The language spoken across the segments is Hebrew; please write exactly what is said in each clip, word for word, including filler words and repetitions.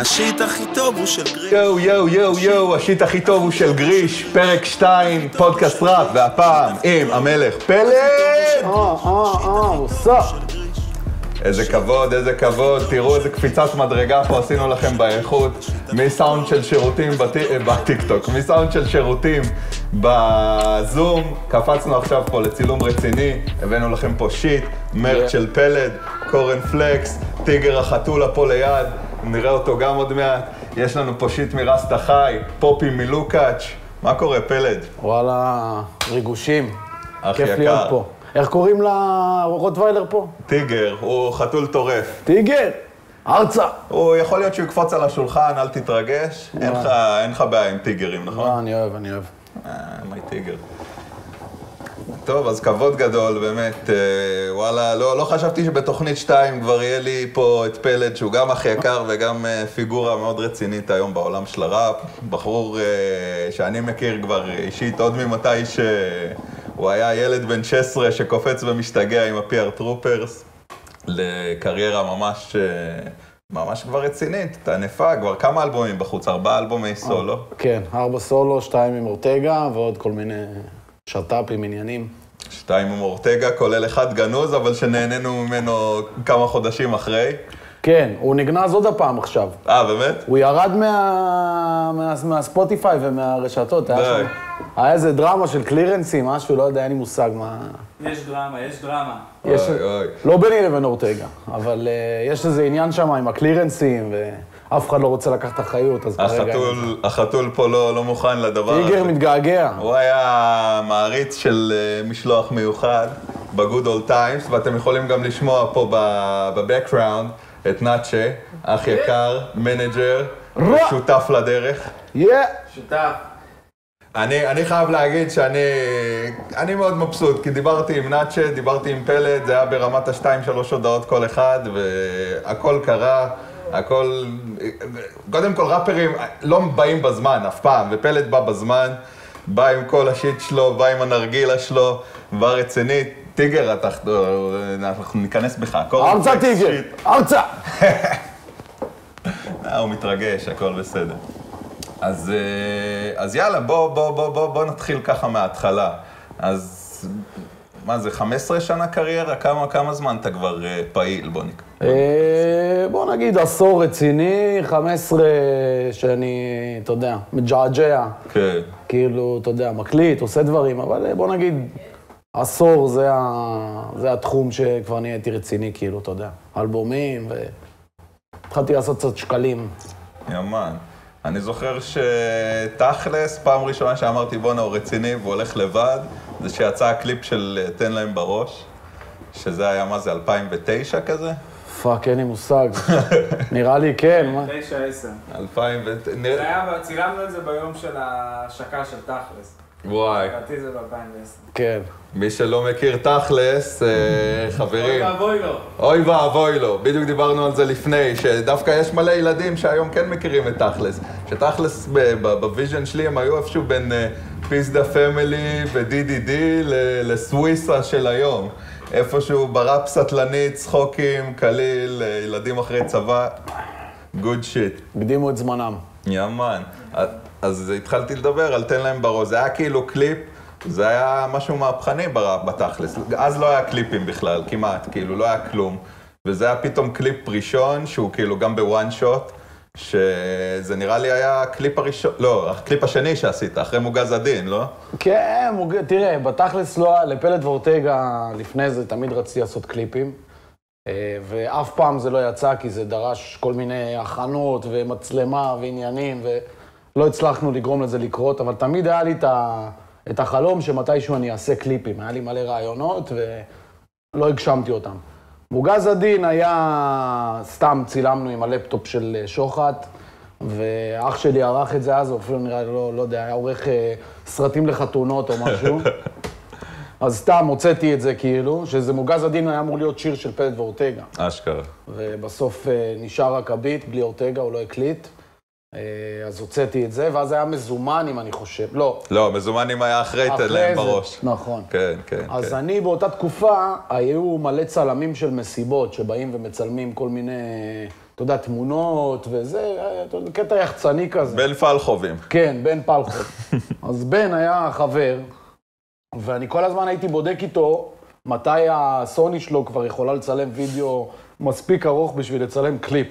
השיט הכי טוב הוא של גריש. יו יו יו יו, השיט הכי טוב הוא של גריש, פרק שתיים, פודקאסט ראפ, והפעם עם המלך פלד. אה אה אה, מוסף. איזה כבוד, איזה כבוד, תראו איזה קפיצת מדרגה פה עשינו לכם באיכות, מסאונד של שירותים בטיקטוק, מסאונד של שירותים בזום, קפצנו עכשיו פה לצילום רציני, הבאנו לכם פה שיט, מרץ של פלד, קורן פלקס, טיגר החתולה פה ליד. נראה אותו גם עוד מעט. יש לנו פה שיט מרסטה חי, פופי מלוקאץ'. מה קורה, פלד? וואלה, ריגושים. כיף להיות פה. איך קוראים לרוטוויילר פה? טיגר, הוא חתול טורף. טיגר, ארצה. הוא יכול להיות שהוא יקפוץ על השולחן, אל תתרגש. אין לך בעיה עם טיגרים, נכון? לא, אני אוהב, אני אוהב. אה, מי טיגר. טוב, אז כבוד גדול, באמת, וואלה, לא, לא חשבתי שבתוכנית שתיים כבר יהיה לי פה את פלד, שהוא גם הכי יקר וגם פיגורה מאוד רצינית היום בעולם של הראפ. בחור שאני מכיר כבר אישית עוד ממתי שהוא היה ילד בן שש עשרה שקופץ ומשתגע עם הפי-אר טרופרס, לקריירה ממש, ממש כבר רצינית, תענפה, כבר כמה אלבומים בחוץ, ארבעה אלבומי סולו. כן, ארבע סולו, שתיים עם אורטגה ועוד כל מיני... שטאפים, עניינים. שתיים עם אורטגה, כולל אחד גנוז, אבל שנהנינו ממנו כמה חודשים אחרי. כן, הוא נגנז עוד הפעם עכשיו. אה, באמת? הוא ירד מהספוטיפיי ומהרשתות. די. היה איזה דרמה של קלירנסים, משהו, לא יודע, אין לי מושג מה... יש דרמה, יש דרמה. אוי, אוי. לא ביני לבין אורטגה, אבל יש איזה עניין שם עם הקלירנסים, ואף אחד לא רוצה לקחת אחריות, אז כרגע... החתול פה לא מוכן לדבר הזה. טיגר מתגעגע. הוא היה מעריץ של משלוח מיוחד ב-Good Old Times, ואתם יכולים גם לשמוע פה ב-Background את נאצ'ה, אח יקר, מנג'ר, שותף לדרך. שותף. אני, אני חייב להגיד שאני אני מאוד מבסוט, כי דיברתי עם נאצ'ה, דיברתי עם פלד, זה היה ברמת ה-שתיים שלוש הודעות כל אחד, והכל קרה, הכל... קודם כל, ראפרים לא באים בזמן, אף פעם, ופלד בא בזמן, בא עם כל השיט שלו, בא עם הנרגילה שלו, בא רצינית. טיגר, אנחנו ניכנס בך. ארצה טיגר, ארצה! הוא מתרגש, הכל בסדר. אז, אז יאללה, בוא, בוא, בוא, בוא, בוא נתחיל ככה מההתחלה. אז מה זה, חמש עשרה שנה קריירה? כמה, כמה זמן אתה כבר פעיל? בוא נקרא. בוא נגיד עשור רציני, חמש עשרה שאני, אתה יודע, מג'עג'ע. כן. כאילו, אתה יודע, מקליט, עושה דברים, אבל בוא נגיד, עשור זה התחום שכבר נהייתי רציני, כאילו, אתה יודע. אלבומים, והתחלתי לעשות קצת שקלים. ימן. אני זוכר שתכלס, פעם ראשונה שאמרתי בונה הוא רציני והוא הולך לבד, זה שיצא הקליפ של תן להם בראש, שזה היה מה זה, אלפיים ותשע כזה? פאק, אין לי מושג. נראה לי כן, מה? תשע עשר. אלפיים ותשע. זה היה, צילמנו את זה ביום של ההשקה של תכלס. וואי. קראתי זה ב-אלפיים ועשר. כן. מי שלא מכיר תכלס, חברים. אוי ואבוי לו. אוי ואבוי לו. בדיוק דיברנו על זה לפני, שדווקא יש מלא ילדים שהיום כן מכירים את תכלס. שתכלס בוויז'ן שלי הם היו איפשהו בין פיסדה פמילי ו-די די די לסוויסה של היום. איפשהו בראפ סטלני, צחוקים, קליל, ילדים אחרי צבא. גוד שיט. הקדימו את זמנם. ימן. אז התחלתי לדבר על תן להם בראש, זה היה כאילו קליפ, זה היה משהו מהפכני בתכלס, אז לא היה קליפים בכלל, כמעט, כאילו, לא היה כלום. וזה היה פתאום קליפ ראשון, שהוא כאילו גם בוואן שוט, שזה נראה לי היה הקליפ הראשון, לא, הקליפ השני שעשית, אחרי מוגז הדין, לא? כן, תראה, בתכלס לא, לפלד ואורטגה לפני זה תמיד רציתי לעשות קליפים, ואף פעם זה לא יצא, כי זה דרש כל מיני הכנות ומצלמה ועניינים, לא הצלחנו לגרום לזה לקרות, אבל תמיד היה לי את החלום שמתישהו אני אעשה קליפים. היה לי מלא רעיונות ולא הגשמתי אותם. מוגז הדין היה... סתם צילמנו עם הלפטופ של שוחט, ואח שלי ערך את זה אז, אפילו נראה, לא, לא יודע, היה עורך סרטים לחתונות או משהו. אז סתם הוצאתי את זה כאילו, שזה מוגז הדין היה אמור להיות שיר של פלד ואורטגה. אשכרה. ובסוף נשאר רק הביט, בלי אורטגה, הוא לא הקליט. אז הוצאתי את זה, ואז היה מזומנים, אני חושב, לא. לא, מזומנים היה אחרי תן להם בראש. נכון. כן, כן. אז אני באותה תקופה, היו מלא צלמים של מסיבות, שבאים ומצלמים כל מיני אתה יודע, תמונות וזה, קטע יחצני כזה. בן פלחובים. כן, בן פלחוב. אז בן היה חבר, ואני כל הזמן הייתי בודק איתו מתי הסוני שלו כבר יכולה לצלם וידאו מספיק ארוך בשביל לצלם קליפ.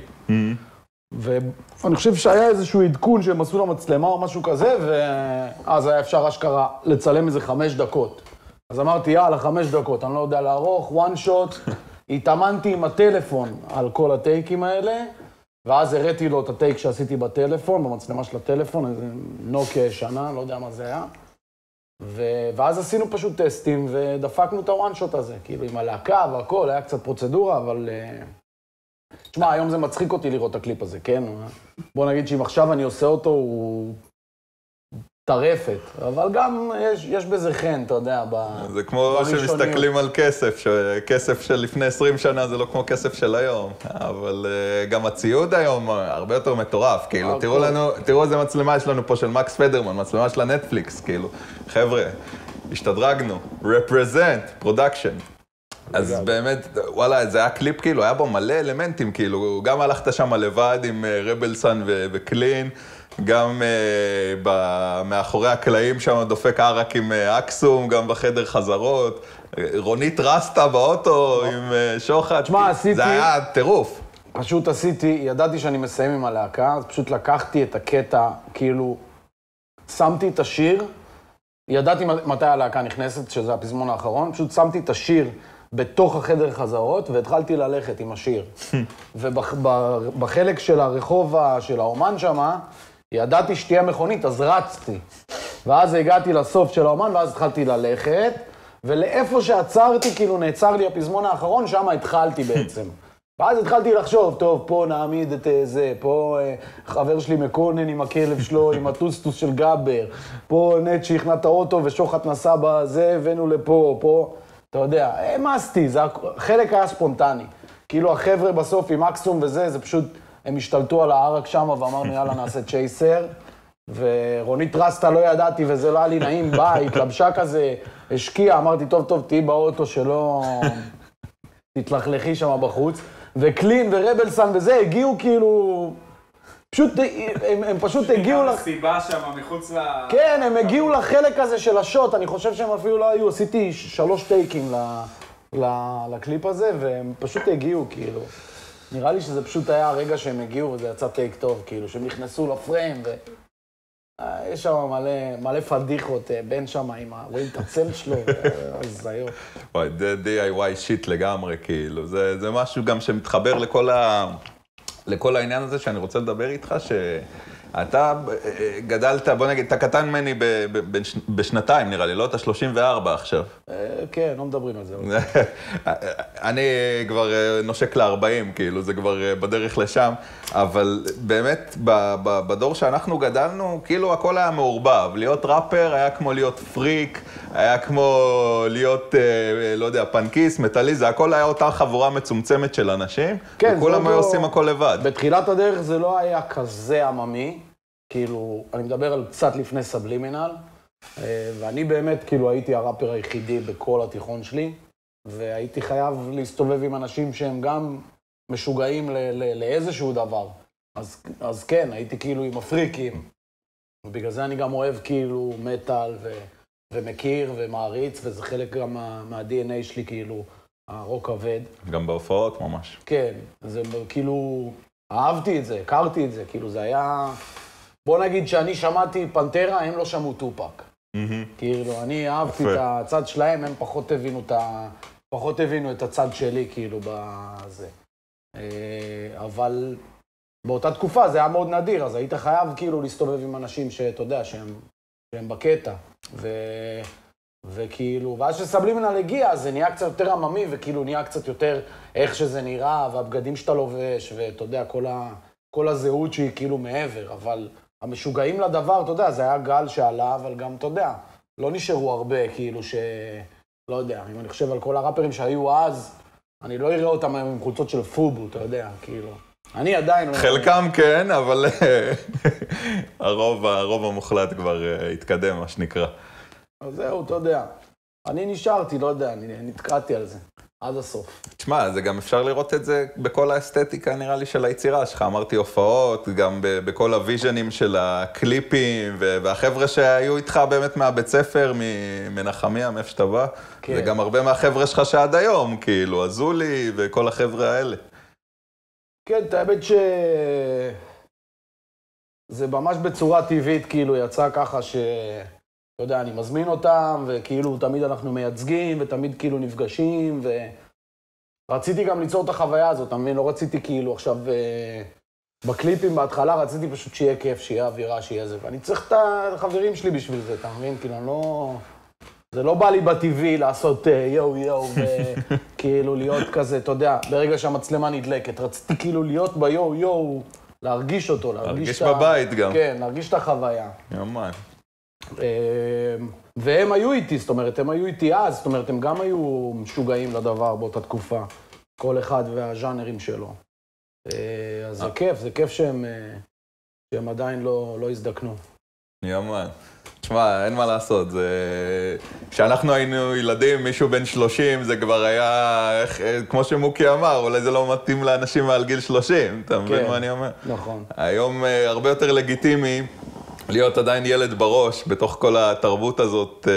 ואני חושב שהיה איזשהו עדכון שהם עשו למצלמה או משהו כזה, ואז היה אפשר אשכרה לצלם איזה חמש דקות. אז אמרתי, יאללה, חמש דקות, אני לא יודע לערוך, וואן שוט. התאמנתי עם הטלפון על כל הטייקים האלה, ואז הראיתי לו את הטייק שעשיתי בטלפון, במצלמה של הטלפון, איזה נוקיה ישנה, לא יודע מה זה היה. ואז עשינו פשוט טסטים ודפקנו את הוואן שוט הזה, כאילו עם הלהקה והכל, היה קצת פרוצדורה, אבל... תשמע, היום זה מצחיק אותי לראות את הקליפ הזה, כן? בוא נגיד שאם עכשיו אני עושה אותו, הוא... טרפת, אבל גם יש, יש בזה חן, אתה יודע, בראשונים. זה כמו שמסתכלים על כסף, שכסף של לפני עשרים שנה זה לא כמו כסף של היום, אבל גם הציוד היום הרבה יותר מטורף, כאילו, תראו לנו, תראו איזה מצלמה יש לנו פה של מקס פדרמן, מצלמה של הנטפליקס, כאילו, חבר'ה, השתדרגנו, represent, production. אז באמת, וואלה, זה היה קליפ, כאילו, היה בו מלא אלמנטים, כאילו, גם הלכת שם לבד עם רבלסן וקלין, גם מאחורי הקלעים שם דופק ערק עם אקסום, גם בחדר חזרות, רונית רסטה באוטו עם שוחד, זה היה טירוף. פשוט עשיתי, ידעתי שאני מסיים עם הלהקה, אז פשוט לקחתי את הקטע, כאילו, שמתי את השיר, ידעתי מתי הלהקה נכנסת, שזה הפזמון האחרון, פשוט שמתי את השיר בתוך החדר חזרות, והתחלתי ללכת עם השיר. ובחלק של הרחוב של האומן שמה, ידעתי שתהיה מכונית, אז רצתי. ואז הגעתי לסוף של האומן, ואז התחלתי ללכת, ולאיפה שעצרתי, כאילו נעצר לי הפזמון האחרון, שמה התחלתי בעצם. ואז התחלתי לחשוב, טוב, פה נעמיד את זה, פה חבר שלי מקונן עם הכלב שלו, עם הטוסטוס של גבר, פה נט שהכנע את האוטו ושוחט נסע בזה, הבאנו לפה, פה... אתה יודע, העמסתי, חלק היה ספונטני. כאילו החבר'ה בסוף עם אקסום וזה, זה פשוט, הם השתלטו על הערק שם ואמרנו, יאללה, נעשה צ'ייסר. ורונית רסטה לא ידעתי וזה לא היה לי נעים, באה, התלבשה כזה, השקיעה, אמרתי, טוב, טוב, תהיי באוטו שלא תתלכלכי שם בחוץ. וקלין ורבלסן וזה הגיעו כאילו... פשוט, הם, הם פשוט הגיעו... שגם הסיבה שם, מחוץ ל... כן, הם הגיעו לחלק הזה של השוט, אני חושב שהם אפילו לא היו, עשיתי שלוש טייקים ל, ל, לקליפ הזה, והם פשוט הגיעו, כאילו. נראה לי שזה פשוט היה הרגע שהם הגיעו, וזה יצא טייק טוב, כאילו, שהם נכנסו לפריים, ו... יש שם מלא, מלא פדיחות, בן שם עם הווינטרצל שלו, אז היום. וואי, זה די איי וואי שיט לגמרי, כאילו. זה, זה משהו גם שמתחבר לכל ה... לכל העניין הזה שאני רוצה לדבר איתך, שאתה גדלת, בוא נגיד, אתה קטן ממני בשנתיים נראה לי, לא? אתה שלושים וארבע עכשיו. כן, לא מדברים על זה. אני כבר נושק ל-ארבעים, כאילו, זה כבר בדרך לשם, אבל באמת, בדור שאנחנו גדלנו, כאילו, הכל היה מעורבב. להיות ראפר היה כמו להיות פריק, היה כמו להיות, לא יודע, פנקיס, מטלי, זה הכל היה אותה חבורה מצומצמת של אנשים, וכולם היו עושים הכל לבד. בתחילת הדרך זה לא היה כזה עממי, כאילו, אני מדבר על קצת לפני סבלימינל, ואני באמת, כאילו, הייתי הראפר היחידי בכל התיכון שלי, והייתי חייב להסתובב עם אנשים שהם גם משוגעים לאיזשהו דבר. אז כן, הייתי כאילו עם הפריקים, ובגלל זה אני גם אוהב כאילו מטל ו... ומכיר ומעריץ, וזה חלק גם מה-די אן איי שלי, כאילו, הרוק כבד. גם בהופעות ממש. כן, זה כאילו, אהבתי את זה, הכרתי את זה, כאילו זה היה... בוא נגיד שאני שמעתי פנטרה, הם לא שמעו טופק. כאילו, אני אהבתי את הצד שלהם, הם פחות הבינו את הצד שלי, כאילו, בזה. אבל באותה תקופה זה היה מאוד נדיר, אז היית חייב כאילו להסתובב עם אנשים שאתה יודע, שהם... שהם בקטע, ו... וכאילו, ואז שסבלימינל הגיע, זה נהיה קצת יותר עממי, וכאילו נהיה קצת יותר איך שזה נראה, והבגדים שאתה לובש, ואתה יודע, כל, ה... כל הזהות שהיא כאילו מעבר, אבל המשוגעים לדבר, אתה יודע, זה היה גל שעלה, אבל גם, אתה יודע, לא נשארו הרבה, כאילו, ש... לא יודע, אם אני חושב על כל הראפרים שהיו אז, אני לא אראה אותם עם חולצות של פובו, אתה יודע, כאילו. אני עדיין... חלקם כן, אבל הרוב המוחלט כבר התקדם, מה שנקרא. אז זהו, אתה יודע. אני נשארתי, לא יודע, אני נתקעתי על זה. עד הסוף. תשמע, זה גם אפשר לראות את זה בכל האסתטיקה, נראה לי, של היצירה שלך. אמרתי הופעות, גם בכל הוויז'נים של הקליפים, והחבר'ה שהיו איתך באמת מהבית ספר, מנחמיה, מאיפה שאתה בא. כן. וגם הרבה מהחבר'ה שלך שעד היום, כאילו, אזולי וכל החבר'ה האלה. כן, את האמת ש... זה ממש בצורה טבעית, כאילו, יצא ככה ש... אתה יודע, אני מזמין אותם, וכאילו תמיד אנחנו מייצגים, ותמיד כאילו נפגשים, ורציתי גם ליצור את החוויה הזאת, אתה מבין? לא רציתי כאילו עכשיו, בקליפים בהתחלה רציתי פשוט שיהיה כיף, שיהיה אווירה, שיהיה זה, ואני צריך את החברים שלי בשביל זה, אתה מבין? כאילו, אני לא... זה לא בא לי בטבעי לעשות יו יו, וכאילו להיות כזה, אתה יודע, ברגע שהמצלמה נדלקת, רציתי כאילו להיות ביו יו, להרגיש אותו, להרגיש את ה... בבית גם. כן, להרגיש את החוויה. יומן. והם היו איתי, זאת אומרת, הם היו איתי אז, זאת אומרת, הם גם היו משוגעים לדבר באותה תקופה, כל אחד והז'אנרים שלו. אז זה כיף, זה כיף שהם עדיין לא הזדקנו. יאמן. תשמע, אין מה לעשות, כשאנחנו היינו ילדים, מישהו בן שלושים, זה כבר היה, כמו שמוקי אמר, אולי זה לא מתאים לאנשים מעל גיל שלושים, אתה מבין מה אני אומר? נכון. היום הרבה יותר לגיטימי, להיות עדיין ילד בראש, בתוך כל התרבות הזאת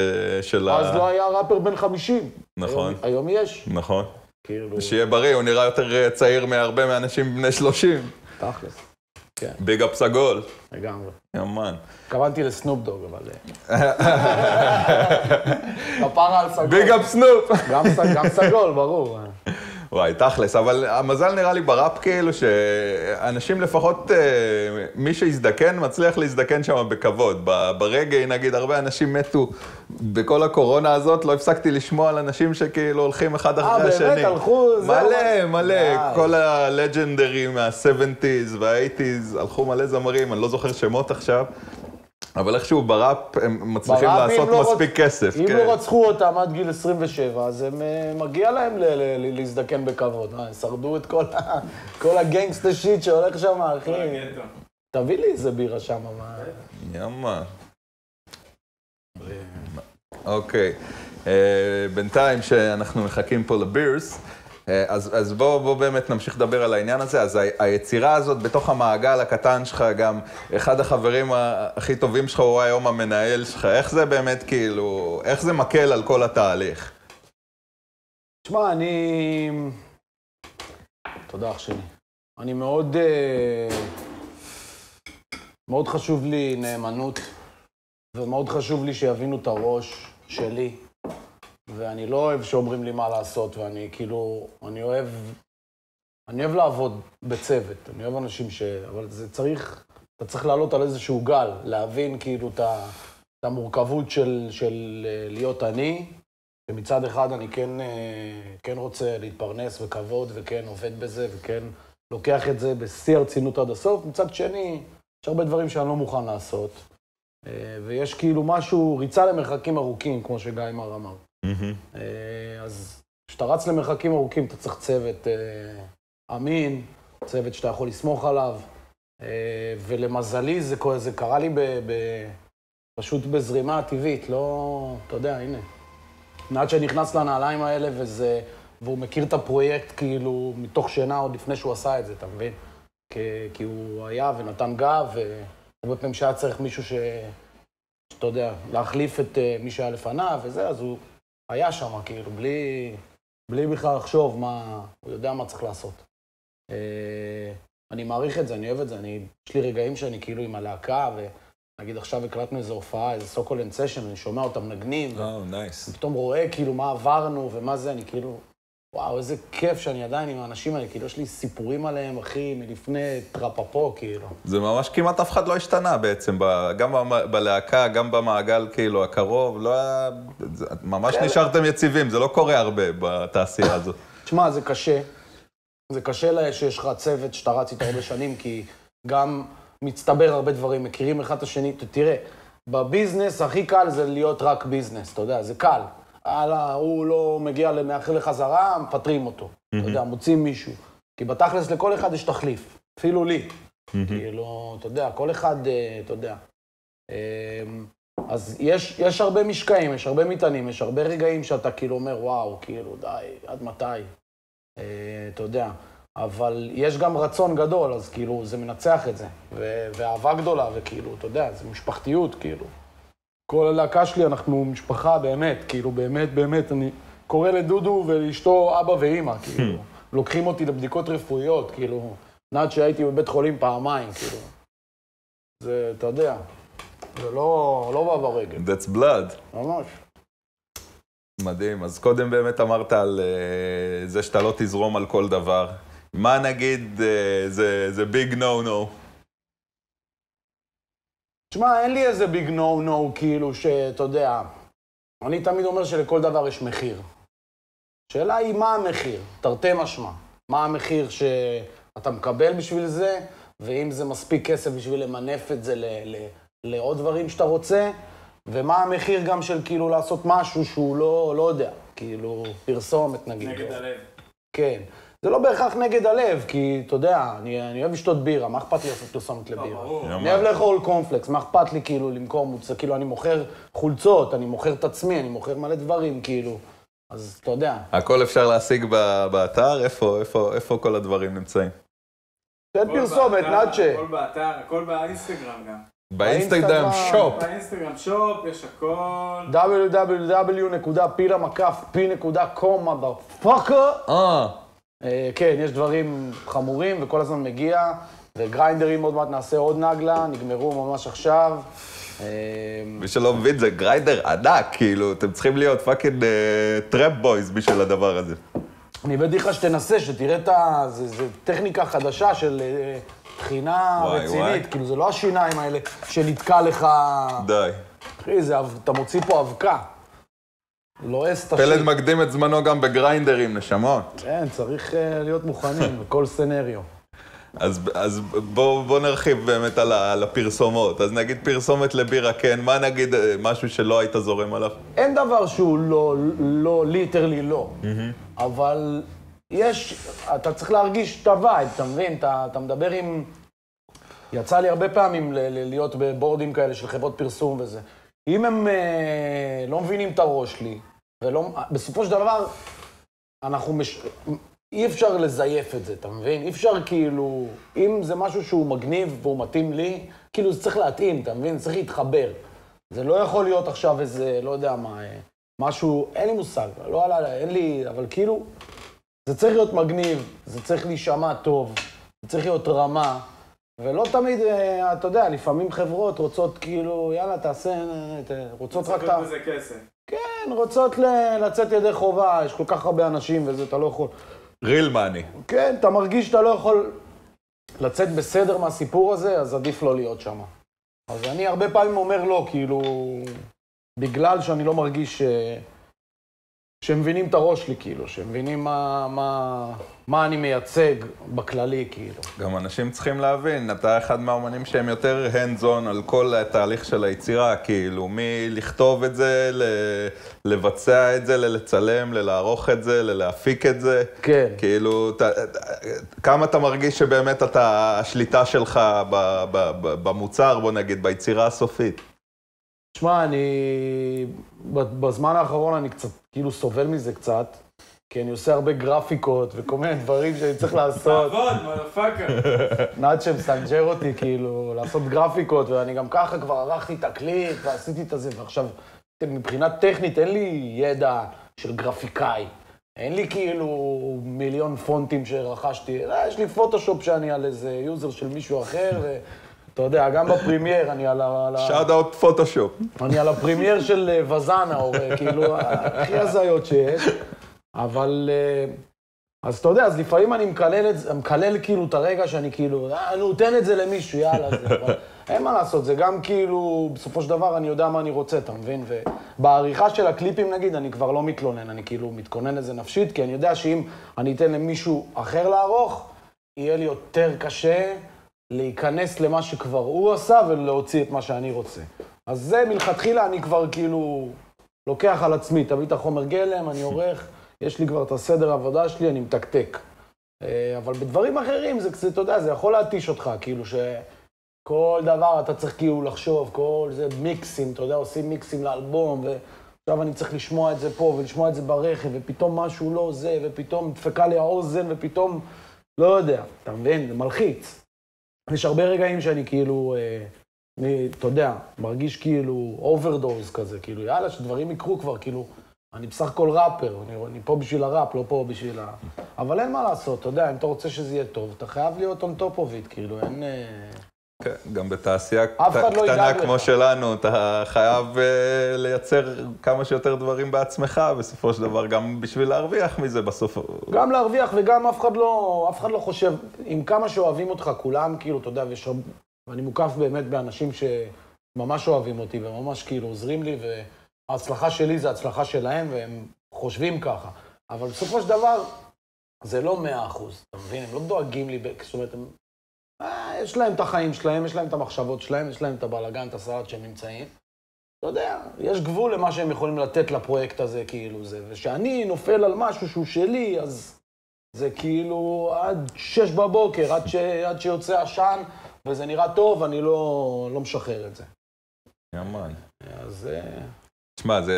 של ה... אז לא היה ראפר בן חמישים. נכון. היום יש. נכון. כאילו... שיהיה בריא, הוא נראה יותר צעיר מהרבה מאנשים בני שלושים. תכלס. כן. ביג אפ סגול. לגמרי. ימן. התכוונתי לסנופ דוג, אבל... הפרה על סגול. ביג אפ סנופ. גם סגול, ברור. וואי, תכלס, אבל המזל נראה לי בראפ כאילו שאנשים לפחות, מי שהזדקן מצליח להזדקן שם בכבוד. ברגע, נגיד, הרבה אנשים מתו בכל הקורונה הזאת, לא הפסקתי לשמוע על אנשים שכאילו הולכים אחד אחרי השני. אה, באמת, הלכו... מלא, מלא, כל הלג'נדרים מה-שבעים וה-שמונים, הלכו מלא זמרים, אני לא זוכר שמות עכשיו. אבל איכשהו בראפ הם מצליחים לעשות מספיק כסף. אם לא רצחו אותם עד גיל עשרים ושבע, אז מגיע להם להזדקן בכבוד. שרדו את כל הגנגסטר שיט שהולך שם, אחי. תביא לי איזה בירה שם, מה... ימה. אוקיי. בינתיים שאנחנו מחכים פה לבירס, אז בואו באמת נמשיך לדבר על העניין הזה. אז היצירה הזאת בתוך המעגל הקטן שלך, גם אחד החברים הכי טובים שלך הוא היום המנהל שלך. איך זה באמת כאילו, איך זה מקל על כל התהליך? תשמע, אני... תודה אח שלי. אני מאוד... מאוד חשוב לי נאמנות, ומאוד חשוב לי שיבינו את הראש שלי. ואני לא אוהב שאומרים לי מה לעשות, ואני כאילו, אני אוהב, אני אוהב לעבוד בצוות, אני אוהב אנשים ש... אבל זה צריך, אתה צריך לעלות על איזשהו גל, להבין כאילו את המורכבות של, של להיות אני, ומצד אחד אני כן, כן רוצה להתפרנס וכבוד, וכן עובד בזה, וכן לוקח את זה בשיא הרצינות עד הסוף, מצד שני, יש הרבה דברים שאני לא מוכן לעשות, ויש כאילו משהו, ריצה למרחקים ארוכים, כמו שגיא מר אמר. אז כשאתה רץ למרחקים ארוכים, אתה צריך צוות אמין, צוות שאתה יכול לסמוך עליו, ולמזלי זה קרה לי פשוט בזרימה טבעית, לא, אתה יודע, הנה. נעד שנכנס לנעליים האלה, והוא מכיר את הפרויקט כאילו מתוך שינה עוד לפני שהוא עשה את זה, אתה מבין? כי הוא היה ונתן גב, ובאמת פעמים שהיה צריך מישהו ש... אתה יודע, להחליף את מי שהיה לפניו וזה, אז הוא... היה שם, כאילו, בלי, בלי בכלל לחשוב מה, הוא יודע מה צריך לעשות. אני מעריך את זה, אני אוהב את זה, אני, יש לי רגעים שאני כאילו עם הלהקה, ונגיד עכשיו הקלטנו איזו הופעה, איזה סוקול אנד סשן, אני שומע אותם נגנים, ופתאום רואה כאילו מה עברנו ומה זה, אני כאילו, וואו, איזה כיף שאני עדיין עם האנשים האלה, כאילו, יש לי סיפורים עליהם, אחי, מלפני טרפפו, כאילו. זה ממש כמעט אף אחד לא השתנה בעצם, גם בלהקה, גם במעגל, כאילו, הקרוב, לא היה... ממש נשארתם יציבים, זה לא קורה הרבה בתעשייה הזו. תשמע, זה קשה. זה קשה שיש לך צוות שאתה רץ איתו הרבה שנים, כי גם מצטבר הרבה דברים, מכירים אחד את השני. תראה, בביזנס הכי קל זה להיות רק ביזנס, אתה יודע, זה קל. הלאה, הוא לא מגיע למאחל לחזרה, מפטרים אותו. אתה יודע, מוצאים מישהו. כי בתכלס לכל אחד יש תחליף, אפילו לי. כאילו, אתה יודע, כל אחד, אתה יודע. אז יש, יש הרבה משקעים, יש הרבה מטענים, יש הרבה רגעים שאתה כאילו אומר, וואו, כאילו, די, עד מתי? אה, אתה יודע. אבל יש גם רצון גדול, אז כאילו, זה מנצח את זה. ו- ואהבה גדולה, וכאילו, אתה יודע, זה משפחתיות, כאילו. כל הלהקה שלי, אנחנו משפחה באמת, כאילו, באמת, באמת, אני קורא לדודו ולאשתו אבא ואימא, כאילו. לוקחים אותי לבדיקות רפואיות, כאילו. נעד שהייתי בבית חולים פעמיים, כאילו. זה, אתה יודע. זה לא, לא בא ברגל. That's blood. ממש. מדהים. אז קודם באמת אמרת על uh, זה שאתה לא תזרום על כל דבר. מה נגיד, uh, זה, זה big no-no? תשמע, אין לי איזה big no-no, כאילו, שאתה יודע, אני תמיד אומר שלכל דבר יש מחיר. שאלה היא, מה המחיר? תרתי משמע. מה המחיר שאתה מקבל בשביל זה, ואם זה מספיק כסף בשביל למנף את זה ל... ל- לעוד דברים שאתה רוצה, ומה המחיר גם של כאילו לעשות משהו שהוא לא, לא יודע, כאילו פרסומת נגיד. נגד הלב. כן. זה לא בהכרח נגד הלב, כי אתה יודע, אני, אני אוהב לשתות בירה, מה אכפת לי לעשות פרסומת לבירה? אני אוהב לאכול קורנפלקס, מה אכפת לי כאילו למכור מוצא, כאילו אני מוכר חולצות, אני מוכר את עצמי, אני מוכר מלא דברים כאילו, אז אתה יודע. הכל אפשר להשיג באתר, איפה, איפה, איפה כל הדברים נמצאים? תן פרסומת, נאצ'ה. הכל באתר, הכל באינסטגרם גם. באינסטגרם שופ. באינסטגרם שופ, יש הכל. דאבליו דאבליו דאבליו נקודה פירמקף פי נקודה קום מודרפאקר. אה. כן, יש דברים חמורים וכל הזמן מגיע. וגריינדרים, עוד מעט נעשה עוד נגלה, נגמרו ממש עכשיו. מי שלא מבין, זה גריינדר ענק, כאילו, אתם צריכים להיות פאקינג טראפ בויז בשביל הדבר הזה. אני בדיחה שתנסה, שתראה את ה... זה טכניקה חדשה של... בחינה רצינית, כאילו זה לא השיניים האלה שנתקע לך... די. אחי, אתה מוציא פה אבקה. לועס את השין. פלד מקדים את זמנו גם בגריינדרים, נשמות. כן, צריך להיות מוכנים בכל סנריו. אז בואו נרחיב באמת על הפרסומות. אז נגיד פרסומת לבירה, כן, מה נגיד משהו שלא היית זורם עליו? אין דבר שהוא לא, לא, ליטרלי לא. אבל... יש, אתה צריך להרגיש את הווייב, אתה מבין? אתה, אתה מדבר עם... יצא לי הרבה פעמים ל- ל- להיות בבורדים כאלה של חברות פרסום וזה. אם הם אה, לא מבינים את הראש לי, ולא... בסופו של דבר, אנחנו מש... אי אפשר לזייף את זה, אתה מבין? אי אפשר כאילו... אם זה משהו שהוא מגניב והוא מתאים לי, כאילו זה צריך להתאים, אתה מבין? צריך להתחבר. זה לא יכול להיות עכשיו איזה, לא יודע מה, משהו... אין לי מושג, לא עלה, אין לי... אבל כאילו... זה צריך להיות מגניב, זה צריך להישמע טוב, זה צריך להיות רמה, ולא תמיד, אתה יודע, לפעמים חברות רוצות כאילו, יאללה, תעשה, רוצות רק... רוצות בזה כסף. כן, רוצות לצאת ידי חובה, יש כל כך הרבה אנשים וזה, אתה לא יכול... real money. כן, אתה מרגיש שאתה לא יכול לצאת בסדר מהסיפור הזה, אז עדיף לא להיות שם. אז אני הרבה פעמים אומר לא, כאילו, בגלל שאני לא מרגיש... שמבינים את הראש לי, כאילו, שמבינים מה, מה, מה אני מייצג בכללי, כאילו. גם אנשים צריכים להבין, אתה אחד מהאומנים שהם יותר hands-on על כל התהליך של היצירה, כאילו, מלכתוב את זה, ל- לבצע את זה, ללצלם, ללערוך את זה, ללהפיק את זה. כן. כאילו, ת- כמה אתה מרגיש שבאמת אתה, השליטה שלך ב- ב- ב- במוצר, בוא נגיד, ביצירה הסופית? תשמע, אני... בזמן האחרון אני קצת, כאילו סובל מזה קצת, כי אני עושה הרבה גרפיקות וכל מיני דברים שאני צריך לעשות. תעבוד, מלפאקר. נאצ'ה מסנג'ר אותי, כאילו, לעשות גרפיקות, ואני גם ככה כבר ערכתי תקליט ועשיתי את זה, ועכשיו, מבחינה טכנית, אין לי ידע של גרפיקאי. אין לי כאילו מיליון פונטים שרכשתי. יש לי פוטושופ שאני על איזה יוזר של מישהו אחר, אתה יודע, גם בפרימייר אני על ה... שאט אאוט פוטושופ. אני על הפרימייר של וזנה, או כאילו, הכי הזיות שיש. אבל... אז אתה יודע, אז לפעמים אני מקלל את זה, מקלל כאילו את הרגע שאני כאילו, אה, נו, תן את זה למישהו, יאללה, זה. אבל אין מה לעשות, זה גם כאילו, בסופו של דבר אני יודע מה אני רוצה, אתה מבין? ובעריכה של הקליפים, נגיד, אני כבר לא מתלונן, אני כאילו מתכונן לזה נפשית, כי אני יודע שאם אני אתן למישהו אחר לערוך, יהיה לי יותר קשה להיכנס למה שכבר הוא עשה ולהוציא את מה שאני רוצה. אז זה מלכתחילה אני כבר כאילו לוקח על עצמי, תביא את החומר גלם, אני עורך, יש לי כבר את הסדר העבודה שלי, אני מתקתק. אבל בדברים אחרים זה קצת, אתה יודע, זה יכול להתיש אותך, כאילו ש... כל דבר אתה צריך כאילו לחשוב, כל זה מיקסים, אתה יודע, עושים מיקסים לאלבום, ועכשיו אני צריך לשמוע את זה פה ולשמוע את זה ברכב, ופתאום משהו לא זה, ופתאום דפקה לי האוזן, ופתאום, לא יודע, אתה מבין, זה מלחיץ. יש הרבה רגעים שאני כאילו, אני, אתה יודע, מרגיש כאילו אוברדוז כזה, כאילו, יאללה, שדברים יקרו כבר, כאילו, אני בסך הכל ראפר, אני, אני פה בשביל הראפ, לא פה בשביל ה... אבל אין מה לעשות, אתה יודע, אם אתה רוצה שזה יהיה טוב, אתה חייב להיות on top of it, כאילו, אין... כן, גם בתעשייה קטנה כמו שלנו, אתה חייב לייצר כמה שיותר דברים בעצמך, בסופו של דבר, גם בשביל להרוויח מזה בסוף. גם להרוויח וגם אף אחד לא, אף אחד לא חושב, עם כמה שאוהבים אותך, כולם, כאילו, אתה יודע, ויש... ואני מוקף באמת באנשים שממש אוהבים אותי, וממש כאילו עוזרים לי, וההצלחה שלי זה הצלחה שלהם, והם חושבים ככה. אבל בסופו של דבר, זה לא מאה אחוז, אתה מבין? הם לא דואגים לי, זאת אומרת, הם... יש להם את החיים שלהם, יש להם את המחשבות שלהם, יש להם את הבלגן, את הסלט שהם נמצאים. אתה יודע, יש גבול למה שהם יכולים לתת לפרויקט הזה, כאילו זה. ושאני נופל על משהו שהוא שלי, אז זה כאילו עד שש בבוקר, עד, ש... עד שיוצא השן, וזה נראה טוב, אני לא, לא משחרר את זה. ימן. אז... תשמע, זה...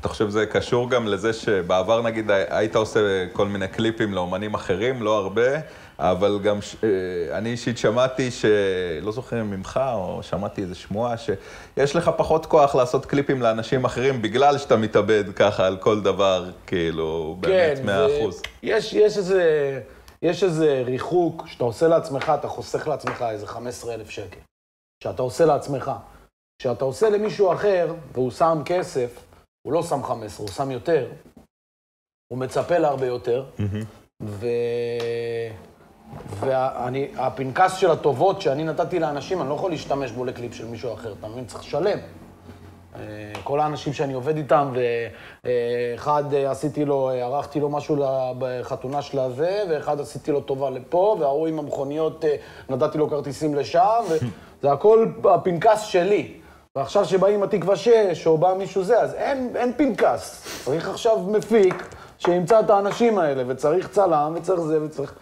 אתה חושב זה קשור גם לזה שבעבר, נגיד, היית עושה כל מיני קליפים לאומנים אחרים, לא הרבה, אבל גם ש... אני אישית שמעתי ש... לא זוכר ממך, או שמעתי איזו שמועה, שיש לך פחות כוח לעשות קליפים לאנשים אחרים, בגלל שאתה מתאבד ככה על כל דבר, כאילו, באמת מאה אחוז. כן, זה... יש, יש איזה... יש איזה ריחוק שאתה עושה לעצמך, אתה חוסך לעצמך איזה חמישה עשר אלף שקל. שאתה עושה לעצמך. כשאתה עושה למישהו אחר, והוא שם כסף, הוא לא שם חמש עשרה, הוא שם יותר, הוא מצפה להרבה יותר, ו... ואני, הפנקס של הטובות שאני נתתי לאנשים, אני לא יכול להשתמש בו לקליפ של מישהו אחר, אתה מבין? צריך לשלם. כל האנשים שאני עובד איתם, ואחד עשיתי לו, ערכתי לו משהו בחתונה שלה זה, ואחד עשיתי לו טובה לפה, וההוא עם המכוניות, נתתי לו כרטיסים לשם, וזה הכל הפנקס שלי. ועכשיו שבאים התקווה שש, או בא מישהו זה, אז אין, אין פנקס. צריך עכשיו מפיק שימצא את האנשים האלה, וצריך צלם, וצריך זה, וצריך...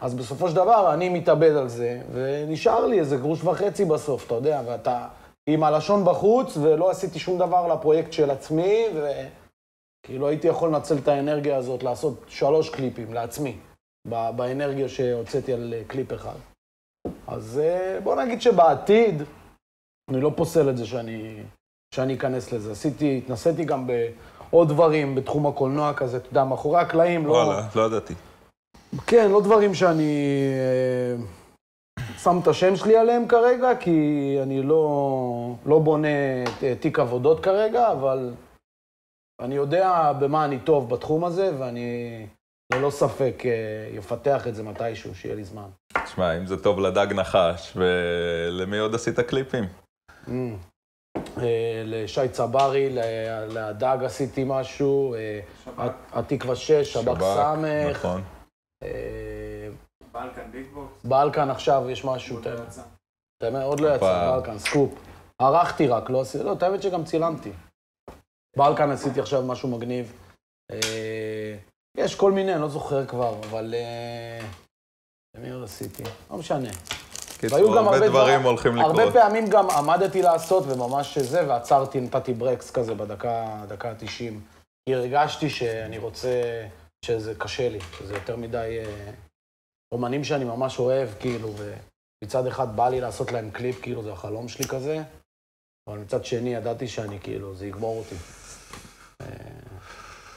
אז בסופו של דבר, אני מתאבד על זה, ונשאר לי איזה גרוש וחצי בסוף, אתה יודע, ואתה... עם הלשון בחוץ, ולא עשיתי שום דבר לפרויקט של עצמי, וכאילו הייתי יכול לנצל את האנרגיה הזאת, לעשות שלוש קליפים לעצמי, באנרגיה שהוצאתי על קליפ אחד. אז בוא נגיד שבעתיד, אני לא פוסל את זה שאני, שאני אכנס לזה. עשיתי, התנסיתי גם בעוד דברים בתחום הקולנוע כזה, אתה יודע, מאחורי הקלעים, לא... וואלה, לא ידעתי. כן, לא דברים שאני... שם את השם שלי עליהם כרגע, כי אני לא, לא בונה תיק עבודות כרגע, אבל אני יודע במה אני טוב בתחום הזה, ואני ללא ספק יפתח את זה מתישהו, שיהיה לי זמן. תשמע, אם זה טוב לדג נחש, ולמי עוד עשית קליפים? לשי צברי, לדג עשיתי משהו, התקווה שש, שב"כ סמך. נכון. בלקן ביטבוקס? בלקן עכשיו יש משהו, תאמת. תאמת, עוד לא יצא, בלקן, סקופ. ערכתי רק, לא עשיתי, לא, תאמת שגם צילמתי. בלקן עשיתי עכשיו משהו מגניב. יש כל מיני, אני לא זוכר כבר, אבל... למי עוד עשיתי? לא משנה. קיצור, הרבה דברים הולכים לקרות. הרבה פעמים גם עמדתי לעשות, וממש זה, ועצרתי, נתתי ברקס כזה בדקה ה-תשעים. כי הרגשתי שאני רוצה, שזה קשה לי, שזה יותר מדי... אומנים שאני ממש אוהב, כאילו, ומצד אחד בא לי לעשות להם קליפ, כאילו, זה החלום שלי כזה, אבל מצד שני ידעתי שאני, כאילו, זה יגמור אותי.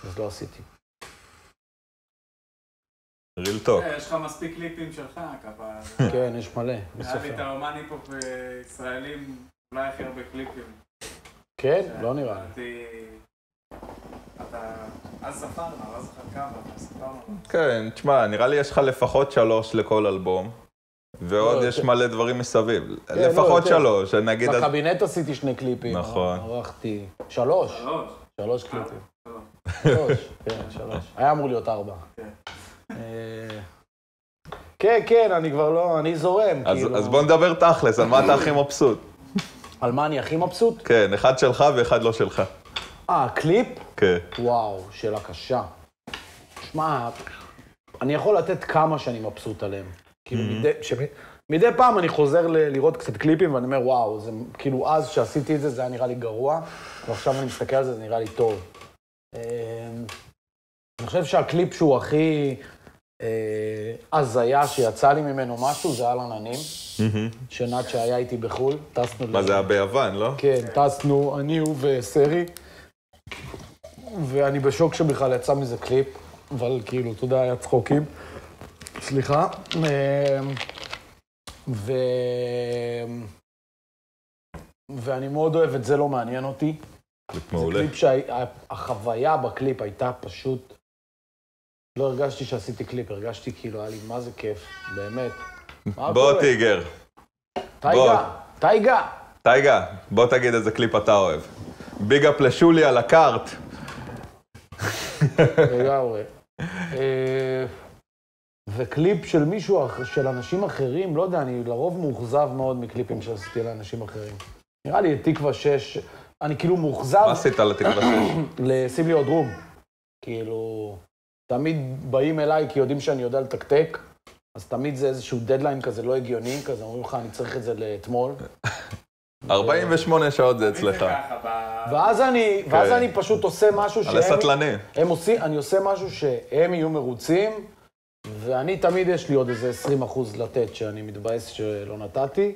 אז לא עשיתי. ריל טוק. יש לך מספיק קליפים שלך, כפה. כן, יש מלא. היה לי את האומן היפ-הופ ישראלים, אולי הכי הרבה קליפים. כן? לא נראה. אז ספרנו, אז אחר כמה, אז ספרנו. כן, תשמע, נראה לי יש לך לפחות שלוש לכל אלבום, ועוד יש מלא דברים מסביב. לפחות שלוש, אני אגיד... בקבינט עשיתי שני קליפים. נכון. ערכתי... שלוש. שלוש. שלוש קליפים. שלוש. כן, שלוש. היה אמור להיות ארבע. כן. כן, כן, אני כבר לא... אני זורם, כאילו. אז בוא נדבר תכלס, על מה אתה הכי מבסוט. על מה אני הכי מבסוט? כן, אחד שלך ואחד לא שלך. אה, קליפ? כן. וואו, שאלה קשה. שמע, אני יכול לתת כמה שאני מבסוט עליהם. כאילו, מדי פעם אני חוזר לראות קצת קליפים, ואני אומר, וואו, זה כאילו אז שעשיתי את זה, זה היה נראה לי גרוע, ועכשיו אני מסתכל על זה, זה נראה לי טוב. אני חושב שהקליפ שהוא הכי הזיה שיצא לי ממנו משהו, זה על עננים. שנת שהיה איתי בחול, טסנו... מה זה היה ביוון, לא? כן, טסנו, אני הוא וסרי, ואני בשוק שבכלל יצא מזה קליפ, אבל כאילו, אתה יודע, היה צחוקים. סליחה. ו... ואני מאוד אוהב את זה לא מעניין אותי. קליפ מעולה. זה קליפ שהחוויה בקליפ הייתה פשוט... לא הרגשתי שעשיתי קליפ, הרגשתי כאילו, היה לי מה זה כיף, באמת. בוא טיגר. טייגה, טייגה. טייגה, בוא תגיד איזה קליפ אתה אוהב. ביג אפ לשולי על הקארט. לגמרי. וקליפ של מישהו, של אנשים אחרים, לא יודע, אני לרוב מאוכזב מאוד מקליפים שעשיתי לאנשים אחרים. נראה לי תקווה שש, אני כאילו מאוכזב... מה עשית לתקווה שש? לשים לי עוד רום. כאילו, תמיד באים אליי כי יודעים שאני יודע לתקתק, אז תמיד זה איזשהו דדליין כזה לא הגיוני, כזה אומרים לך, אני צריך את זה לאתמול. ארבעים ושמונה שעות זה אצלך. ואז אני, ואז אני פשוט עושה משהו שהם... על הסטלני. הם עושים, אני עושה משהו שהם יהיו מרוצים, ואני תמיד יש לי עוד איזה עשרים אחוז לתת, שאני מתבאס שלא נתתי.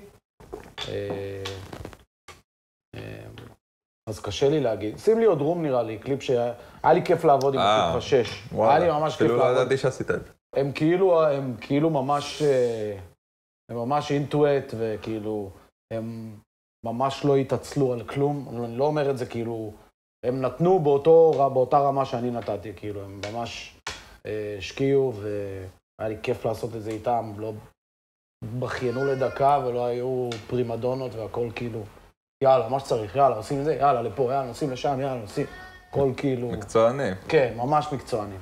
אז קשה לי להגיד. שים לי עוד רום נראה לי, קליפ שהיה... היה לי כיף לעבוד עם הקליפ השש. היה לי ממש כיף לעבוד. כאילו לא ידעתי שעשית את זה. הם כאילו, הם כאילו ממש... הם ממש אינטואט וכאילו... הם ממש לא התעצלו על כלום. אני לא אומר את זה כאילו... הם נתנו באותה רמה שאני נתתי, כאילו. הם ממש... השקיעו, והיה לי כיף לעשות את זה איתם, לא בכיינו לדקה ולא היו פרימדונות והכל כאילו, יאללה, מה שצריך, יאללה, עושים את זה, יאללה, לפה, יאללה, נוסעים לשם, יאללה, נוסעים, כל כאילו... מקצוענים. כן, ממש מקצוענים.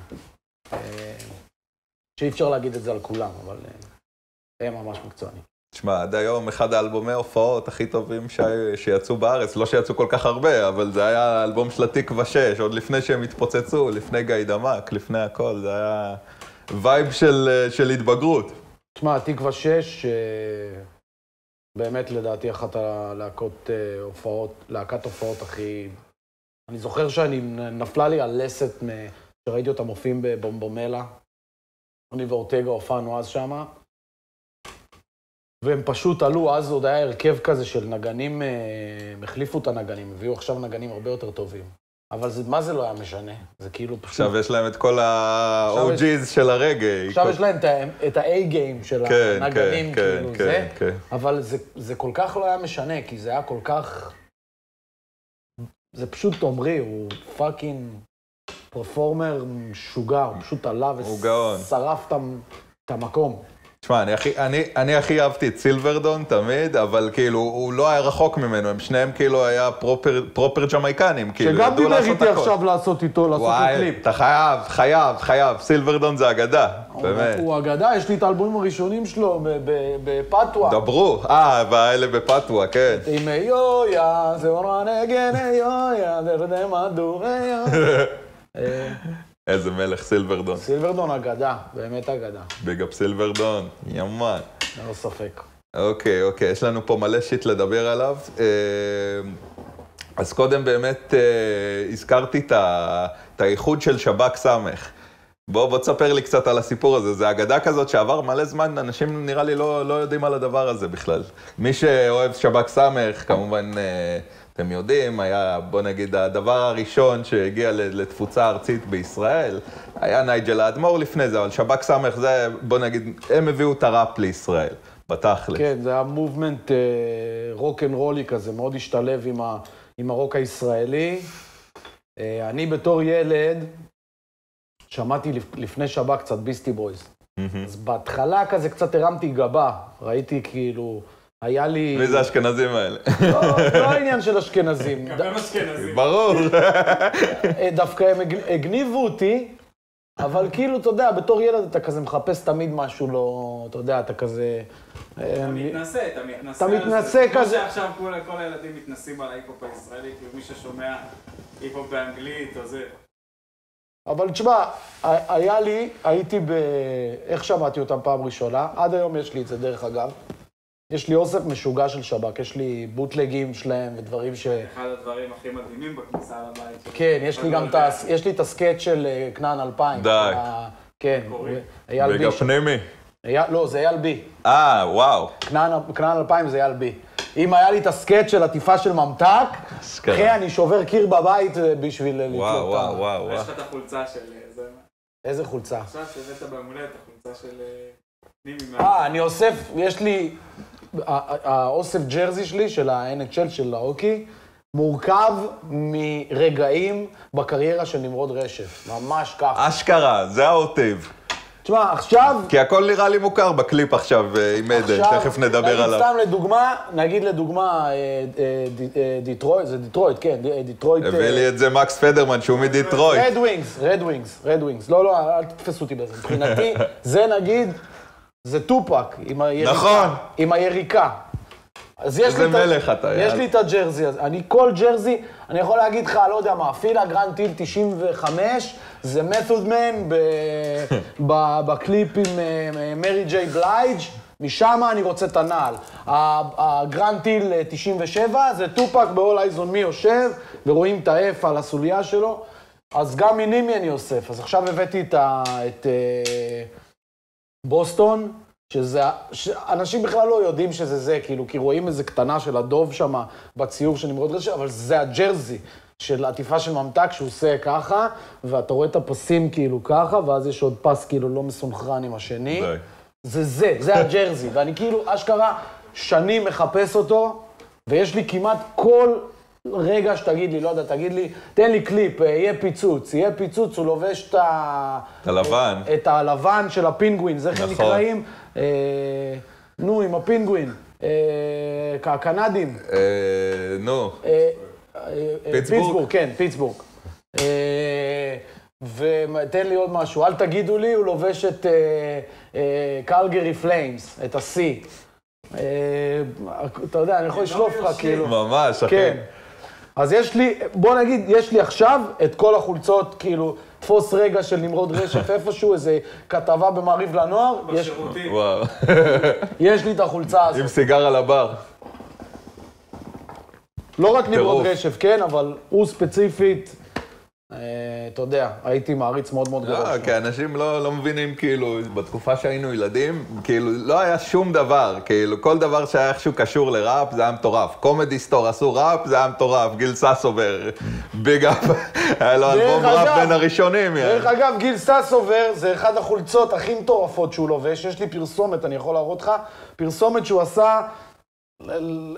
שאי אפשר להגיד את זה על כולם, אבל הם ממש מקצוענים. תשמע, עד היום אחד האלבומי הופעות הכי טובים שיצאו בארץ, לא שיצאו כל כך הרבה, אבל זה היה אלבום של התקווה שש, עוד לפני שהם התפוצצו, לפני גיא דמק, לפני הכל, זה היה וייב של התבגרות. תשמע, התקווה שש, באמת לדעתי אחת הלהקות הופעות, להקת הופעות הכי... אני זוכר שאני נפלה לי על לסת שראיתי אותם מופיעים בבומבומלה, אני ואורטגה הופענו אז שמה, והם פשוט עלו, אז עוד היה הרכב כזה של נגנים, החליפו את הנגנים, הביאו עכשיו נגנים הרבה יותר טובים. אבל מה זה לא היה משנה? זה כאילו פשוט... עכשיו יש להם את כל ה-או ג'יז של הרגע. עכשיו יש להם את ה-A-Game של הנגנים, כאילו זה. אבל זה כל כך לא היה משנה, כי זה היה כל כך... זה פשוט עומרי, הוא פאקינג פרפורמר משוגע, הוא פשוט עלה ושרף את המקום. תשמע, אני הכי, אני, אני הכי אהבתי את סילברדון תמיד, אבל כאילו, הוא לא היה רחוק ממנו, הם שניהם כאילו היה פרופר, פרופר ג'מייקנים, כאילו, ידעו לעשות הכל. שגם דיבר איתי עכשיו לעשות איתו, לעשות את קליפ. אתה חייב, חייב, חייב, סילברדון זה אגדה, באמת. הוא אגדה, יש לי את האלבומים הראשונים שלו בפטווה. דברו, אה, והאלה בפטווה, כן. עם יויה, זה אורה נגן, יויה, דרדם אדור, יויה. איזה מלך, סילברדון. סילברדון אגדה, באמת אגדה. ביג אפ סילברדון, ימן. לא ספק. אוקיי, אוקיי, יש לנו פה מלא שיט לדבר עליו. אז קודם באמת הזכרתי את האיחוד של שב"כ סמך. בוא, בוא תספר לי קצת על הסיפור הזה. זה אגדה כזאת שעבר מלא זמן, אנשים נראה לי לא יודעים על הדבר הזה בכלל. מי שאוהב שב"כ סמך, כמובן... אתם יודעים, היה, בוא נגיד, הדבר הראשון שהגיע לתפוצה ארצית בישראל, היה נייג'ל האדמור לפני זה, אבל שב"כ סמך זה, בוא נגיד, הם הביאו את הראפ לישראל, בתכל'ס. כן, זה היה מובמנט רוק'נ'רולי כזה, מאוד השתלב עם הרוק הישראלי. אני בתור ילד, שמעתי לפני שב"כ קצת ביסטי בויז. אז בהתחלה כזה קצת הרמתי גבה, ראיתי כאילו... היה לי... מי זה האשכנזים האלה? לא, לא העניין של אשכנזים. גם הם אשכנזים. ברור. דווקא הם הגניבו אותי, אבל כאילו, אתה יודע, בתור ילד אתה כזה מחפש תמיד משהו לא... אתה יודע, אתה כזה... אתה מתנסה, אתה מתנסה. אתה מתנסה כזה. כמו שעכשיו כל הילדים מתנסים על ההיפ-הופ הישראלי, כאילו מי ששומע היפ-הופ באנגלית או זה. אבל תשמע, היה לי, הייתי ב... איך שמעתי אותם פעם ראשונה? עד היום יש לי את זה דרך אגב. יש לי אוסף משוגע של שב"כ, יש לי בוטלגים שלהם ודברים ש... אחד הדברים הכי מדהימים בכניסה לבית. כן, יש לי גם את הסקט של כנען אלפיים. די. כן. וגפנימי. לא, זה אייל בי. אה, וואו. כנען אלפיים זה אייל בי. אם היה לי את הסקט של עטיפה של ממתק, אחרי אני שובר קיר בבית בשביל לתלות. וואו, וואו, וואו. יש לך את החולצה של... איזה חולצה? עכשיו שבאת באמונה את החולצה של... אה, אני אוסף, יש לי... האוסף ג'רזי שלי, של ה-אן אייץ' אל, של ההוקי, מורכב מרגעים בקריירה של נמרוד רשף. ממש ככה. אשכרה, זה העוטב. תשמע, עכשיו... כי הכל נראה לי מוכר בקליפ עכשיו עם עדן, תכף נדבר עליו. סתם לדוגמה, נגיד לדוגמה דיטרויט, זה דיטרויט, כן, דיטרויט... הביא לי את זה מקס פדרמן, שהוא מדיטרויט. רד ווינגס, רד ווינגס, רד ווינגס. לא, לא, אל תתפסו אותי בזה. מבחינתי, זה נגיד... זה טופק, עם היריקה. נכון. עם היריקה. איזה מלך אתה, יאללה. יש לי את הג'רזי הזה. אני כל ג'רזי, אני יכול להגיד לך, לא יודע מה, אפילו גרנד טיל תשעים וחמש, זה מתוד מן בקליפ עם מרי ג'יי בלייג', משם אני רוצה את הנעל. הגרנד טיל תשעים ושבע, זה טופק בעול אייזון מי יושב, ורואים את האף על הסוליה שלו. אז גם מינימי אני אוסף. אז עכשיו הבאתי את... בוסטון, שזה... אנשים בכלל לא יודעים שזה זה, כאילו, כי רואים איזה קטנה של הדוב שמה בציור של נמרוד רשף, אבל זה הג'רזי של עטיפה של ממתק שהוא עושה ככה, ואתה רואה את הפסים כאילו ככה, ואז יש עוד פס כאילו לא מסונכרן עם השני. זה זה, זה הג'רזי, ואני כאילו, אשכרה, שנים מחפש אותו, ויש לי כמעט כל... רגע שתגיד לי, לא יודע, תגיד לי, תן לי קליפ, יהיה פיצוץ, יהיה פיצוץ, הוא לובש את ה... את הלבן. את הלבן של הפינגווין, זה נכון. נקראים, אה, נו, עם הפינגווין, אה, הקנדים. אה, נו. אה, אה, פיצבורג. פיצבורג, כן, פיצבורג. אה, ותן לי עוד משהו, אל תגידו לי, הוא לובש את אה, אה, קלגרי פליימס, את ה-C. אה, אתה יודע, אני יכול לשלוף לך, כאילו. ממש, אחי. כן. אז יש לי, בוא נגיד, יש לי עכשיו את כל החולצות, כאילו, תפוס רגע של נמרוד רשף איפשהו, איזו כתבה במעריב לנוער. בשירותים. וואו. יש לי את החולצה הזאת. עם סיגר על הבר. לא רק נמרוד רשף, כן, אבל הוא ספציפית, אתה יודע, הייתי מעריץ מאוד מאוד גדול. לא, כי אנשים לא מבינים, כאילו, בתקופה שהיינו ילדים, כאילו, לא היה שום דבר, כאילו, כל דבר שהיה איכשהו קשור לראפ, זה היה מטורף. קומדי סטור עשו ראפ, זה היה מטורף. גיל ססובר, ביג אפ, היה לו אלבום ראפ בין הראשונים. דרך אגב, גיל ססובר זה אחד החולצות הכי מטורפות שהוא לובש. יש לי פרסומת, אני יכול להראות לך, פרסומת שהוא עשה,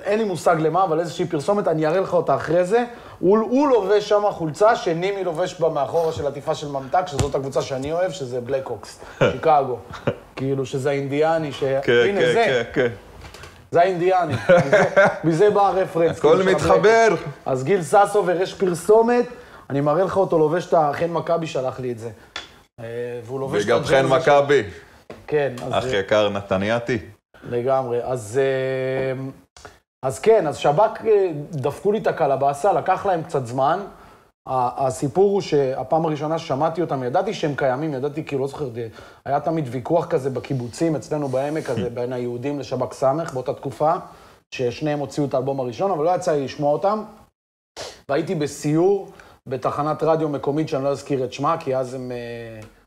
אין לי מושג למה, אבל איזושהי פרסומת, אני אראה לך אותה אחרי זה. הוא לובש שם החולצה שנימי לובש בה מאחורה של עטיפה של ממתק, שזאת הקבוצה שאני אוהב, שזה בלאק-אוקס, שיקגו. כאילו, שזה האינדיאני ש... הנה, זה. זה האינדיאני. מזה בא הרפרנס. הכל מתחבר. אז גיל ססובר, יש פרסומת, אני מראה לך אותו, לובש את החן מכבי, שלח לי את זה. והוא לובש את זה. וגם חן מכבי. כן, אז... אח יקר נתניאתי. לגמרי. אז... אז כן, אז שב"כ דפקו לי את הקלבאסה, לקח להם קצת זמן. הסיפור הוא שהפעם הראשונה ששמעתי אותם, ידעתי שהם קיימים, ידעתי כאילו, לא זוכר, היה תמיד ויכוח כזה בקיבוצים, אצלנו בעמק הזה, בין היהודים לשב"כ סמך, באותה תקופה, ששניהם הוציאו את האלבום הראשון, אבל לא יצא לי לשמוע אותם. והייתי בסיור בתחנת רדיו מקומית, שאני לא אזכיר את שמה, כי אז הם,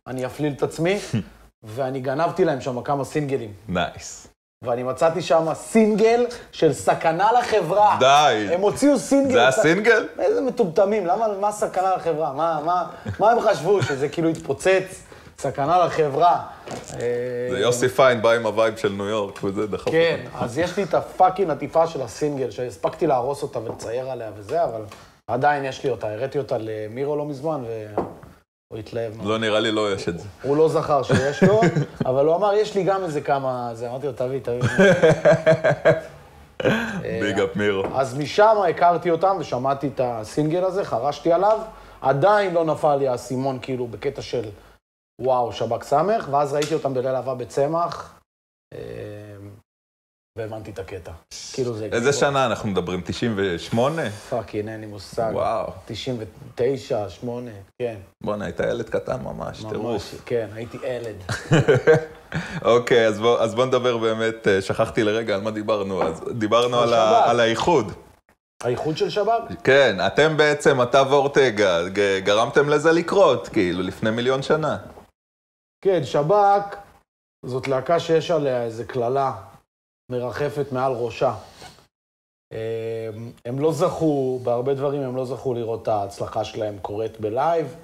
אני אפליל את עצמי, ואני גנבתי להם שם כמה סינגלים. נייס. ואני מצאתי שם סינגל של סכנה לחברה. די. הם הוציאו סינגל. זה הסינגל? איזה מטומטמים, מה סכנה לחברה? מה הם חשבו? שזה כאילו התפוצץ, סכנה לחברה. זה יוסי פיין בא עם הווייב של ניו יורק וזה דחוף. כן, אז יש לי את הפאקינג עטיפה של הסינגל, שהספקתי להרוס אותה ולצייר עליה וזה, אבל עדיין יש לי אותה, הראיתי אותה למירו לא מזמן ו... הוא התלהב. לא, נראה לי לא יש את זה. הוא לא זכר שיש לו, אבל הוא אמר, יש לי גם איזה כמה... זה אמרתי לו, תביא, תביא. ביג אפ מירו. אז משם הכרתי אותם ושמעתי את הסינגל הזה, חרשתי עליו, עדיין לא נפל לי הסימון כאילו בקטע של וואו, שב"כ סמך, ואז ראיתי אותם בליל אהבה בצמח, והאמנתי את הקטע. כאילו זה... איזה שנה אנחנו מדברים? תשעים ושמונה? פאק, הנה, אני מושג. וואו. תשעים ותשע, שמונה, כן. בוא'נה, היית ילד קטן ממש, תירוף. ממש, כן, הייתי ילד. אוקיי, אז בוא, אז בוא נדבר באמת, שכחתי לרגע על מה דיברנו, אז דיברנו על, ה, על האיחוד. האיחוד של שב"ב? כן, אתם בעצם, אתה ואורטגה, גרמתם לזה לקרות, כאילו, לפני מיליון שנה. כן, שב"כ, זאת להקה שיש עליה איזו כללה מרחפת מעל ראשה. הם לא זכו, בהרבה דברים הם לא זכו לראות את ההצלחה שלהם קורית בלייב,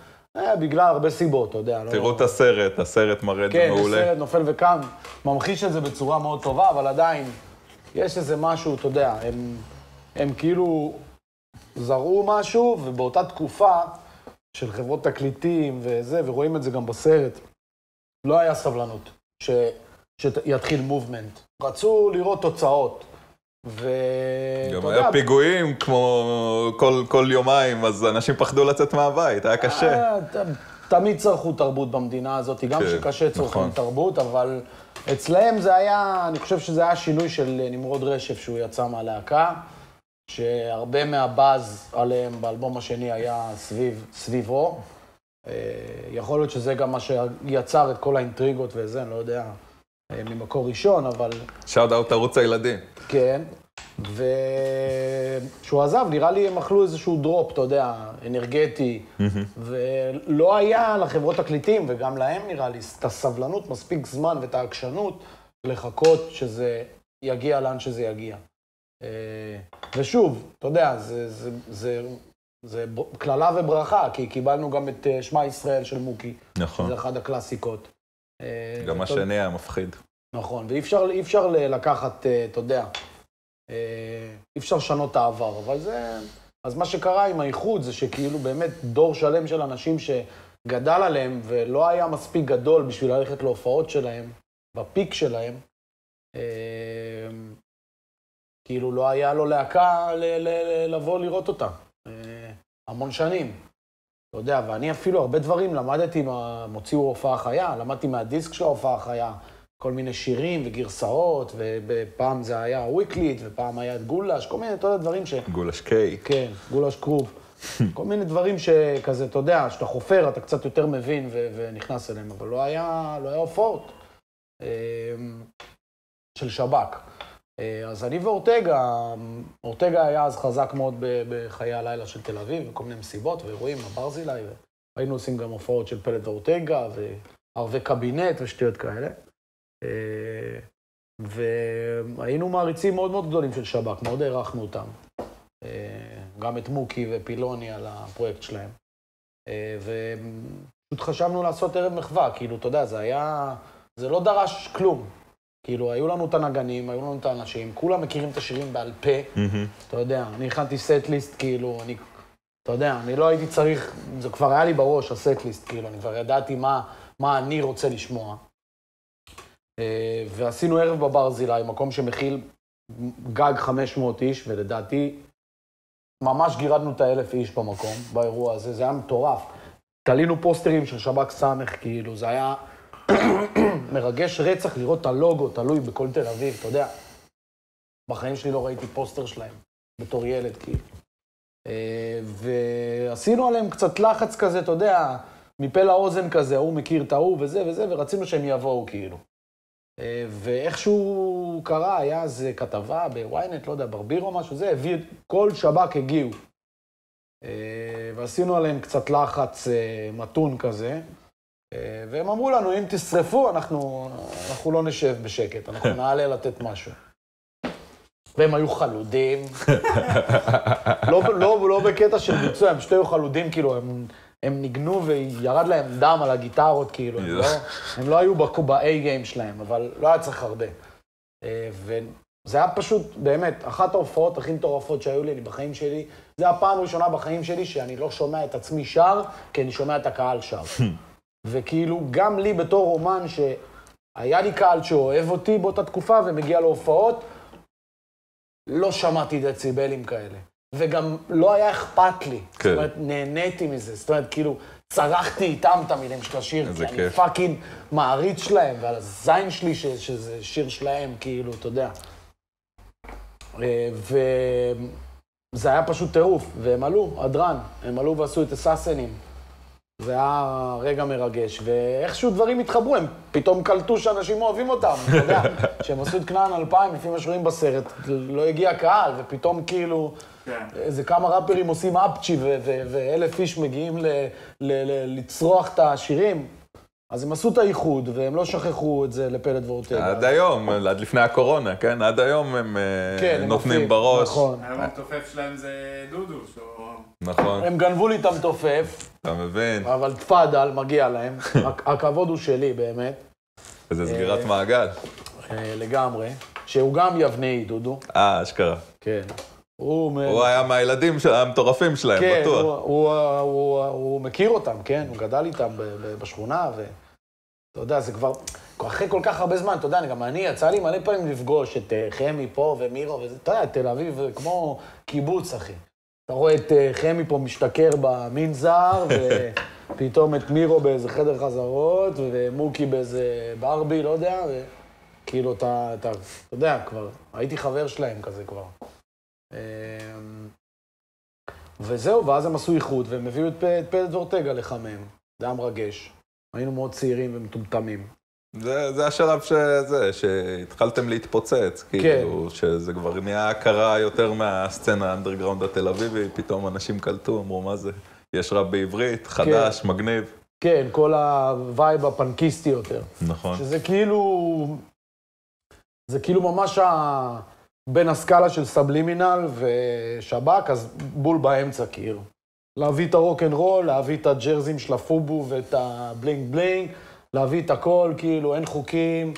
בגלל הרבה סיבות, אתה יודע. תראו את הסרט, הסרט מרד מעולה. כן, הסרט נופל וקם, ממחיש את זה בצורה מאוד טובה, אבל עדיין יש איזה משהו, אתה יודע, הם, הם כאילו זרעו משהו, ובאותה תקופה של חברות תקליטים וזה, ורואים את זה גם בסרט, לא היה סבלנות ש, שיתחיל מובמנט. רצו לראות תוצאות. ו... גם היה יודע, פיגועים כמו כל, כל יומיים, אז אנשים פחדו לצאת מהבית, היה קשה. תמיד צרכו תרבות במדינה הזאת, גם שקשה צורכים תרבות, אבל אצלהם זה היה, אני חושב שזה היה שינוי של נמרוד רשף שהוא יצא מהלהקה, שהרבה מהבאז עליהם באלבום השני היה סביב, סביבו. יכול להיות שזה גם מה שיצר את כל האינטריגות וזה, אני לא יודע. ממקור ראשון, אבל... שאוד אאוט ערוץ הילדים. כן, וכשהוא עזב, נראה לי הם אכלו איזשהו דרופ, אתה יודע, אנרגטי, ולא היה לחברות תקליטים, וגם להם נראה לי, את הסבלנות, מספיק זמן ואת העקשנות, לחכות שזה יגיע לאן שזה יגיע. ושוב, אתה יודע, זה, זה, זה, זה כללה וברכה, כי קיבלנו גם את שמע ישראל של מוקי. נכון. שזה אחד הקלאסיקות. גם השני היה מפחיד. נכון, ואי אפשר לקחת, אתה יודע, אי אפשר לשנות העבר, אבל זה... אז מה שקרה עם האיחוד זה שכאילו באמת דור שלם של אנשים שגדל עליהם ולא היה מספיק גדול בשביל ללכת להופעות שלהם, בפיק שלהם, כאילו לא היה לו להקה לבוא לראות אותה. המון שנים. אתה יודע, ואני אפילו הרבה דברים למדתי, מוציאו הופעה חיה, למדתי מהדיסק של ההופעה חיה, כל מיני שירים וגרסאות, ופעם זה היה וויקליט, ופעם היה את גולש, כל מיני, אתה יודע, דברים ש... גולש קיי. כן, גולש קרוב. כל מיני דברים שכזה, אתה יודע, שאתה חופר, אתה קצת יותר מבין ונכנס אליהם, אבל לא היה הופעות של שב"כ. אז אני ואורטגה, אורטגה היה אז חזק מאוד בחיי הלילה של תל אביב, וכל מיני מסיבות ואירועים, הברזילי, והיינו עושים גם הופעות של פלט ואורטגה, וערבי קבינט ושטויות כאלה. והיינו מעריצים מאוד מאוד גדולים של שב"כ, מאוד הערכנו אותם. גם את מוקי ופילוני על הפרויקט שלהם. ופשוט חשבנו לעשות ערב מחווה, כאילו, אתה יודע, זה היה... זה לא דרש כלום. כאילו, היו לנו את הנגנים, היו לנו את האנשים, כולם מכירים את השירים בעל פה. Mm-hmm. אתה יודע, אני הכנתי סט-ליסט, כאילו, אני... אתה יודע, אני לא הייתי צריך... זה כבר היה לי בראש, הסט-ליסט, כאילו, אני כבר ידעתי מה, מה אני רוצה לשמוע. ועשינו ערב בברזילי, מקום שמכיל גג חמש מאות איש, ולדעתי, ממש גירדנו את האלף איש במקום, באירוע הזה, זה היה מטורף. תלינו פוסטרים של שב"כ סמך, כאילו, זה היה... מרגש רצח לראות את הלוגו, תלוי בכל תל אביב, אתה יודע. בחיים שלי לא ראיתי פוסטר שלהם, בתור ילד, כאילו. ועשינו עליהם קצת לחץ כזה, אתה יודע, מפה לאוזן כזה, הוא מכיר את ההוא וזה וזה, ורצינו שהם יבואו, כאילו. ואיכשהו קרה, היה איזו כתבה בוויינט, לא יודע, ברביר או משהו, זה הביא, כל שב"כ הגיעו. ועשינו עליהם קצת לחץ מתון כזה. והם אמרו לנו, אם תשרפו, אנחנו, אנחנו לא נשב בשקט, אנחנו נעלה לתת משהו. והם היו חלודים. לא, לא, לא בקטע של ביצוע, הם שתי היו חלודים, כאילו, הם, הם ניגנו וירד להם דם על הגיטרות, כאילו. הם, לא, הם לא היו ב-A-game שלהם, אבל לא היה צריך הרבה. וזה היה פשוט, באמת, אחת ההופעות הכי מטורפות שהיו לי בחיים שלי, זה הפעם הראשונה בחיים שלי שאני לא שומע את עצמי שר, כי אני שומע את הקהל שר. וכאילו, גם לי בתור אומן שהיה לי קהל שאוהב אותי באותה תקופה ומגיע להופעות, לא שמעתי דציבלים כאלה. וגם לא היה אכפת לי. כן. זאת אומרת, נהניתי מזה. זאת אומרת, כאילו, צרחתי איתם את המילים של השיר, כי אני פאקינג מעריץ שלהם, ועל הזין שלי ש- שזה שיר שלהם, כאילו, אתה יודע. וזה היה פשוט טירוף, והם עלו, אדרן, הם עלו ועשו את הסאסנים. זה היה רגע מרגש, ואיכשהו דברים התחברו, הם פתאום קלטו שאנשים אוהבים אותם, אתה יודע, שהם עשו את כנען אלפיים, לפי מה שרואים בסרט, לא הגיע קהל, ופתאום כאילו, איזה כמה ראפרים עושים אפצ'י, ואלף איש מגיעים לצרוח את השירים. אז הם עשו את האיחוד, והם לא שכחו את זה לפלט ואורטגה. עד היום, עד לפני הקורונה, כן? עד היום הם נותנים בראש. היום המתופף שלהם זה דודו, נכון. הם גנבו לי את המתופף. אתה מבין. אבל תפאדל, מגיע להם. הכבוד הוא שלי, באמת. איזה סגירת מעגל. לגמרי. שהוא גם יבני, דודו. אה, אשכרה. כן. הוא היה מהילדים המטורפים שלהם, בטוח. הוא מכיר אותם, כן, הוא גדל איתם בשכונה, ואתה יודע, זה כבר, אחרי כל כך הרבה זמן, אתה יודע, גם אני, יצא לי מלא פעמים לפגוש את חמי פה ומירו, ואתה יודע, תל אביב, כמו קיבוץ, אחי. אתה רואה את חמי פה משתכר במנזר, ופתאום את מירו באיזה חדר חזרות, ומוקי באיזה ברבי, לא יודע, וכאילו, אתה יודע, כבר, הייתי חבר שלהם כזה כבר. וזהו, ואז הם עשו איחוד, והם הביאו את פלט ואורטגה לחמם. זה היה מרגש. היינו מאוד צעירים ומטומטמים. זה השלב שזה, שהתחלתם להתפוצץ, כאילו, שזה כבר נהיה הכרה יותר מהסצנה האנדרגראונד התל אביבי, פתאום אנשים קלטו, אמרו, מה זה? יש ראפ בעברית, חדש, מגניב. כן, כל הווייב הפנקיסטי יותר. נכון. שזה כאילו... זה כאילו ממש ה... בין הסקאלה של סבלימינל ושבק, אז בול באמצע קיר. להביא את הרוק'נ'רול, להביא את הג'רזים של הפובו ואת הבלינג בלינג, להביא את הכל, כאילו, אין חוקים,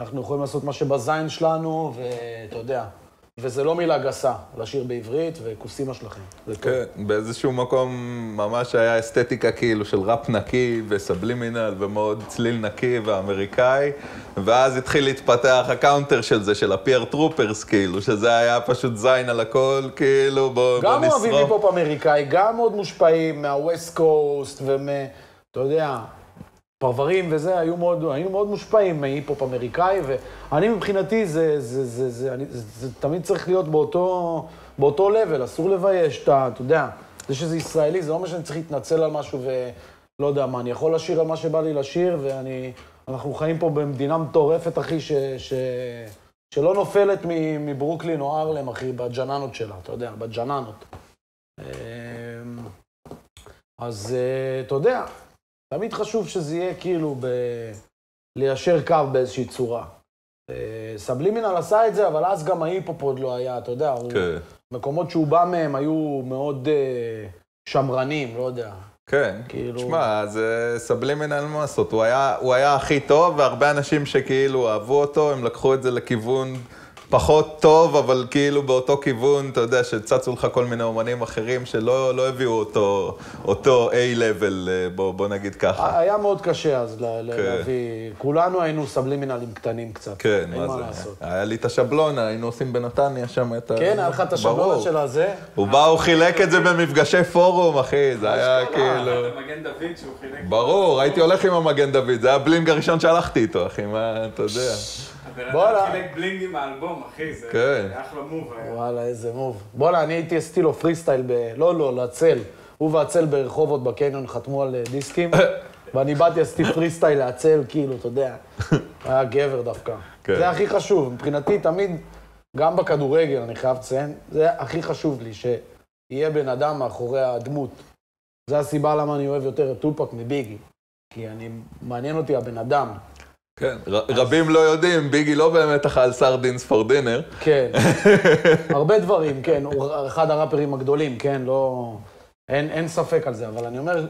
אנחנו יכולים לעשות מה שבזין שלנו, ואתה יודע. וזה לא מילה גסה, לשיר בעברית וכוסימה שלכם. כן, באיזשהו מקום ממש היה אסתטיקה כאילו של ראפ נקי וסבלימינל ומאוד צליל נקי ואמריקאי, ואז התחיל להתפתח הקאונטר של זה, של הפייר טרופרס כאילו, שזה היה פשוט זין על הכל כאילו, בוא נסרום. גם אוהבים היפופ אמריקאי, גם מאוד מושפעים מהווסט קוסט ומה, אתה יודע, פרברים וזה, היינו מאוד מושפעים מהיפופ אמריקאי, ואני מבחינתי, זה תמיד צריך להיות באותו לבל, אסור לבייש, אתה יודע, זה שזה ישראלי, זה לא אומר שאני צריך להתנצל על משהו ולא יודע מה, אני יכול לשיר על מה שבא לי לשיר, ואנחנו חיים פה במדינה מטורפת, אחי, שלא נופלת מברוקלין או ארלם, אחי, בג'ננות שלה, אתה יודע, בג'ננות. אז אתה יודע, תמיד חשוב שזה יהיה כאילו ליישר קו באיזושהי צורה. סבלימינל עשה את זה, אבל אז גם ההיפופ עוד לא היה, אתה יודע. מקומות שהוא בא מהם היו מאוד שמרנים, לא יודע. כן, תשמע, זה סבלימינל מה לעשות. הוא היה הכי טוב, והרבה אנשים שכאילו אהבו אותו, הם לקחו את זה לכיוון פחות טוב, אבל כאילו באותו כיוון, אתה יודע, שצצו לך כל מיני אומנים אחרים שלא לא הביאו אותו, אותו A-level, בוא, בוא נגיד ככה. היה מאוד קשה אז להביא, כולנו היינו סבלימינלים קטנים קצת, כן, אין מה לעשות. היה לי את השבלונה, היינו עושים בנתניה שם את ה... כן, היה לך את השבלונה של הזה. הוא בא, הוא חילק את זה במפגשי פורום, אחי, זה היה כאילו... המגן דוד שהוא חילק... ברור, הייתי הולך עם המגן דוד, זה היה בלינג הראשון שהלכתי איתו, אחי, מה, אתה יודע. בואלה. חילק בלינג עם האלבום, אחי, זה אחלה מוב היה. וואלה, איזה מוב. בואלה, אני הייתי סטילו פרי סטייל ב... לא, לא, להצל. הוא והצל ברחובות בקניון חתמו על דיסקים, ואני באתי עשיתי פרי סטייל להצל, כאילו, אתה יודע. היה גבר דווקא. זה הכי חשוב. מבחינתי, תמיד, גם בכדורגל, אני חייב לציין, זה הכי חשוב לי, שיהיה בן אדם מאחורי הדמות. זו הסיבה למה אני אוהב יותר את טופק מביגי. כי אני... מעניין אותי הבן אדם. כן, רבים לא יודעים, ביגי לא באמת אכל סרדינס פור דינר. כן, הרבה דברים, כן, הוא אחד הראפרים הגדולים, כן, לא... אין ספק על זה, אבל אני אומר,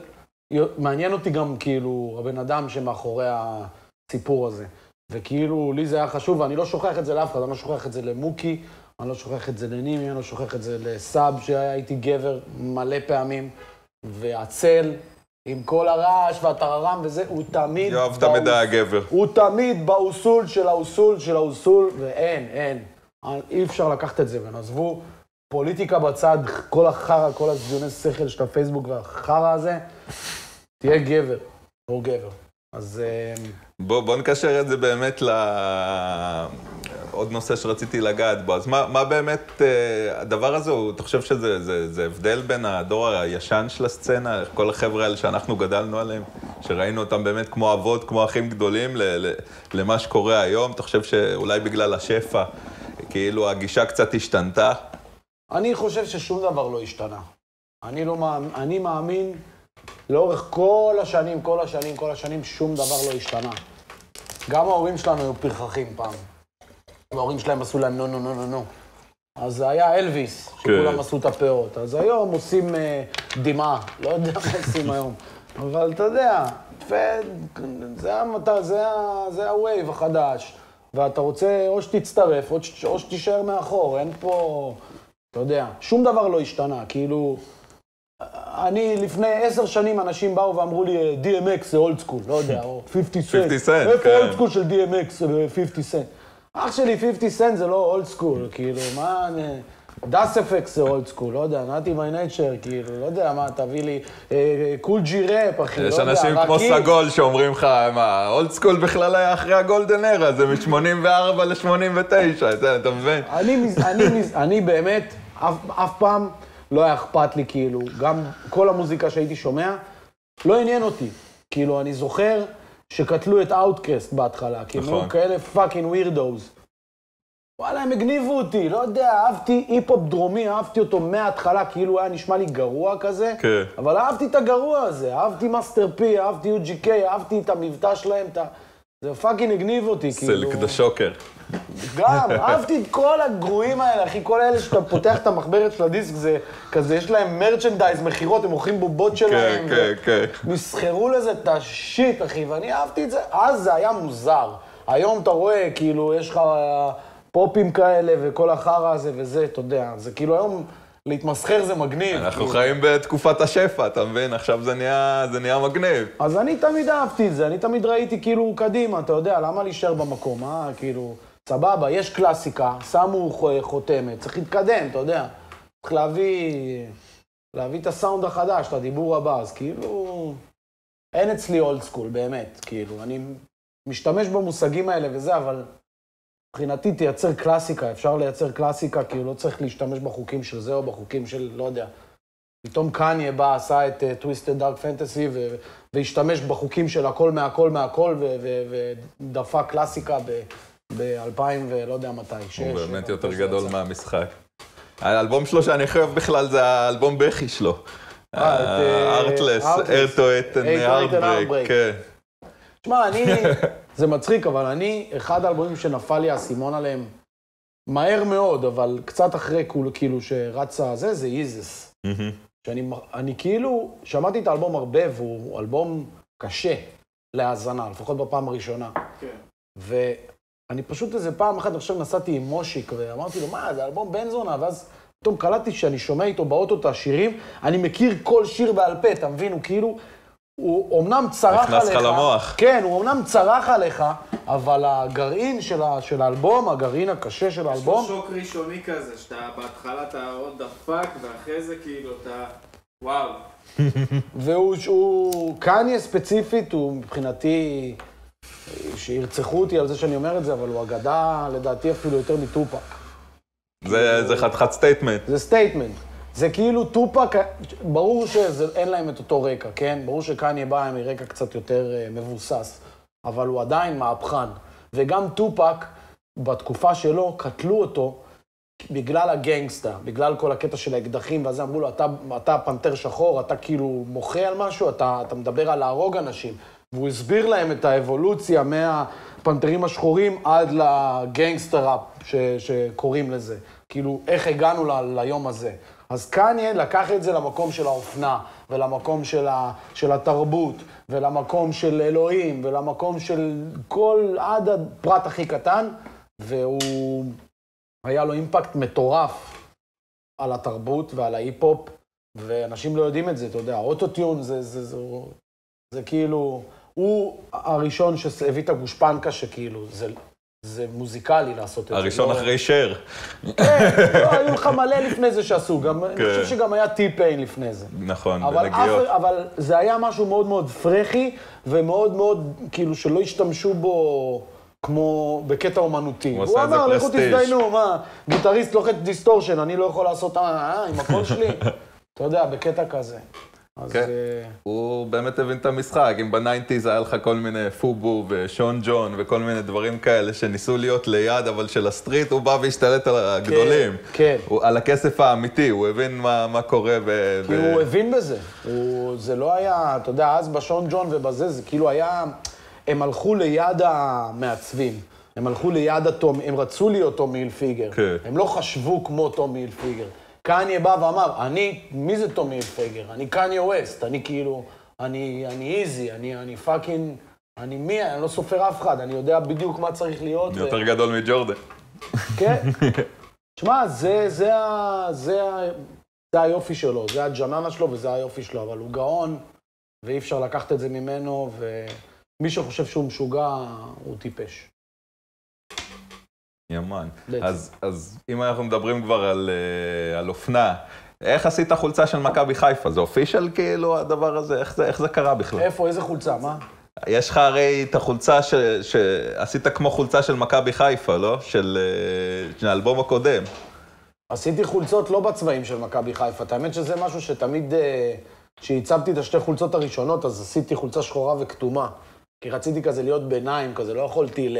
מעניין אותי גם כאילו הבן אדם שמאחורי הסיפור הזה. וכאילו, לי זה היה חשוב, ואני לא שוכח את זה לאף אחד, אני לא שוכח את זה למוקי, אני לא שוכח את זה לנימי, אני לא שוכח את זה לסאב, שהייתי גבר מלא פעמים, והצל. עם כל הרעש והטררם וזה, הוא תמיד... יואב תמיד היה גבר. הוא תמיד באוסול של האוסול של האוסול, ואין, אין. אי אפשר לקחת את זה, ונעזבו פוליטיקה בצד, כל החרא, כל הזיוני שכל של הפייסבוק והחרא הזה, תהיה גבר, או גבר. אז... בוא, בוא נקשר את זה באמת ל... עוד נושא שרציתי לגעת בו, אז מה, מה באמת הדבר הזה, אתה חושב שזה זה, זה הבדל בין הדור הישן של הסצנה, כל החבר'ה האלה שאנחנו גדלנו עליהם, שראינו אותם באמת כמו אבות, כמו אחים גדולים, ל, ל, למה שקורה היום, אתה חושב שאולי בגלל השפע, כאילו הגישה קצת השתנתה? אני חושב ששום דבר לא השתנה. אני, לא, אני מאמין לאורך כל השנים, כל השנים, כל השנים, שום דבר לא השתנה. גם ההורים שלנו היו פרחחים פעם. וההורים שלהם עשו להם נו נו נו נו נו. אז זה היה אלוויס, שכולם עשו את הפאות. אז היום עושים דמעה, לא יודע מה עושים היום. אבל אתה יודע, זה הווייב החדש. ואתה רוצה או שתצטרף או שתישאר מאחור, אין פה... אתה יודע, שום דבר לא השתנה, כאילו... אני, לפני עשר שנים אנשים באו ואמרו לי, די אם אקס זה אולד סקול, לא יודע, או חמישים סנט. חמישים סנט, כן. איפה אולד סקול של די אם אקס ו-חמישים סנט? אח שלי, חמישים סנט זה לא אולד סקול, כאילו, מה... דאס אף אקס זה אולד סקול, לא יודע, נאטי בי נייצ'ר, כאילו, לא יודע מה, תביא לי קול ג'י ראפ, אחי, לא יודע, רק... יש אנשים כמו סגול שאומרים לך, מה, אולד סקול בכלל היה אחרי הגולדן אירה, זה מ-שמונים וארבע ל-שמונים ותשע, אתה מבין? אני באמת, אף פעם... לא היה אכפת לי, כאילו, גם כל המוזיקה שהייתי שומע, לא עניין אותי. כאילו, אני זוכר שקטלו את אאוטקאסט בהתחלה, כי הם היו כאלה פאקינג ווירדוז. וואלה, הם הגניבו אותי, לא יודע, אהבתי היפ-הופ דרומי, אהבתי אותו מההתחלה, כאילו היה נשמע לי גרוע כזה, אבל אהבתי את הגרוע הזה, אהבתי מאסטר פי, אהבתי יו ג'י קיי, אהבתי את המבטא שלהם, זה פאקינג הגניב אותי, כאילו. סלק דה שוקר. גם, אהבתי את כל הגרועים האלה, אחי, כל אלה שאתה פותח את המחברת של הדיסק, זה כזה, יש להם מרצ'נדייז, מחירות, הם מוכרים בובות שלהם. כן, כן, כן. מסחרו לזה את השיט, אחי, ואני אהבתי את זה. אז זה היה מוזר. היום אתה רואה, כאילו, יש לך פופים כאלה וכל החרא הזה וזה, אתה יודע. זה כאילו היום להתמסחר זה מגניב. אנחנו חיים בתקופת השפע, אתה מבין? עכשיו זה נהיה מגניב. אז אני תמיד אהבתי את זה, אני תמיד ראיתי כאילו קדימה, אתה יודע, למה להישאר במקום, אה? כאילו... סבבה, יש קלאסיקה, שמו חותמת, צריך להתקדם, אתה יודע. צריך להביא, להביא את הסאונד החדש, את הדיבור הבא, אז כאילו... אין אצלי אולד סקול, באמת, כאילו. אני משתמש במושגים האלה וזה, אבל מבחינתי תייצר קלאסיקה, אפשר לייצר קלאסיקה, כאילו לא צריך להשתמש בחוקים של זה או בחוקים של, לא יודע. פתאום קניה בא, עשה את טוויסטד דארק פנטסי, והשתמש בחוקים של הכל מהכל מהכל, ודפק קלאסיקה ב... ב-אלפיים ולא יודע מתי, שש... הוא באמת יותר גדול מהמשחק. האלבום שלו שאני חייב בכלל זה האלבום בכי שלו. ארטלס, ארטויט והארטברייק. תשמע, אני... זה מצחיק, אבל אני, אחד האלבומים שנפל לי הסימון עליהם מהר מאוד, אבל קצת אחרי כאילו שרצה זה, זה איזס. שאני כאילו... שמעתי את האלבום הרבה, והוא אלבום קשה להאזנה, לפחות בפעם הראשונה. כן. אני פשוט איזה פעם אחת, עכשיו נסעתי עם מושיק, ואמרתי לו, מה, זה אלבום בן זונה, ואז פתאום קלטתי שאני שומע איתו באוטו את השירים, אני מכיר כל שיר בעל פה, אתה מבין, הוא כאילו, הוא אמנם צרח עליך... נכנס לך למוח. כן, הוא אמנם צרח עליך, אבל הגרעין של האלבום, הגרעין הקשה של האלבום... יש לו שוק ראשוני כזה, שאתה בהתחלה אתה עוד דפק, ואחרי זה כאילו אתה... וואו. והוא... קניה ספציפית, הוא מבחינתי... שירצחו אותי על זה שאני אומר את זה, אבל הוא אגדה, לדעתי, אפילו יותר מטופק. זה חתיכת סטייטמנט. זה סטייטמנט. זה כאילו טופק, ברור שאין להם את אותו רקע, כן? ברור שקניה בא מרקע קצת יותר מבוסס, אבל הוא עדיין מהפכן. וגם טופק, בתקופה שלו, קטלו אותו בגלל הגנגסטה, בגלל כל הקטע של האקדחים, ואז אמרו לו, אתה פנתר שחור, אתה כאילו מוחה על משהו, אתה מדבר על להרוג אנשים. והוא הסביר להם את האבולוציה מהפנתרים השחורים עד לגנגסטראפ שקוראים לזה. כאילו, איך הגענו ל- ליום הזה. אז קניה לקח את זה למקום של האופנה, ולמקום של, ה- של התרבות, ולמקום של אלוהים, ולמקום של כל עד הפרט הכי קטן, והוא... היה לו אימפקט מטורף על התרבות ועל ההיפ-הופ, ואנשים לא יודעים את זה, אתה יודע, האוטוטיון זה... זה, זה... זה כאילו... הוא הראשון שהביא את הגושפנקה שכאילו, זה, זה מוזיקלי לעשות את זה. הראשון לא... אחרי שר. כן, לא, היו לך מלא לפני זה שעשו, גם, כן. אני חושב שגם היה טיפיין לפני זה. נכון, אבל בנגיעות. אף, אבל זה היה משהו מאוד מאוד פרחי, ומאוד מאוד, כאילו, שלא השתמשו בו כמו בקטע אומנותי. הוא אמר, לכו תזדיינו, מה? גיטריסט לוחץ דיסטורשן, אני לא יכול לעשות אה, עם הקול שלי. אתה יודע, בקטע כזה. כן, הוא באמת הבין את המשחק. אם בניינטיז היה לך כל מיני פובו ושון ג'ון וכל מיני דברים כאלה שניסו להיות ליד, אבל של הסטריט הוא בא והשתלט על הגדולים. כן, כן. על הכסף האמיתי, הוא הבין מה קורה ב... כי הוא הבין בזה. זה לא היה, אתה יודע, אז בשון ג'ון ובזה, זה כאילו היה... הם הלכו ליד המעצבים, הם הלכו ליד הטומי, הם רצו להיות טומי הילפיגר. הם לא חשבו כמו טומי הילפיגר. קניה בא ואמר, אני, מי זה טומי הילפיגר? אני קניה ווסט, אני כאילו, אני איזי, אני פאקינג, אני מי, אני לא סופר אף אחד, אני יודע בדיוק מה צריך להיות. אני יותר גדול מג'ורדן. כן? תשמע, זה היופי שלו, זה הג'ננה שלו וזה היופי שלו, אבל הוא גאון, ואי אפשר לקחת את זה ממנו, ו... מי שחושב שהוא משוגע, הוא טיפש. ימן. אז, אז אם אנחנו מדברים כבר על, על אופנה, איך עשית החולצה של מכבי חיפה? זה אופישל כאילו הדבר הזה? איך זה, איך זה קרה בכלל? איפה? איזה חולצה? מה? יש לך הרי את החולצה ש, שעשית כמו חולצה של מכבי חיפה, לא? של, של האלבום הקודם. עשיתי חולצות לא בצבעים של מכבי חיפה. האמת שזה משהו שתמיד, כשהצבתי את השתי חולצות הראשונות, אז עשיתי חולצה שחורה וכתומה. כי רציתי כזה להיות ביניים, כזה לא יכולתי ל...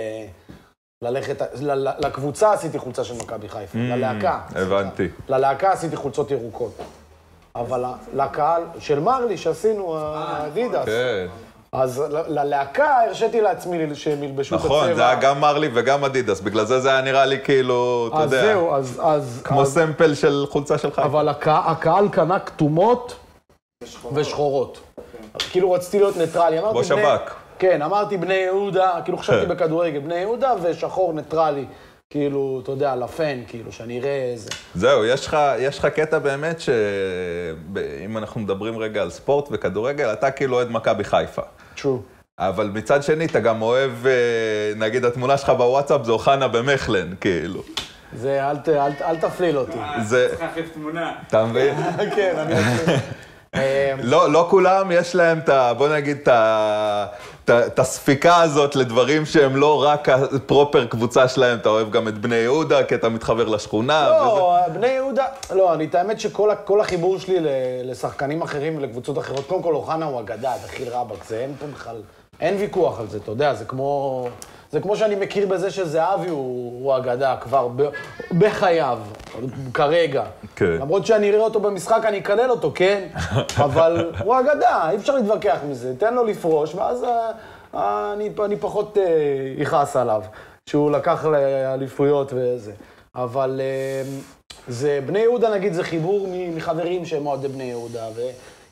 ללכת... ל... לקבוצה עשיתי חולצה של מכבי חיפה, mm, ללהקה. הבנתי. ללהקה עשיתי חולצות ירוקות. אבל לקהל של מרלי שעשינו, האדידס. כן. אז ללהקה הרשיתי לעצמי שהם ילבשו את הצבע. נכון, זה היה גם מרלי וגם אדידס, בגלל זה זה היה נראה לי כאילו, אתה יודע. אז זהו, אז... אז כמו אז... סמפל של חולצה של חיפה. אבל הקה... הקהל קנה כתומות ושחורות. ושחורות. Okay. כאילו רציתי להיות ניטרלי. בוא שבק. כן, אמרתי בני יהודה, כאילו חשבתי בכדורגל, בני יהודה ושחור ניטרלי, כאילו, אתה יודע, לפן, כאילו, שאני אראה איזה. זהו, יש לך קטע באמת שאם אנחנו מדברים רגע על ספורט וכדורגל, אתה כאילו אוהד מכבי חיפה. True. אבל מצד שני, אתה גם אוהב, נגיד, התמונה שלך בוואטסאפ, זה אוחנה במכלן, כאילו. זה, אל תפליל אותי. זה... צריך להחליף תמונה. אתה מבין? כן, אני חושב. לא, לא כולם יש להם את ה... בוא נגיד את הספיקה הזאת לדברים שהם לא רק הפרופר קבוצה שלהם. אתה אוהב גם את בני יהודה, כי אתה מתחבר לשכונה. לא, בני יהודה... לא, אני את האמת שכל החיבור שלי לשחקנים אחרים ולקבוצות אחרות, קודם כל אוחנה הוא אגדה, זה הכי רבק, זה אין פה בכלל... אין ויכוח על זה, אתה יודע, זה כמו... זה כמו שאני מכיר בזה שזהבי הוא אגדה כבר בחייו, כרגע. למרות שאני אראה אותו במשחק, אני אקלל אותו, כן? אבל הוא אגדה, אי אפשר להתווכח מזה. תן לו לפרוש, ואז אני פחות יכעס עליו, שהוא לקח לאליפויות וזה. אבל זה בני יהודה, נגיד, זה חיבור מחברים שהם אוהדי בני יהודה.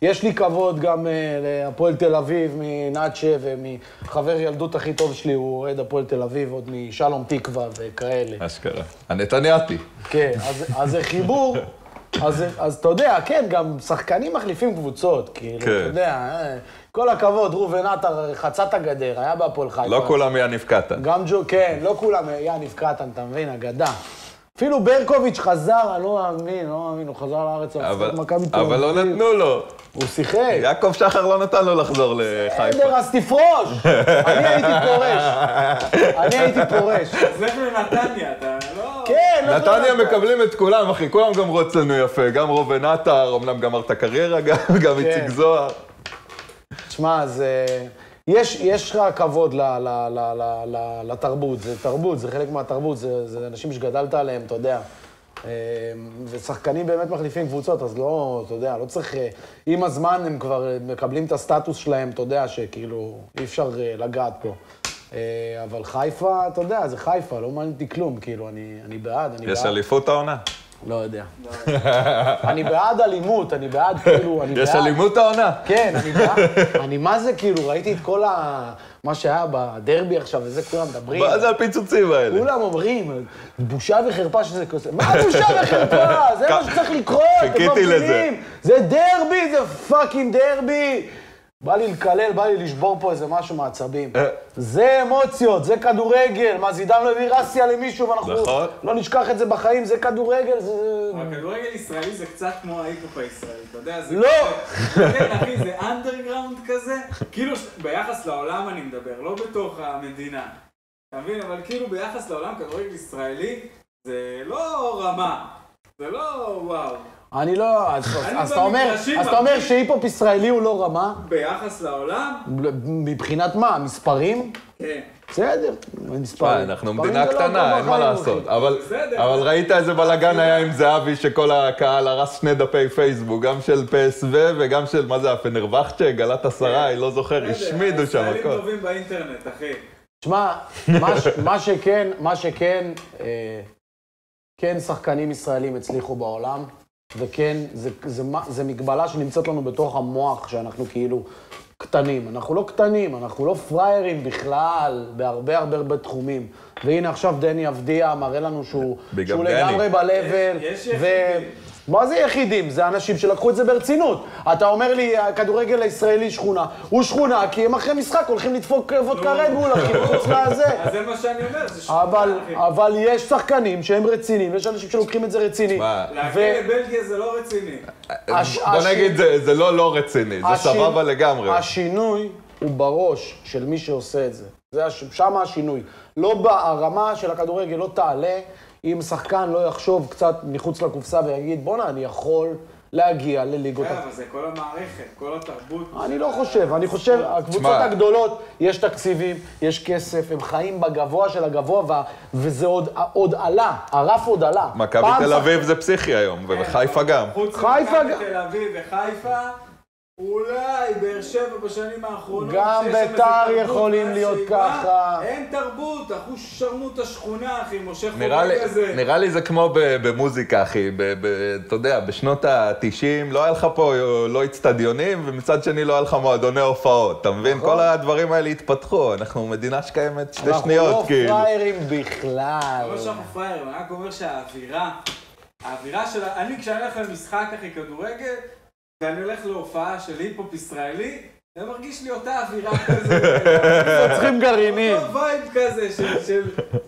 יש לי כבוד גם להפועל תל אביב, מנאצ'ה ומחבר ילדות הכי טוב שלי, הוא אוהד הפועל תל אביב, עוד משלום תקווה וכאלה. אשכרה. הנתניאתי. כן, אז זה חיבור, אז אתה יודע, כן, גם שחקנים מחליפים קבוצות, כאילו, אתה יודע, כל הכבוד, רובן עטר חצה את הגדר, היה בהפועל חיפה. לא כולם יניב קטן. גם ג'ו, כן, לא כולם יניב קטן, אתה מבין, אגדה. אפילו ברקוביץ' חזר, אני לא מאמין, לא מאמין, הוא חזר לארץ, הוא עושה את מכבי תל אביב. אבל לא נתנו לו. הוא שיחק. יעקב שחר לא נתן לו לחזור לחיפה. בסדר, אז תפרוש! אני הייתי פורש. אני הייתי פורש. זה לנתניה, אתה לא... כן, לא... נתניה מקבלים את כולם, אחי, כולם גם רוצנו יפה. גם רובן עטר, אמנם גמר את הקריירה, גם איציק זוהר. תשמע, אז... יש לך כבוד לתרבות, זה תרבות, זה חלק מהתרבות, זה אנשים שגדלת עליהם, אתה יודע. ושחקנים באמת מחליפים קבוצות, אז לא, אתה יודע, לא צריך... עם הזמן הם כבר מקבלים את הסטטוס שלהם, אתה יודע, שכאילו אי אפשר לגעת פה. אבל חיפה, אתה יודע, זה חיפה, לא מעניין אותי כלום, כאילו, אני בעד, אני בעד. יש אליפות העונה? לא יודע. אני בעד אלימות, אני בעד כאילו, אני בעד... יש אלימות העונה. כן, אני בעד. אני מה זה כאילו, ראיתי את כל ה... מה שהיה בדרבי עכשיו, וזה כולם מדברים. מה זה הפיצוצים האלה? כולם אומרים, בושה וחרפה שזה כוסף. מה בושה וחרפה? זה מה שצריך לקרות, אתם מבינים? זה דרבי, זה פאקינג דרבי. בא לי לקלל, בא לי לשבור פה איזה משהו מעצבים. זה אמוציות, זה כדורגל. מה, זידן לא הביא רסיה למישהו ואנחנו לא נשכח את זה בחיים, זה כדורגל, זה... הכדורגל ישראלי זה קצת כמו ההיפ-הופ הישראלי, אתה יודע, זה... לא! כן, אחי, זה אנדרגראונד כזה, כאילו ביחס לעולם אני מדבר, לא בתוך המדינה. אתה מבין? אבל כאילו ביחס לעולם כדורגל ישראלי, זה לא רמה, זה לא וואו. אני לא... אז אתה אומר שהיפופ ישראלי הוא לא רמה? ביחס לעולם? מבחינת מה? מספרים? כן. בסדר, מספרים. אנחנו מדינה קטנה, אין מה לעשות. אבל ראית איזה בלאגן היה עם זהבי שכל הקהל הרס שני דפי פייסבוק, גם של פי אס וי וגם של, מה זה, הפנרווחצ'ה, גלת עשרה, אני לא זוכר, השמידו שם הכל. ישראלים טובים באינטרנט, אחי. תשמע, מה שכן, מה שכן, כן שחקנים ישראלים הצליחו בעולם, וכן, זה, זה, זה מגבלה שנמצאת לנו בתוך המוח, שאנחנו כאילו קטנים. אנחנו לא קטנים, אנחנו לא פריירים בכלל, בהרבה הרבה הרבה תחומים. והנה עכשיו דני אבדיה מראה לנו שהוא, שהוא לגמרי בלבל. יש, יש ו... יחידים. מה זה יחידים? זה אנשים שלקחו את זה ברצינות. אתה אומר לי, הכדורגל הישראלי שכונה. הוא שכונה, כי הם אחרי משחק הולכים לדפוק וודקה רדבול, כי בחוץ לזה. אז זה מה שאני אומר, זה שכונה. אבל יש שחקנים שהם רציניים, יש אנשים שלוקחים את זה רציני. להגיע לבלגיה זה לא רציני. בוא נגיד, זה לא רציני, זה סבבה לגמרי. השינוי הוא בראש של מי שעושה את זה. שם השינוי. לא ברמה של הכדורגל, לא תעלה. אם שחקן לא יחשוב קצת מחוץ לקופסה ויגיד, בוא'נה, אני יכול להגיע לליגות... כן, אבל זה כל המערכת, כל התרבות... אני לא חושב, אני חושב, הקבוצות הגדולות, יש תקציבים, יש כסף, הם חיים בגבוה של הגבוה, וזה עוד עלה, הרף עוד עלה. מכבי תל אביב זה פסיכי היום, וחיפה גם. חוץ מכבי תל אביב וחיפה, אולי באר שבע בשנים האחרונות... גם בית"ר יכולים להיות ככה. אין תרבות, אחוז שרמו את השכונה, אחי, משה חובר כזה. נראה לי זה כמו במוזיקה, אחי. אתה יודע, בשנות ה-תשעים לא היה לך פה לא אצטדיונים, ומצד שני לא היה לך מועדוני הופעות. אתה מבין? כל הדברים האלה התפתחו. אנחנו מדינה שקיימת שתי שניות, כאילו. אנחנו לא פריירים בכלל. לא שאנחנו פריירים, אני רק אומר שהאווירה... האווירה של... אני, כשאני הולך למשחק, אחי, כדורגל, ואני הולך להופעה של היפ-הופ ישראלי, זה מרגיש לי אותה אווירה כזו. צריכים גרעינים. אותו וייב כזה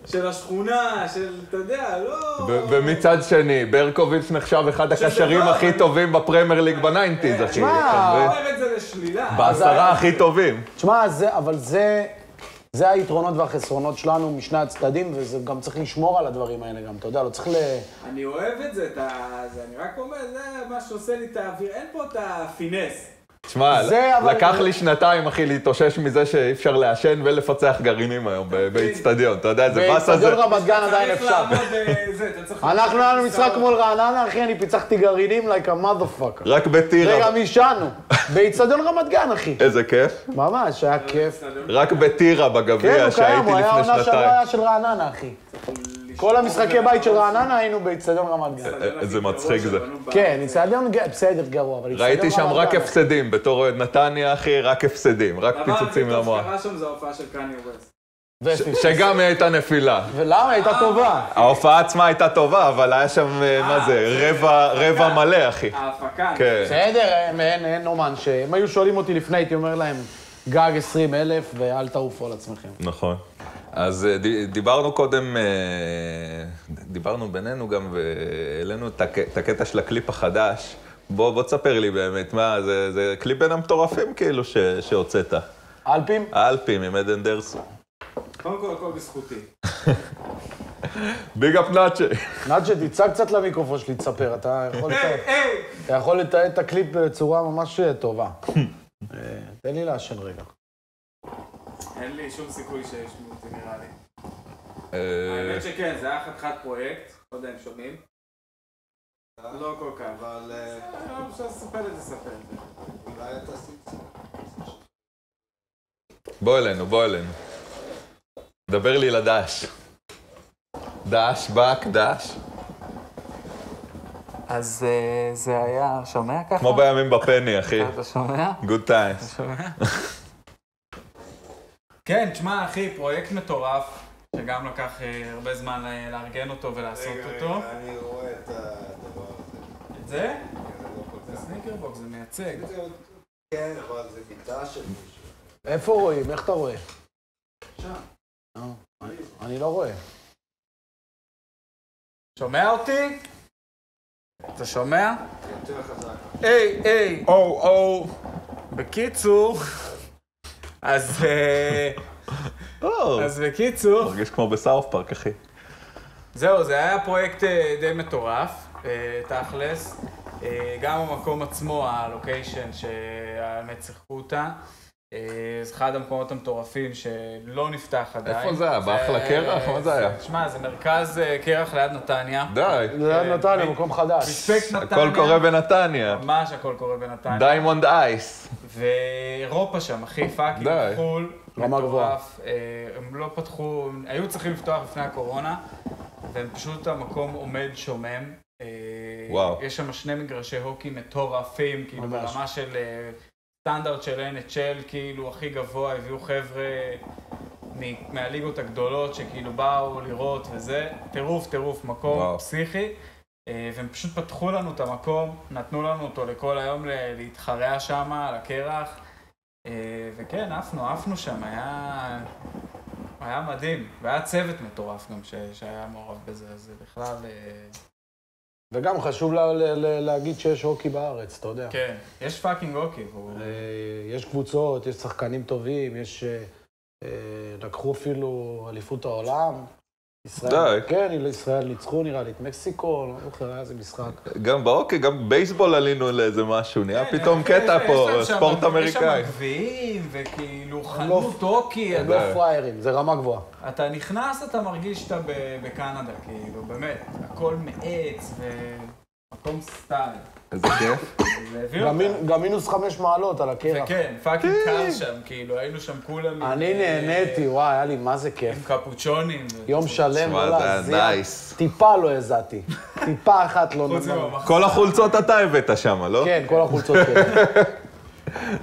של השכונה, של, אתה יודע, לא... ומצד שני, ברקוביץ' נחשב אחד הקשרים הכי טובים בפרמייר ליג בניינטיז, אחי. תשמע, אני אומר את זה לשלילה. בעשרה הכי טובים. תשמע, אבל זה... זה היתרונות והחסרונות שלנו משני הצדדים, וזה גם צריך לשמור על הדברים האלה גם, אתה יודע, לא צריך ל... אני אוהב את זה, אני רק אומר, זה מה שעושה לי את האוויר, אין פה את הפינס. תשמע, לקח לי שנתיים, אחי, להתאושש מזה שאי אפשר לעשן ולפצח גרעינים היום באצטדיון, אתה יודע, זה פס הזה. באצטדיון רמת גן עדיין אפשר. אנחנו היינו משחק מול רעננה, אחי, אני פיצחתי גרעינים like a motherfucker. רק בטירה. רגע, מישנו. באצטדיון רמת גן, אחי. איזה כיף. ממש, היה כיף. רק בטירה בגביע שהייתי לפני שנתיים. כן, הוא קיים, הוא היה עונה שעברה של רעננה, אחי. כל המשחקי בית של רעננה היינו באצטדיון רמת גן. זה מצחיק זה. כן, אצטדיון בסדר גרוע, אבל אצטדיון רמת גן. ראיתי שם רק הפסדים, בתור אוהד נתניה, אחי, רק הפסדים, רק פיצוצים למוח. דבר הכי טוב שקרה שם זה ההופעה של קניה ווסט. שגם היא הייתה נפילה. ולמה? הייתה טובה. ההופעה עצמה הייתה טובה, אבל היה שם, מה זה, רבע מלא, אחי. ההפקה. בסדר, אין אומן שהם היו שואלים אותי לפני, הייתי אומר להם, גג עשרים אלף ואל תעופו על עצמכם. נכון. אז דיברנו קודם, דיברנו בינינו גם, והעלינו את הקטע של הקליפ החדש. בוא, בוא תספר לי באמת, מה, זה, זה קליפ בין המטורפים כאילו שהוצאת. אלפים? אלפים, עם עדן דרסו. קודם כל, הכל בזכותי. ביג אפ נאצ'ה. נאצ'ה, תצא קצת למיקרופון שלי, תספר. אתה יכול לתעד את הקליפ בצורה ממש טובה. תן לי לעשן רגע. אין לי שום סיכוי שישמעו אותי, נראה לי. האמת שכן, זה היה חתיכת פרויקט, לא יודע אם שומעים. לא כל כך, אבל... לא אפשר לספר את זה, ספר את זה. אולי אתה עשית? בוא אלינו, בוא אלינו. דבר לי לדש. דש, בק, דש. אז זה היה... שומע ככה? כמו בימים בפני, אחי. אתה שומע? Good times. אתה שומע? כן, תשמע, אחי, פרויקט מטורף, שגם לקח הרבה זמן לארגן אותו ולעשות אותו. רגע, רגע, אני רואה את הדבר הזה. את זה? זה סניקר בוקס, זה מייצג. כן, אבל זה ביטה של מישהו. איפה רואים? איך אתה רואה? שם. אני לא רואה. שומע אותי? אתה שומע? יותר חזק. איי, איי, או, או. בקיצור... אז אז בקיצור... מרגיש כמו בסאוף פארק, אחי. זהו, זה היה פרויקט די מטורף, תכלס. גם המקום עצמו, הלוקיישן שהאמת שיחקו אותה. זה אחד המקומות המטורפים שלא נפתח עדיין. איפה זה היה? באחלה קרח? מה זה היה? תשמע, זה מרכז קרח ליד נתניה. די. ליד נתניה, מקום חדש. מספק נתניה. הכל קורה בנתניה. ממש הכל קורה בנתניה. דיימונד אייס. ואירופה שם, אחי, פאקינג, חול. רמה גבוהה. הם לא פתחו, היו צריכים לפתוח לפני הקורונה, והם פשוט המקום עומד שומם. וואו. יש שם שני מגרשי הוקי מטורפים, כאילו ברמה של... סטנדרט של אן אייץ' אל כאילו הכי גבוה, הביאו חבר'ה מהליגות הגדולות שכאילו באו לראות וזה, טירוף טירוף, מקום וואו. פסיכי, והם פשוט פתחו לנו את המקום, נתנו לנו אותו לכל היום להתחרע שם על הקרח, וכן, עפנו, עפנו שם, היה, היה מדהים, והיה צוות מטורף גם ש... שהיה מעורב בזה, אז בכלל... וגם חשוב לה, לה, לה, להגיד שיש הוקי בארץ, אתה יודע. כן, יש פאקינג הוקי. הוא... יש קבוצות, יש שחקנים טובים, יש... לקחו אפילו אליפות העולם. ישראל, די. כן, ישראל ניצחו נראה לי את מקסיקו, לא זוכר, היה איזה משחק. גם בהוקי, גם בייסבול עלינו לאיזה משהו, נהיה פתאום קטע פה, ספורט אמריקאי. יש שם גביעים וכאילו חנות הוקי. הם לא פריירים, זה רמה גבוהה. אתה נכנס, אתה מרגיש שאתה בקנדה, כאילו, באמת, הכל מעץ ומקום סטייל. איזה כיף. גם מינוס חמש מעלות על הקרח. וכן, פאקינג קר שם, כאילו, היינו שם כולם... אני נהניתי, וואי, היה לי, מה זה כיף. עם קפוצ'ונים. יום שלם, לא להזיע. טיפה לא הזעתי. טיפה אחת לא נמנה. כל החולצות אתה הבאת שם, לא? כן, כל החולצות כאלה.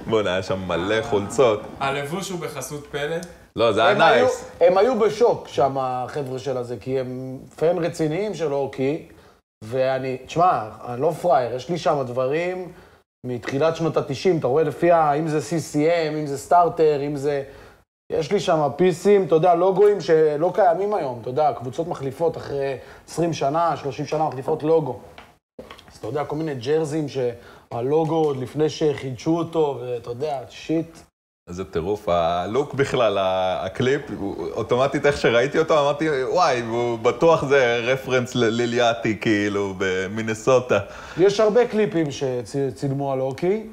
בוא'נה, היה שם מלא חולצות. הלבוש הוא בחסות פלד. לא, זה היה נייס. הם היו בשוק שם, החבר'ה של הזה, כי הם פן רציניים שלו, כי... ואני, תשמע, אני לא פרייר, יש לי שם דברים מתחילת שנות ה-תשעים, אתה רואה לפי ה... אם זה סי סי אם, אם זה סטארטר, אם זה... יש לי שם פיסים, אתה יודע, לוגויים שלא קיימים היום, אתה יודע, קבוצות מחליפות אחרי עשרים שנה, שלושים שנה מחליפות לוגו. אז אתה יודע, כל מיני ג'רזים שהלוגו עוד לפני שחידשו אותו, ואתה יודע, שיט. איזה טירוף, הלוק בכלל, הקליפ, אוטומטית איך שראיתי אותו, אמרתי, וואי, הוא בטוח זה רפרנס לליליאטי, כאילו, במינסוטה. יש הרבה קליפים שצילמו על הוקי,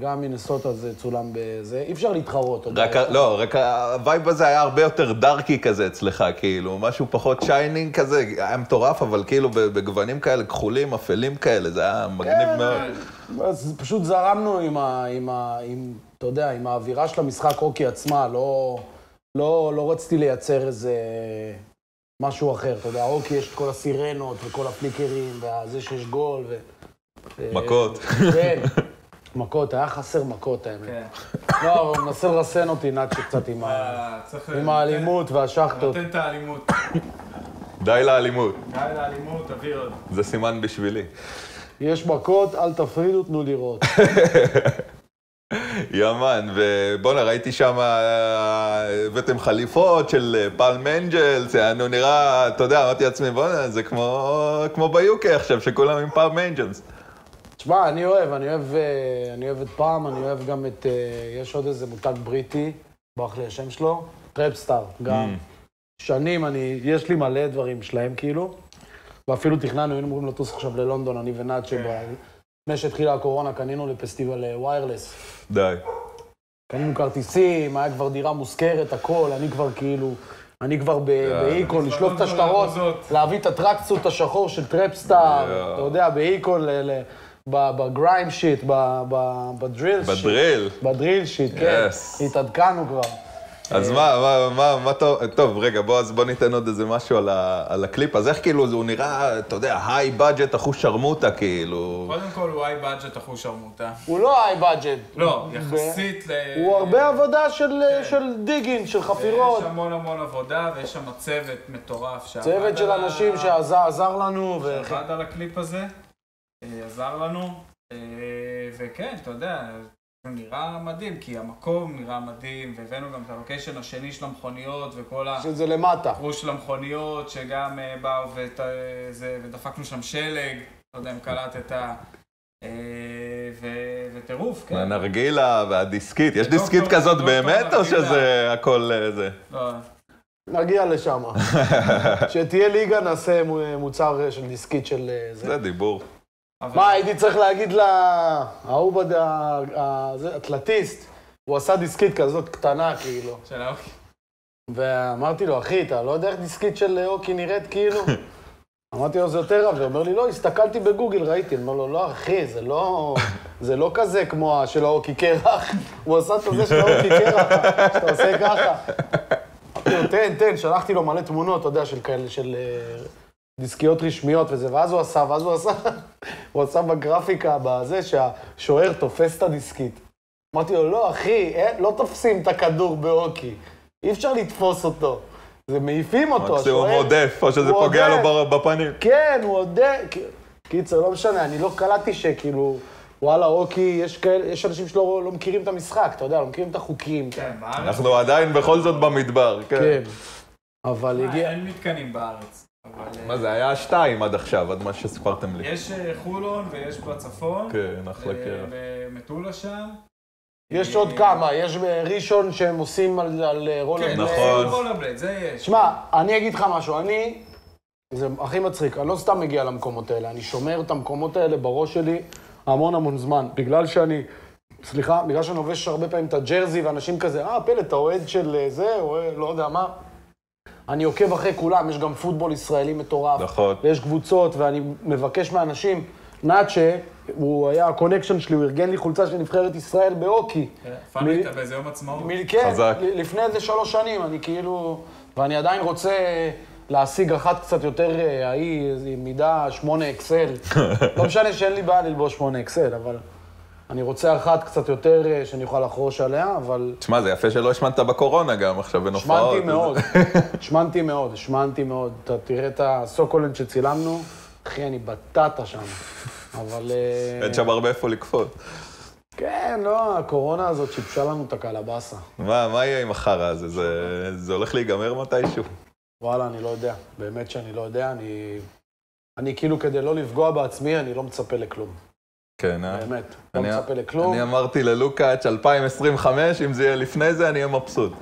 גם מינסוטה זה צולם בזה, אי אפשר להתחרות. לא, רק הווייב הזה היה הרבה יותר דארקי כזה אצלך, כאילו, משהו פחות שיינינג כזה, היה מטורף, אבל כאילו בגוונים כאלה, כחולים, אפלים כאלה, זה היה מגניב מאוד. אז פשוט זרמנו עם ה... עם ה... עם... אתה יודע, עם האווירה של המשחק הוקי עצמה, לא... לא... לא רציתי לייצר איזה... משהו אחר, אתה יודע, הוקי יש את כל הסירנות וכל הפליקרים, וזה שיש גול ו... מכות. כן, מכות, היה חסר מכות, האמת. כן. לא, הוא מנסה לרסן אותי נאצ'ה קצת עם ה... עם האלימות והשחטות. נותן את האלימות. די לאלימות. די לאלימות, אוויר עוד. זה סימן בשבילי. יש מכות, אל תפרידו, תנו לראות. ימן, ובוא'נה, ראיתי שם, הבאתם חליפות של פלם אנג'לס, נו נראה, אתה יודע, אמרתי לעצמי, בוא'נה, זה כמו ביוקי עכשיו, שכולם עם פלם אנג'לס. תשמע, אני אוהב, אני אוהב את פלם, אני אוהב גם את, יש עוד איזה מותג בריטי, ברח לי השם שלו, טראפסטאר, גם. שנים, יש לי מלא דברים שלהם כאילו, ואפילו תכננו, היינו אמורים לטוס עכשיו ללונדון, אני ונאצ'ה, לפני שהתחילה הקורונה, קנינו לפסטיבל ויירלס. די. קנינו כרטיסים, היה כבר דירה מושכרת, הכל, אני כבר כאילו, אני כבר באיקון, לשלוף את השטרות, להביא את הטרקציות השחור של טראפסטאר, אתה יודע, באיקון, בגריים שיט, בדריל שיט. בדריל? בדריל שיט, כן. התעדכנו כבר. אז מה, מה, מה, מה טוב, טוב, רגע, בוא, אז בוא ניתן עוד איזה משהו על, ה, על הקליפ, אז איך כאילו, הוא נראה, אתה יודע, היי בדג'ט אחוש שרמוטה, כאילו... קודם כל, הוא היי בדג'ט אחוש שרמוטה. הוא לא היי בדג'ט. לא, יחסית ל... הוא הרבה עבודה של, של דיגין, של חפירות. יש המון המון עבודה, ויש שם צוות מטורף. צוות של אנשים שעזר לנו. שעבד על הקליפ הזה, עזר לנו, וכן, אתה יודע... נראה מדהים, כי המקום נראה מדהים, והבאנו גם את הלוקיישן השני של המכוניות וכל ה... שזה למטה. ראש של המכוניות, שגם באו ודפקנו שם שלג, לא יודע אם קלטת, טירוף, כן. הנרגילה והדיסקית, יש דיסקית כזאת באמת או שזה הכל זה? לא. נגיע לשם. שתהיה ליגה נעשה מוצר של דיסקית של זה. זה דיבור. מה, הייתי צריך להגיד להאהוב האתלטיסט, הוא עשה דיסקית כזאת קטנה כאילו. של האוקי. ואמרתי לו, אחי, אתה לא יודע איך דיסקית של אוקי נראית כאילו? אמרתי לו, זה יותר רב, ואומר לי, לא, הסתכלתי בגוגל, ראיתי. אמר לו, לא, אחי, זה לא... זה לא כזה כמו של האוקי קרח. הוא עשה את זה של האוקי קרח, שאתה עושה ככה. אמרתי לו, תן, תן, שלחתי לו מלא תמונות, אתה יודע, של כאלה, של דיסקיות רשמיות וזה, ואז הוא עשה, ואז הוא עשה... הוא עשה בגרפיקה, בזה, שהשוער תופס את הדיסקית. אמרתי לו, לא, אחי, לא תופסים את הכדור באוקי. אי אפשר לתפוס אותו. זה מעיפים אותו, השוער. הוא עודף, או שזה פוגע לו בפנים. כן, הוא עודף. קיצר, לא משנה, אני לא קלטתי שכאילו, וואלה, אוקי, יש אנשים שלא מכירים את המשחק, אתה יודע, לא מכירים את החוקים. אנחנו עדיין בכל זאת במדבר, כן. כן, אבל הגיע... אין מתקנים בארץ. מה זה, היה שתיים עד עכשיו, עד מה שספרתם לי. יש חולון ויש בצפון. כן, אחלה קרח. ומטולה שם. יש עוד כמה, יש ראשון שהם עושים על רולרבלייד. כן, נכון. רולרבלייד, זה יש. תשמע, אני אגיד לך משהו, אני, זה הכי מצחיק, אני לא סתם מגיע למקומות האלה, אני שומר את המקומות האלה בראש שלי המון המון זמן, בגלל שאני, סליחה, בגלל שאני לובש הרבה פעמים את הג'רזי ואנשים כזה, אה, פלט, האוהד של זה, או לא יודע מה, אני עוקב אחרי כולם, יש גם פוטבול ישראלי מטורף. נכון. ויש קבוצות, ואני מבקש מאנשים, נאצ'ה, הוא היה הקונקשן שלי, הוא ארגן לי חולצה של נבחרת ישראל באוקי. פעם הייתה באיזה יום עצמאות. כן, לפני איזה שלוש שנים, אני כאילו... ואני עדיין רוצה להשיג אחת קצת יותר, ההיא, מידה שמונה אקסל. לא משנה שאין לי בעיה ללבוש שמונה אקסל, אבל... אני רוצה אחת קצת יותר שאני אוכל לחרוש עליה, אבל... תשמע, זה יפה שלא השמנת בקורונה גם, עכשיו בנופעות. השמנתי מאוד, השמנתי מאוד, השמנתי מאוד. אתה תראה את הסוקולנד שצילמנו, אחי, אני בטטה שם. אבל... אין שם הרבה איפה לקפות. כן, לא, הקורונה הזאת שיבשה לנו את הקלבאסה. מה, מה יהיה עם החרא הזה? זה הולך להיגמר מתישהו? וואלה, אני לא יודע. באמת שאני לא יודע, אני... אני כאילו, כדי לא לפגוע בעצמי, אני לא מצפה לכלום. כן, אה? באמת, לא מצפה לכלום. אני אמרתי ללוקאץ' אלפיים עשרים וחמש, אם זה יהיה לפני זה, אני אהיה מבסוט.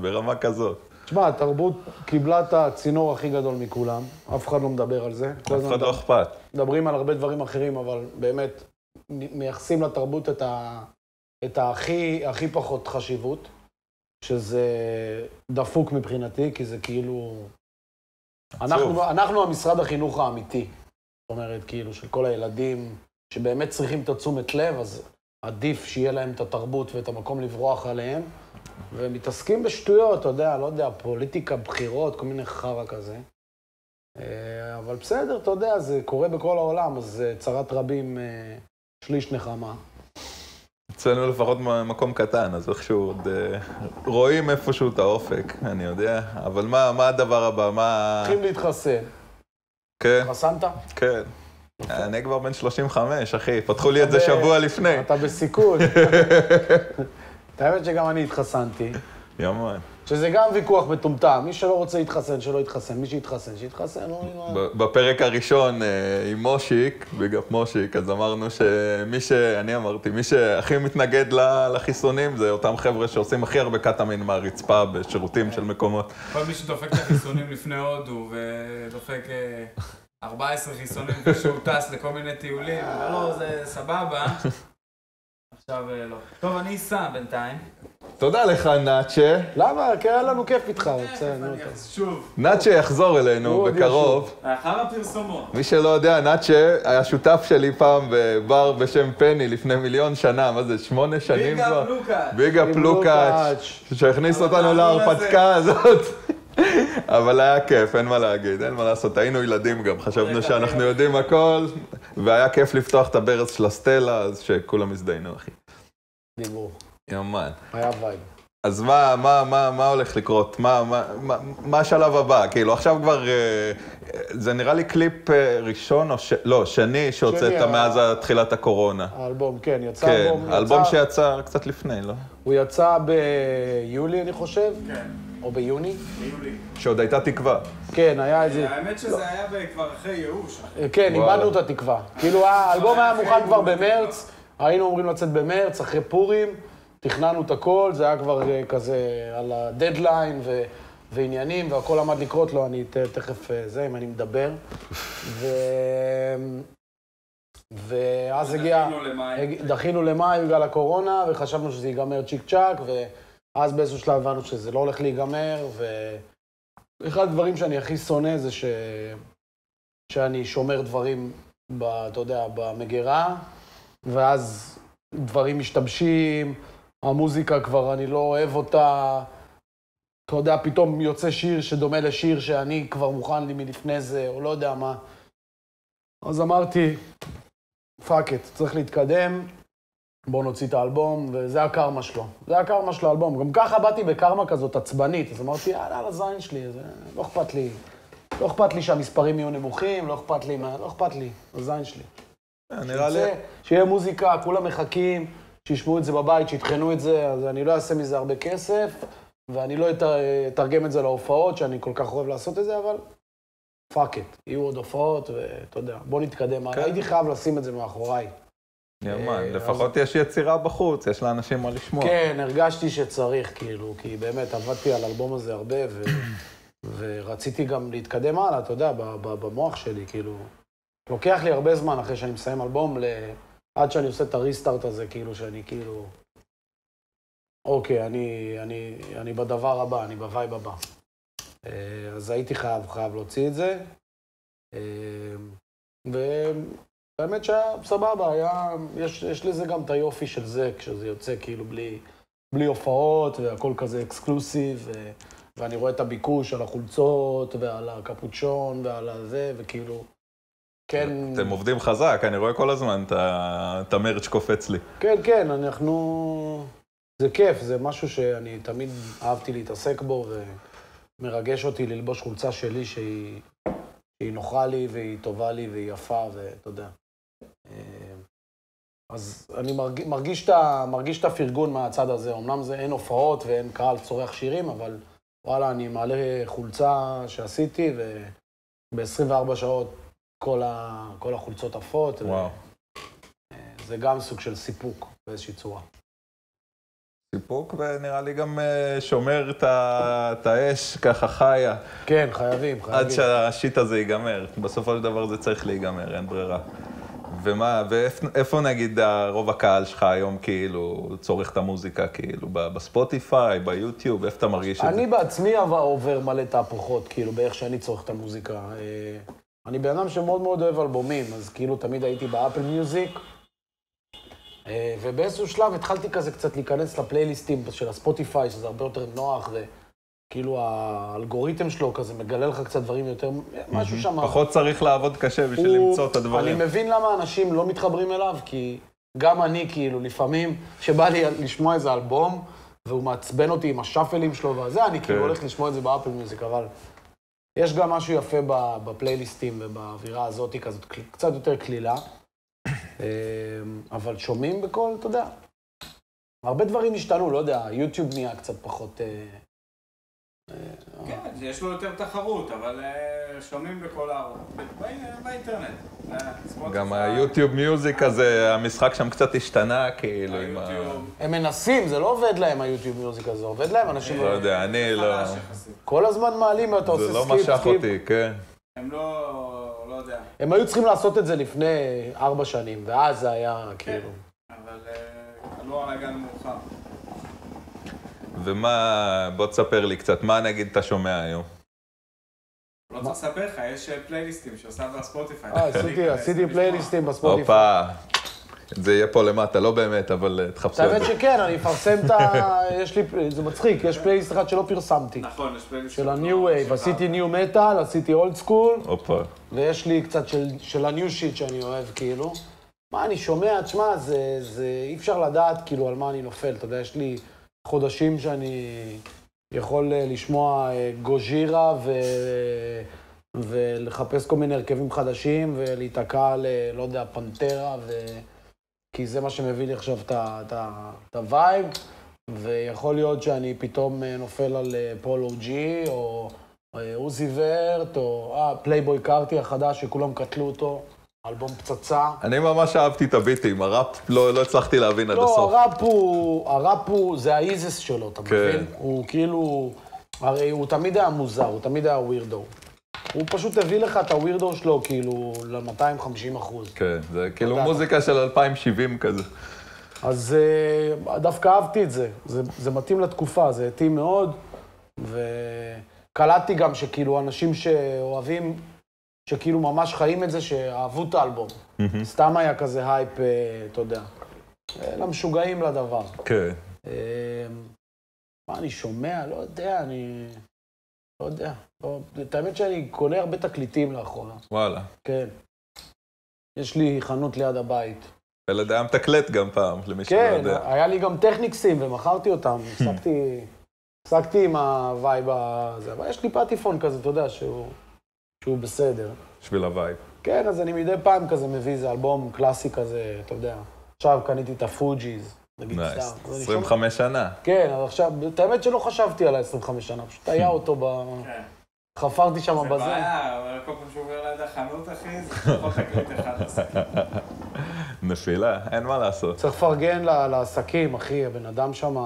ברמה כזאת. תשמע, התרבות קיבלה את הצינור הכי גדול מכולם, אף אחד לא מדבר על זה. אף אחד לא אכפת. מדברים על הרבה דברים אחרים, אבל באמת מייחסים לתרבות את הכי פחות חשיבות, שזה דפוק מבחינתי, כי זה כאילו... אנחנו המשרד החינוך האמיתי, זאת אומרת, כאילו, של כל הילדים שבאמת צריכים את תשומת לב, אז עדיף שיהיה להם את התרבות ואת המקום לברוח עליהם, ומתעסקים בשטויות, אתה יודע, לא יודע, פוליטיקה, בחירות, כל מיני חרא כזה. אבל בסדר, אתה יודע, זה קורה בכל העולם, אז צרת רבים, שליש נחמה. אצלנו לפחות מקום קטן, אז איכשהו עוד רואים איפשהו את האופק, אני יודע. אבל מה, מה הדבר הבא? מה... צריכים להתחסן. כן. התחסנת? כן. אני כבר בן שלושים וחמש, אחי. פתחו לי את זה שבוע לפני. אתה בסיכון. את האמת שגם אני התחסנתי. יאמן. שזה גם ויכוח מטומטם. מי שלא רוצה להתחסן, שלא יתחסן. מי שהתחסן, שהתחסן. בפרק הראשון עם מושיק, בגאפ מושיק, אז אמרנו שמי ש... אני אמרתי, מי שהכי מתנגד לחיסונים זה אותם חבר'ה שעושים הכי הרבה קטמין מהרצפה בשירותים של מקומות. כל מי שדופק את החיסונים לפני הודו ודופק... ארבעה עשר חיסונים כשהוא טס לכל מיני טיולים, לא, זה סבבה. עכשיו לא. טוב, אני אסע בינתיים. תודה לך, נאצ'ה. למה? כי היה לנו כיף איתך, רוצה, נו. שוב. נאצ'ה יחזור אלינו בקרוב. אחר הפרסומות. מי שלא יודע, נאצ'ה היה שותף שלי פעם בבר בשם פני לפני מיליון שנה, מה זה, שמונה שנים כבר? ביג אפ לוקאץ'. ביג אפ לוקאץ', שהכניס אותנו להרפתקה הזאת. אבל היה כיף, אין מה להגיד, אין מה לעשות. היינו ילדים גם, חשבנו שאנחנו יודעים הכל, והיה כיף לפתוח את הברז של הסטלה, אז שכולם הזדיינו, אחי. דיבור. יאמן. היה וייב. אז מה, מה, מה, מה הולך לקרות? מה, מה, מה, מה השלב הבא? כאילו, עכשיו כבר, זה נראה לי קליפ ראשון או ש... לא, שני שהוצאת מאז תחילת הקורונה. האלבום, כן, יצא אלבום. כן, אלבום שיצא קצת לפני, לא? הוא יצא ביולי, אני חושב. כן. או ביוני. ביולי. שעוד הייתה תקווה. כן, היה איזה... האמת שזה היה כבר אחרי ייאוש. כן, איבדנו את התקווה. כאילו, האלבום היה מוכן כבר במרץ, היינו אומרים לצאת במרץ, אחרי פורים, תכננו את הכל, זה היה כבר כזה על הדדליין ועניינים, והכל עמד לקרות לו, אני תכף זה, אם אני מדבר. ואז הגיע... דחינו למאי בגלל הקורונה, וחשבנו שזה ייגמר צ'יק צ'אק, ואז באיזשהו שלב הבנו שזה לא הולך להיגמר, ואחד הדברים שאני הכי שונא זה ש... שאני שומר דברים, ב... אתה יודע, במגירה, ואז דברים משתבשים, המוזיקה כבר אני לא אוהב אותה, אתה יודע, פתאום יוצא שיר שדומה לשיר שאני כבר מוכן לי מלפני זה, או לא יודע מה. אז אמרתי, פאק את, צריך להתקדם, בואו נוציא את האלבום, וזה הקרמה שלו. זה הקרמה של האלבום. גם ככה באתי בקרמה כזאת עצבנית, אז אמרתי, יאללה, לזין שלי, זה... לא אכפת לי. לא אכפת לי שהמספרים יהיו נמוכים, לא אכפת לי מה... לא אכפת לי, לזין שלי. נראה לי... שיהיה מוזיקה, כולם מחכים, שישמעו את זה בבית, שיתחנו את זה, אז אני לא אעשה מזה הרבה כסף, ואני לא אתרגם את זה להופעות, שאני כל כך אוהב לעשות את זה, אבל... פאק את, יהיו עוד הופעות, ואתה יודע, בוא נתקדם. הייתי חייב לשים את זה מאחוריי. יאמן, לפחות יש יצירה בחוץ, יש לאנשים מה לשמוע. כן, הרגשתי שצריך, כאילו, כי באמת עבדתי על האלבום הזה הרבה, ורציתי גם להתקדם הלאה, אתה יודע, במוח שלי, כאילו. לוקח לי הרבה זמן אחרי שאני מסיים אלבום, עד שאני עושה את הריסטארט הזה, כאילו, שאני כאילו... אוקיי, אני בדבר הבא, אני בווייב הבא. אז הייתי חייב, חייב להוציא את זה. והאמת שהיה סבבה, היה... יש, יש לזה גם את היופי של זה, כשזה יוצא כאילו בלי, בלי הופעות, והכל כזה אקסקלוסיב, ו... ואני רואה את הביקוש על החולצות, ועל הקפוצ'ון, ועל הזה, וכאילו... כן... אתם עובדים חזק, אני רואה כל הזמן את המרץ' קופץ לי. כן, כן, אנחנו... זה כיף, זה משהו שאני תמיד אהבתי להתעסק בו, ו... מרגש אותי ללבוש חולצה שלי שהיא, שהיא נוחה לי, והיא טובה לי, והיא יפה, ואתה יודע. אז אני מרגיש, מרגיש, את ה, מרגיש את הפרגון מהצד הזה. אמנם זה אין הופעות ואין קהל צורך שירים, אבל וואלה, אני מעלה חולצה שעשיתי, וב-עשרים וארבע שעות כל, ה, כל החולצות עפות. וואו. זה גם סוג של סיפוק באיזושהי צורה. סיפוק, ונראה לי גם שומר את האש ככה חיה. כן, חייבים, חייבים. עד שהשיט הזה ייגמר. בסופו של דבר זה צריך להיגמר, אין ברירה. ומה, ואיפה נגיד רוב הקהל שלך היום כאילו צורך את המוזיקה, כאילו, בספוטיפיי, ביוטיוב, איפה אתה מרגיש את זה? אני בעצמי עובר מלא תהפוכות, כאילו, באיך שאני צורך את המוזיקה. אני בן אדם שמאוד מאוד אוהב אלבומים, אז כאילו תמיד הייתי באפל מיוזיק, ובאיזשהו שלב התחלתי כזה קצת להיכנס לפלייליסטים של הספוטיפיי, שזה הרבה יותר נוח, וכאילו האלגוריתם שלו כזה מגלה לך קצת דברים יותר, משהו שם... פחות צריך לעבוד קשה בשביל למצוא את הדברים. אני מבין למה אנשים לא מתחברים אליו, כי גם אני כאילו לפעמים, שבא לי לשמוע איזה אלבום, והוא מעצבן אותי עם השאפלים שלו וזה, אני כאילו הולך לשמוע את זה באפל מיוזיק, אבל יש גם משהו יפה בפלייליסטים ובאווירה הזאת, כזאת קצת יותר קלילה. אבל שומעים בכל, אתה יודע, הרבה דברים השתנו, לא יודע, יוטיוב נהיה קצת פחות... כן, יש לו יותר תחרות, אבל שומעים בכל הערוץ, באינטרנט. גם היוטיוב מיוזיק הזה, המשחק שם קצת השתנה, כאילו... הם מנסים, זה לא עובד להם, היוטיוב מיוזיק הזה, עובד להם, אנשים... לא יודע, אני לא... כל הזמן מעלים, אתה עושה סקיפ, סקיפ. זה לא משך אותי, כן. הם לא... הם היו צריכים לעשות את זה לפני ארבע שנים, ואז זה היה כאילו... אבל לא הגענו מאוחר. ומה... בוא תספר לי קצת, מה נגיד אתה שומע היום? לא צריך לספר לך, יש פלייליסטים שעושה בספוטיפיי. אה, עשיתי פלייליסטים בספוטיפיי. הופה! זה יהיה פה למטה, לא באמת, אבל תחפשו את זה. האמת שכן, אני אפרסם את ה... יש לי... זה מצחיק, יש פלייליסט אחד שלא פרסמתי. נכון, יש פלייליסט... של הניו וייב, עשיתי ניו מטאל, עשיתי אולד סקול. הופה. ויש לי קצת של הניו שיט שאני אוהב, כאילו. מה אני שומע, תשמע, זה... אי אפשר לדעת, כאילו, על מה אני נופל. אתה יודע, יש לי חודשים שאני יכול לשמוע גוז'ירה ו... ולחפש כל מיני הרכבים חדשים, ולהיתקע ל... לא יודע, פנטרה ו... כי זה מה שמביא לי עכשיו את הווייב, ויכול להיות שאני פתאום נופל על פול אוג'י, או עוזי ורט, או פלייבוי קארטי החדש שכולם קטלו אותו, אלבום פצצה. אני ממש אהבתי את הביטים, הראפ לא הצלחתי להבין עד הסוף. לא, הראפ הוא, זה האיזס שלו, אתה מבין? הוא כאילו, הרי הוא תמיד היה מוזר, הוא תמיד היה ווירדו. הוא פשוט הביא לך את הווירדו שלו, כאילו, ל-מאתיים וחמישים אחוז. כן, זה כאילו מוזיקה של אלפיים שבעים כזה. אז דווקא אהבתי את זה. זה מתאים לתקופה, זה התאים מאוד, וקלטתי גם שכאילו אנשים שאוהבים, שכאילו ממש חיים את זה, שאהבו את האלבום. סתם היה כזה הייפ, אתה יודע, למשוגעים לדבר. כן. מה, אני שומע? לא יודע, אני... לא יודע. את האמת שאני קונה הרבה תקליטים לאחרונה. וואלה. כן. יש לי חנות ליד הבית. ילד היה מתקלט גם פעם, למי שלא יודע. כן, היה לי גם טכניקסים ומכרתי אותם, הפסקתי עם הווייב הזה. אבל יש לי פטיפון כזה, אתה יודע, שהוא בסדר. בשביל הווייב. כן, אז אני מדי פעם כזה מביא איזה אלבום קלאסי כזה, אתה יודע. עכשיו קניתי את הפוג'יז, נגיד סתם. עשרים וחמש שנה. כן, אבל עכשיו, את האמת שלא חשבתי על ה-עשרים וחמש שנה, פשוט היה אותו ב... חפרתי שם בזה. זה בעיה, אבל כל פעם שעובר ליד החנות, אחי, זה כבר חקרית אחד עסקים. נפילה, אין מה לעשות. צריך לפרגן לעסקים, אחי, הבן אדם שם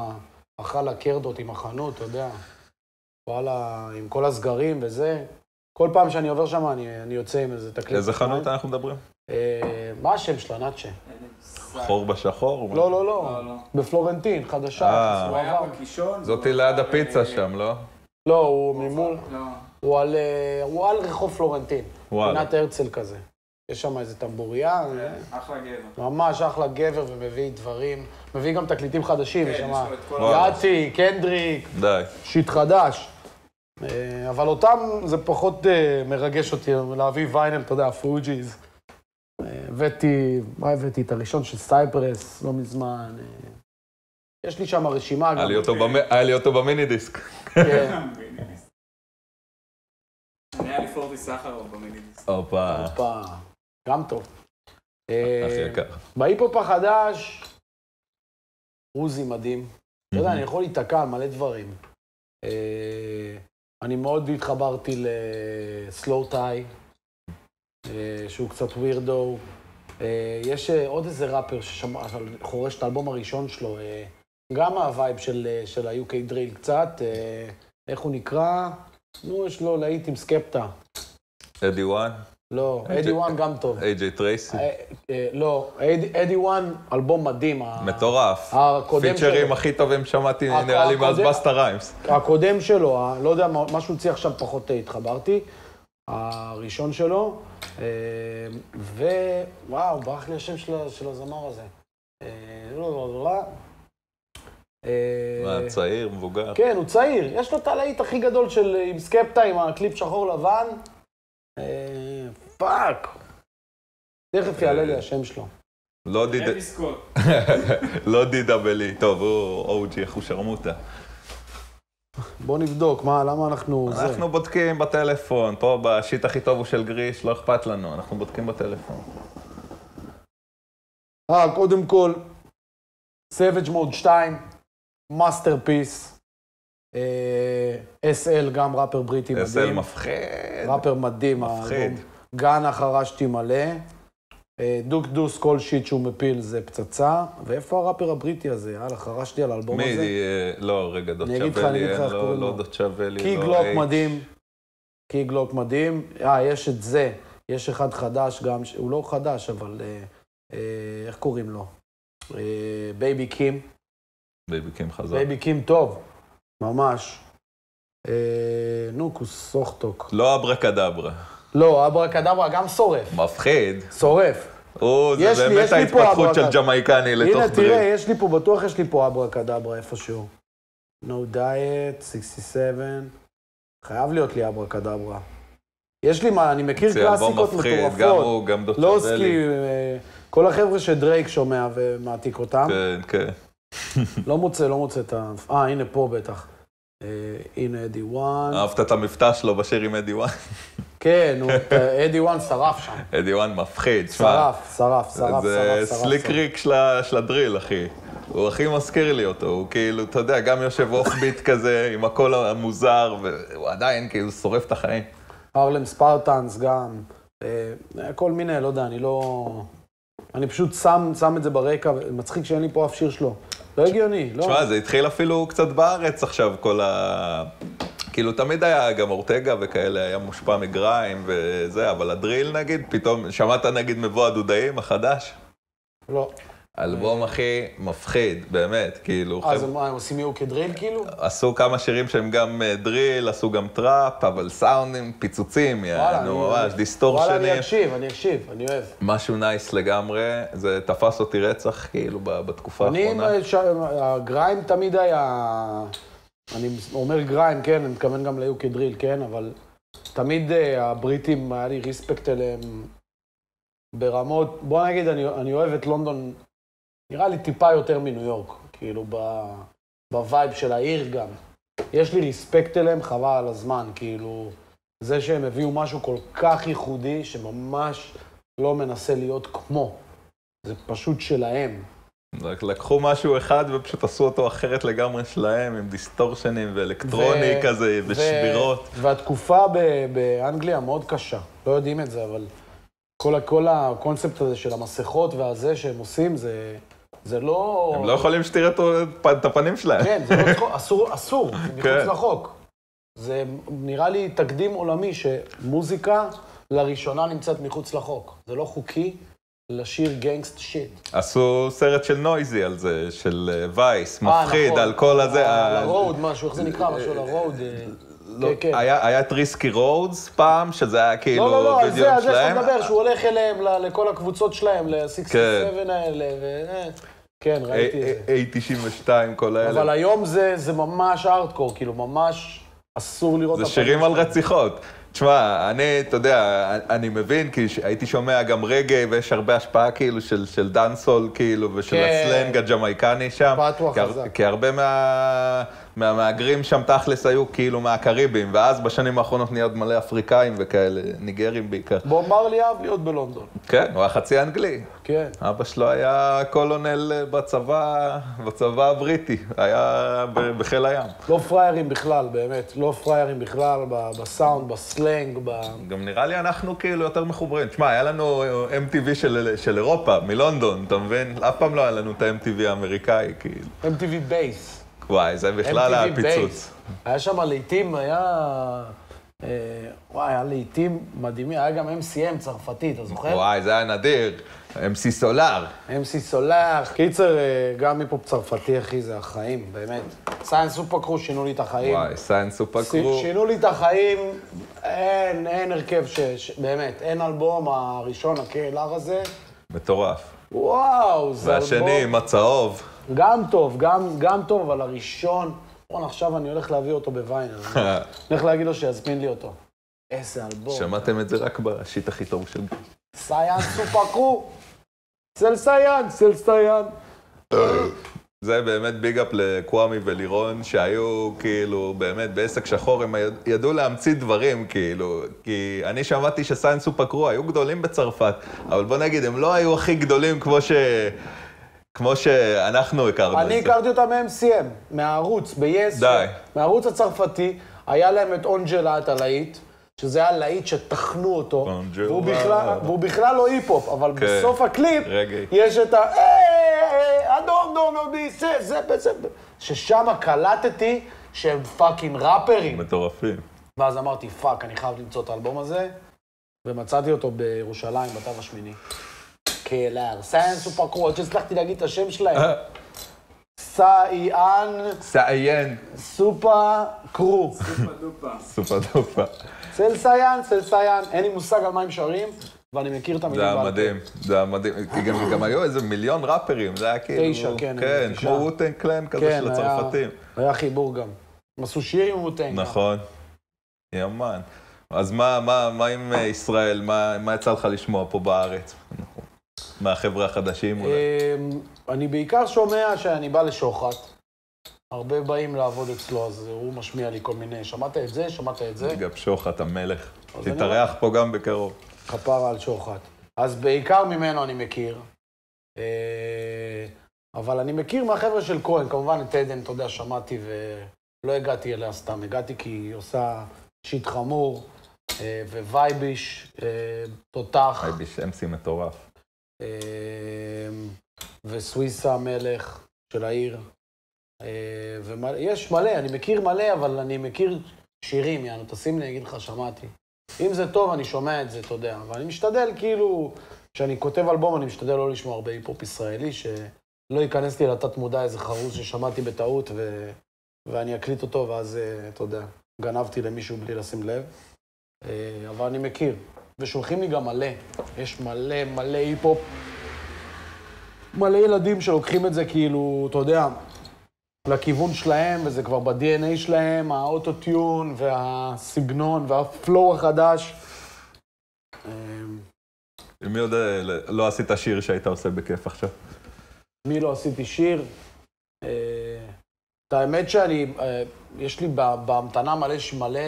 אכל הקרדות עם החנות, אתה יודע. וואלה, עם כל הסגרים וזה. כל פעם שאני עובר שם, אני יוצא עם איזה תקליט. איזה חנות אנחנו מדברים? מה השם שלה, נאצ'ה? חור בשחור? לא, לא, לא. בפלורנטין, חדשה. הוא היה בקישון. זאתי ליד הפיצה שם, לא? לא, הוא ממול. הוא על רחוב פלורנטין. פינת הרצל כזה. יש שם איזה טמבוריה. אחלה גבר. ממש אחלה גבר, ומביא דברים. מביא גם תקליטים חדשים, יש שם יאצי, קנדריק, שיט חדש. אבל אותם זה פחות מרגש אותי, להביא ויינל, אתה יודע, הפוג'יז. הבאתי, מה הבאתי? את הראשון של סייפרס, לא מזמן. יש לי שם הרשימה גם. היה לי אותו במיני דיסק. כן. היה לי פורטי סחרוב במיני דיסק. אופה. אופה. גם טוב. הכי יקר. בהיפופ החדש, רוזי מדהים. אתה יודע, אני יכול להתעקע על מלא דברים. אני מאוד התחברתי לסלואו טאי, שהוא קצת ווירדו. יש עוד איזה ראפר שחורש את האלבום הראשון שלו, גם מהווייב של ה-יו קיי דריל קצת, איך הוא נקרא? נו, יש לו להיט עם סקפטה. אדי וואן? לא, אדי וואן גם טוב. איי-ג'יי טרייסי? לא, אדי וואן, אלבום מדהים. מטורף. פיצ'רים הכי טובים שמעתי, נראה לי מאז בסטה ריימס. הקודם שלו, לא יודע, מה שהוא הוציא עכשיו פחות התחברתי, הראשון שלו, ווואו, ברח לי השם של הזמר הזה. לא, לא, לא. מה, צעיר, מבוגר? כן, הוא צעיר. יש לו את הלהיט הכי גדול של עם סקפטה, עם הקליפ שחור לבן. פאק! תכף יעלה לי השם שלו. לא דידה... רבי סקוט. לא דידה בלי. טוב, הוא אוג'י, איך הוא שרמוטה. בוא נבדוק, מה, למה אנחנו... אנחנו בודקים בטלפון. פה בשיט הכי טוב הוא של גריש, לא אכפת לנו. אנחנו בודקים בטלפון. אה, קודם כל, סאביג' מוד שתיים, מאסטרפיס, אס אל, גם ראפר בריטי מדהים. אס אל מפחיד. ראפר מדהים. מפחיד. גאנה חרשתי מלא, דוק דוס כל שיט שהוא מפיל זה פצצה, ואיפה הראפר הבריטי הזה? יאללה, חרשתי על האלבום הזה. מי? לא, רגע, דוד שבלי, לא דוד שבלי. קי גלוק מדהים, קי גלוק מדהים. אה, יש את זה, יש אחד חדש גם, הוא לא חדש, אבל איך קוראים לו? בייבי קים. בייבי קים חזר. בייבי קים טוב, ממש. נוקוס, סוכטוק. לא אברקדברה. לא, אברקדברה גם שורף. מפחיד. שורף. או, זה באמת ההתפתחות של ג'מייקני לתוך דריל. הנה, תראה, יש לי פה, בטוח יש לי פה אברקדברה איפשהו. No Diet, שישים ושבע. חייב להיות לי אברקדברה. יש לי מה, אני מכיר קלאסיקות מטורפות. לוסקי, כל החבר'ה שדרייק שומע ומעתיק אותם. כן, כן. לא מוצא, לא מוצא את ה... אה, הנה פה בטח. הנה אדי וואן. אהבת את המבטא שלו בשיר עם אדי וואן. כן, אדי וואן שרף שם. אדי וואן מפחיד. שרף, שרף, שרף, שרף, שרף. זה סליק ריק של הדריל, אחי. הוא הכי מזכיר לי אותו, הוא כאילו, אתה יודע, גם יושב אוף-ביט כזה, עם הכל המוזר, והוא עדיין כאילו שורף את החיים. הרלם ספרטנס גם, כל מיני, לא יודע, אני לא... אני פשוט שם, שם את זה ברקע, מצחיק שאין לי פה אף שיר שלו. לא הגיוני, לא... תשמע, זה התחיל אפילו קצת בארץ עכשיו, כל ה... כאילו, תמיד היה גם אורטגה וכאלה, היה מושפע מגריים וזה, אבל הדריל נגיד, פתאום, שמעת נגיד מבוא הדודאים החדש? לא. אלבום הכי מפחיד, באמת, כאילו... אז הם עושים יהיו כדריל, כאילו? עשו כמה שירים שהם גם דריל, עשו גם טראפ, אבל סאונדים, פיצוצים, יענו ממש, דיסטורשנים. וואלה, אני אקשיב, אני אקשיב, אני אוהב. משהו נייס לגמרי, זה תפס אותי רצח, כאילו, בתקופה האחרונה. אני, הגריים תמיד היה... אני אומר גריים, כן, אני מתכוון גם ליהיו כדריל, כן, אבל... תמיד הבריטים, היה לי ריספקט אליהם ברמות... בוא נגיד, אני אוהב את לונדון... נראה לי טיפה יותר מניו יורק, כאילו, בווייב של העיר גם. יש לי ריספקט אליהם חבל על הזמן, כאילו, זה שהם הביאו משהו כל כך ייחודי, שממש לא מנסה להיות כמו. זה פשוט שלהם. לקחו משהו אחד ופשוט עשו אותו אחרת לגמרי שלהם, עם דיסטורשנים ואלקטרוני ו... כזה, ו... ושבירות. והתקופה ב- באנגליה מאוד קשה, לא יודעים את זה, אבל כל, כל הקונספט הזה של המסכות והזה שהם עושים, זה... זה לא... הם לא יכולים שתראה את הפנים שלהם. כן, זה לא צחוק, אסור, אסור, מחוץ לחוק. זה נראה לי תקדים עולמי שמוזיקה לראשונה נמצאת מחוץ לחוק. זה לא חוקי לשיר גנגסט שיט. עשו סרט של נויזי על זה, של וייס, מפחיד, על כל הזה... לרוד, משהו, איך זה נקרא? משהו לרוד... היה את ריסקי רודס פעם, שזה היה כאילו וידאו שלהם. לא, לא, לא, זה, אז יש לך מדבר שהוא הולך אליהם, לכל הקבוצות שלהם, ל-שישים ושבע האלה, ו... כן, ראיתי את זה. איי תשעים ושתיים, כל האלה. אבל היום זה ממש ארטקור, כאילו, ממש אסור לראות... זה שירים על רציחות. תשמע, אני, אתה יודע, אני מבין, כי הייתי שומע גם רגעי, ויש הרבה השפעה כאילו של דאנסול, כאילו, ושל הסלנג הג'מייקני שם. פתוח חזק. כי הרבה מהמהגרים שם תכלס היו כאילו מהקריבים, ואז בשנים האחרונות נהיו מלא אפריקאים וכאלה, ניגרים בעיקר. בוא אמר לי אהב להיות בלונדון. כן, הוא היה חצי אנגלי. כן. אבא שלו היה קולונל בצבא, בצבא הבריטי, היה בחיל הים. לא פריירים בכלל, באמת. לא פריירים בכלל בסאונד, בסלנג. גם נראה לי אנחנו כאילו יותר מחוברים. תשמע, היה לנו אם טי וי של אירופה, מלונדון, אתה מבין? אף פעם לא היה לנו את ה-אם טי וי האמריקאי, כאילו. אם טי וי בייס. וואי, זה בכלל הפיצוץ. היה שם לעיתים, היה... וואי, היה לעיתים מדהימים. היה גם אם סי אם צרפתי, אתה זוכר? וואי, זה היה נדיר. אם סי סולאר. אם סי סולאר. קיצר, גם היפופ צרפתי, אחי, זה החיים, באמת. סיינס ופקרו שינו לי את החיים. וואי, סיינס ופקרו. שינו לי את החיים, אין, אין הרכב ש... באמת, אין אלבום הראשון, הקהילר הזה. מטורף. וואו, זה אלבום. והשני, עם הצהוב. גם טוב, גם טוב, אבל הראשון... בואו, עכשיו אני הולך להביא אותו בוויינר. אני הולך להגיד לו שיזמין לי אותו. איזה אלבום. שמעתם את זה רק בשיט הכי טוב של... סייאנס ופקרו! סל סייאנס, סל סייאנס. זה באמת ביג אפ לקוואמי ולירון, שהיו כאילו באמת בעסק שחור, הם ידעו להמציא דברים כאילו, כי אני שמעתי שסיינס ופקרו היו גדולים בצרפת, אבל בוא נגיד, הם לא היו הכי גדולים כמו ש... כמו שאנחנו הכרנו. אני הכרתי אותם מ-אם סי אם, מהערוץ, ב-יס. די. מהערוץ הצרפתי, היה להם את אונג'לה, את הלהיט, שזה היה להיט שתכנו אותו. אונג'לה. והוא בכלל לא היפ-הופ, אבל בסוף הקליפ יש את ה... אדום, אדום, אדום, זה, זה, זה, ששם קלטתי שהם פאקינג ראפרים. מטורפים. ואז אמרתי, פאק, אני חייב למצוא את האלבום הזה, ומצאתי אותו בירושלים, בתו השמיני. קהילר, סיינס ופקרו, עד שהצלחתי להגיד את השם שלהם. סאיאן... סאיין. סופה קרו. סופה דופה. סופה דופה. סל סאיאן, סל סאיאן. אין לי מושג על מה הם שרים, ואני מכיר את המילים. זה היה מדהים, זה היה מדהים. גם היו איזה מיליון ראפרים, זה היה כאילו... תשע, כן. כן, כמו ווטנג קלאן כזה של הצרפתים. היה חיבור גם. הם עשו שיר עם ווטנג. נכון. ימן. אז מה עם ישראל? מה יצא לך לשמוע פה בארץ? מהחבר'ה החדשים אולי? אני בעיקר שומע שאני בא לשוחט. הרבה באים לעבוד אצלו, אז הוא משמיע לי כל מיני, שמעת את זה, שמעת את זה. גם שוחט, המלך. תתארח פה גם בקרוב. כפרה על שוחט. אז בעיקר ממנו אני מכיר. אבל אני מכיר מהחבר'ה של כהן, כמובן את עדן, אתה יודע, שמעתי ולא הגעתי אליה סתם, הגעתי כי היא עושה שיט חמור ווייביש, תותח. וייביש אמסי מטורף. וסוויסה המלך של העיר. יש מלא, אני מכיר מלא, אבל אני מכיר שירים, יענו, תשים לי, אגיד לך, שמעתי. אם זה טוב, אני שומע את זה, אתה יודע, אבל אני משתדל, כאילו, כשאני כותב אלבום, אני משתדל לא לשמוע הרבה היפופ ישראלי, שלא ייכנס לי לתת מודע איזה חרוז ששמעתי בטעות, ו... ואני אקליט אותו, ואז, אתה יודע, גנבתי למישהו בלי לשים לב. אבל אני מכיר, ושולחים לי גם מלא, יש מלא, מלא היפופ, מלא ילדים שלוקחים את זה, כאילו, אתה יודע, לכיוון שלהם, וזה כבר ב-די אן איי שלהם, האוטוטיון והסגנון והפלואו החדש. מי עוד לא עשית שיר שהיית עושה בכיף עכשיו? מי לא עשיתי שיר? את האמת שאני, יש לי בהמתנה מלא שמלא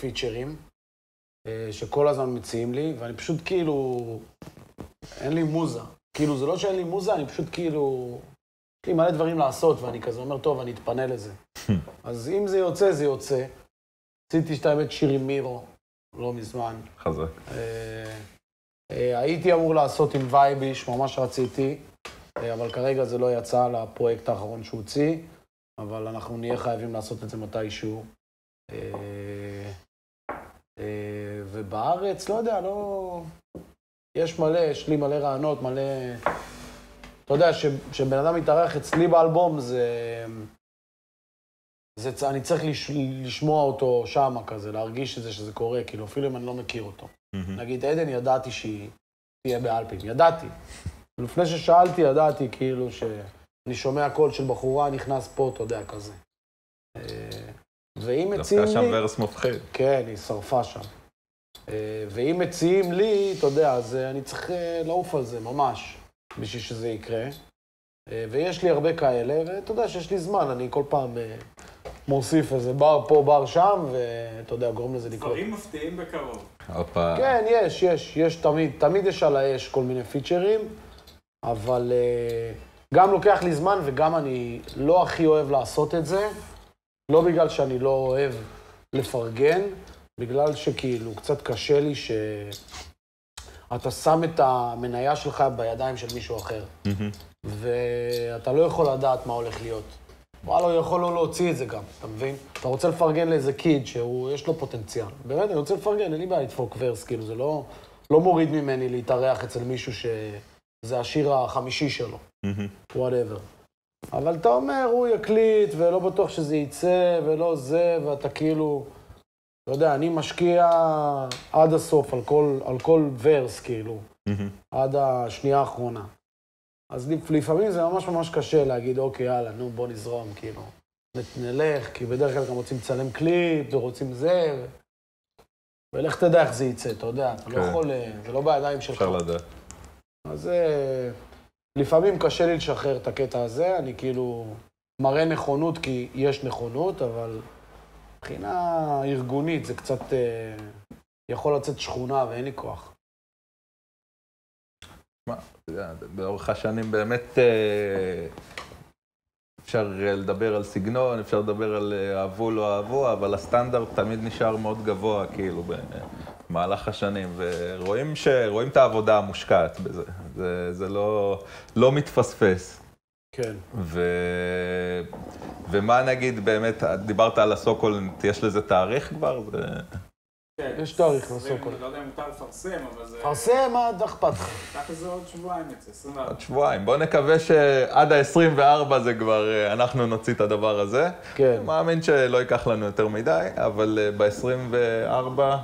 פיצ'רים, שכל הזמן מציעים לי, ואני פשוט כאילו, אין לי מוזה. כאילו, זה לא שאין לי מוזה, אני פשוט כאילו... יש לי מלא דברים לעשות, ואני כזה אומר, טוב, אני אתפנה לזה. אז אם זה יוצא, זה יוצא. עשיתי את האמת שיר עם מירו, לא מזמן. חזק. הייתי אמור לעשות עם וייביש, ממש רציתי, אבל כרגע זה לא יצא לפרויקט האחרון שהוציא, אבל אנחנו נהיה חייבים לעשות את זה מתישהו. ובארץ, לא יודע, לא... יש מלא, יש לי מלא רעיונות, מלא... אתה יודע, כשבן אדם מתארח אצלי באלבום, זה... אני צריך לשמוע אותו שמה כזה, להרגיש את זה שזה קורה, כאילו, אפילו אם אני לא מכיר אותו. נגיד, עדן, ידעתי שהיא תהיה באלפים, ידעתי. ולפני ששאלתי, ידעתי כאילו שאני שומע קול של בחורה, נכנס פה, אתה יודע, כזה. ואם מציעים לי... דווקא שם ורס מופחיד. כן, היא שרפה שם. ואם מציעים לי, אתה יודע, אז אני צריך לעוף על זה, ממש. בשביל שזה יקרה, ויש לי הרבה כאלה, ואתה יודע שיש לי זמן, אני כל פעם מוסיף איזה בר פה, בר שם, ואתה יודע, גורם לזה לקרות. דברים מפתיעים בקרוב. הופה. כן, יש, יש, יש תמיד, תמיד יש על האש כל מיני פיצ'רים, אבל גם לוקח לי זמן, וגם אני לא הכי אוהב לעשות את זה, לא בגלל שאני לא אוהב לפרגן, בגלל שכאילו קצת קשה לי ש... אתה שם את המניה שלך בידיים של מישהו אחר, ואתה לא יכול לדעת מה הולך להיות. וואלה, הוא יכול לא להוציא את זה גם, אתה מבין? אתה רוצה לפרגן לאיזה קיד שיש לו פוטנציאל. באמת, אני רוצה לפרגן, אין לי בעיה לדפוק ורס, כאילו, זה לא מוריד ממני להתארח אצל מישהו שזה השיר החמישי שלו, whatever. אבל אתה אומר, הוא יקליט, ולא בטוח שזה יצא, ולא זה, ואתה כאילו... אתה יודע, אני משקיע עד הסוף על כל, על כל ורס, כאילו, עד השנייה האחרונה. אז לפעמים זה ממש ממש קשה להגיד, אוקיי, יאללה, נו, בוא נזרום, כאילו, נלך, כי בדרך כלל גם רוצים לצלם קליפ, ורוצים זה, ולך תדע איך זה יצא, אתה יודע, אתה לא יכול, זה לא בידיים שלך. אפשר לדעת. אז לפעמים קשה לי לשחרר את הקטע הזה, אני כאילו מראה נכונות, כי יש נכונות, אבל... מבחינה ארגונית זה קצת יכול לצאת שכונה ואין לי כוח. מה, באורך השנים באמת אפשר לדבר על סגנון, אפשר לדבר על אהבו לא אהבו, אבל הסטנדרט תמיד נשאר מאוד גבוה, כאילו, במהלך השנים, ורואים שרואים את העבודה המושקעת בזה. זה, זה לא, לא מתפספס. כן. ו... ומה נגיד באמת, דיברת על הסוקול, יש לזה תאריך כבר? זה... כן. יש תאריך לסוקול. לא יודע אם מותר לפרסם, אבל זה... פרסם, מה דחפת? ככה זה עוד שבועיים יצא, עשרים וארבע. עוד שבועיים. בואו נקווה שעד ה-עשרים וארבע זה כבר, אנחנו נוציא את הדבר הזה. כן. מאמין שלא ייקח לנו יותר מדי, אבל ב-עשרים וארבע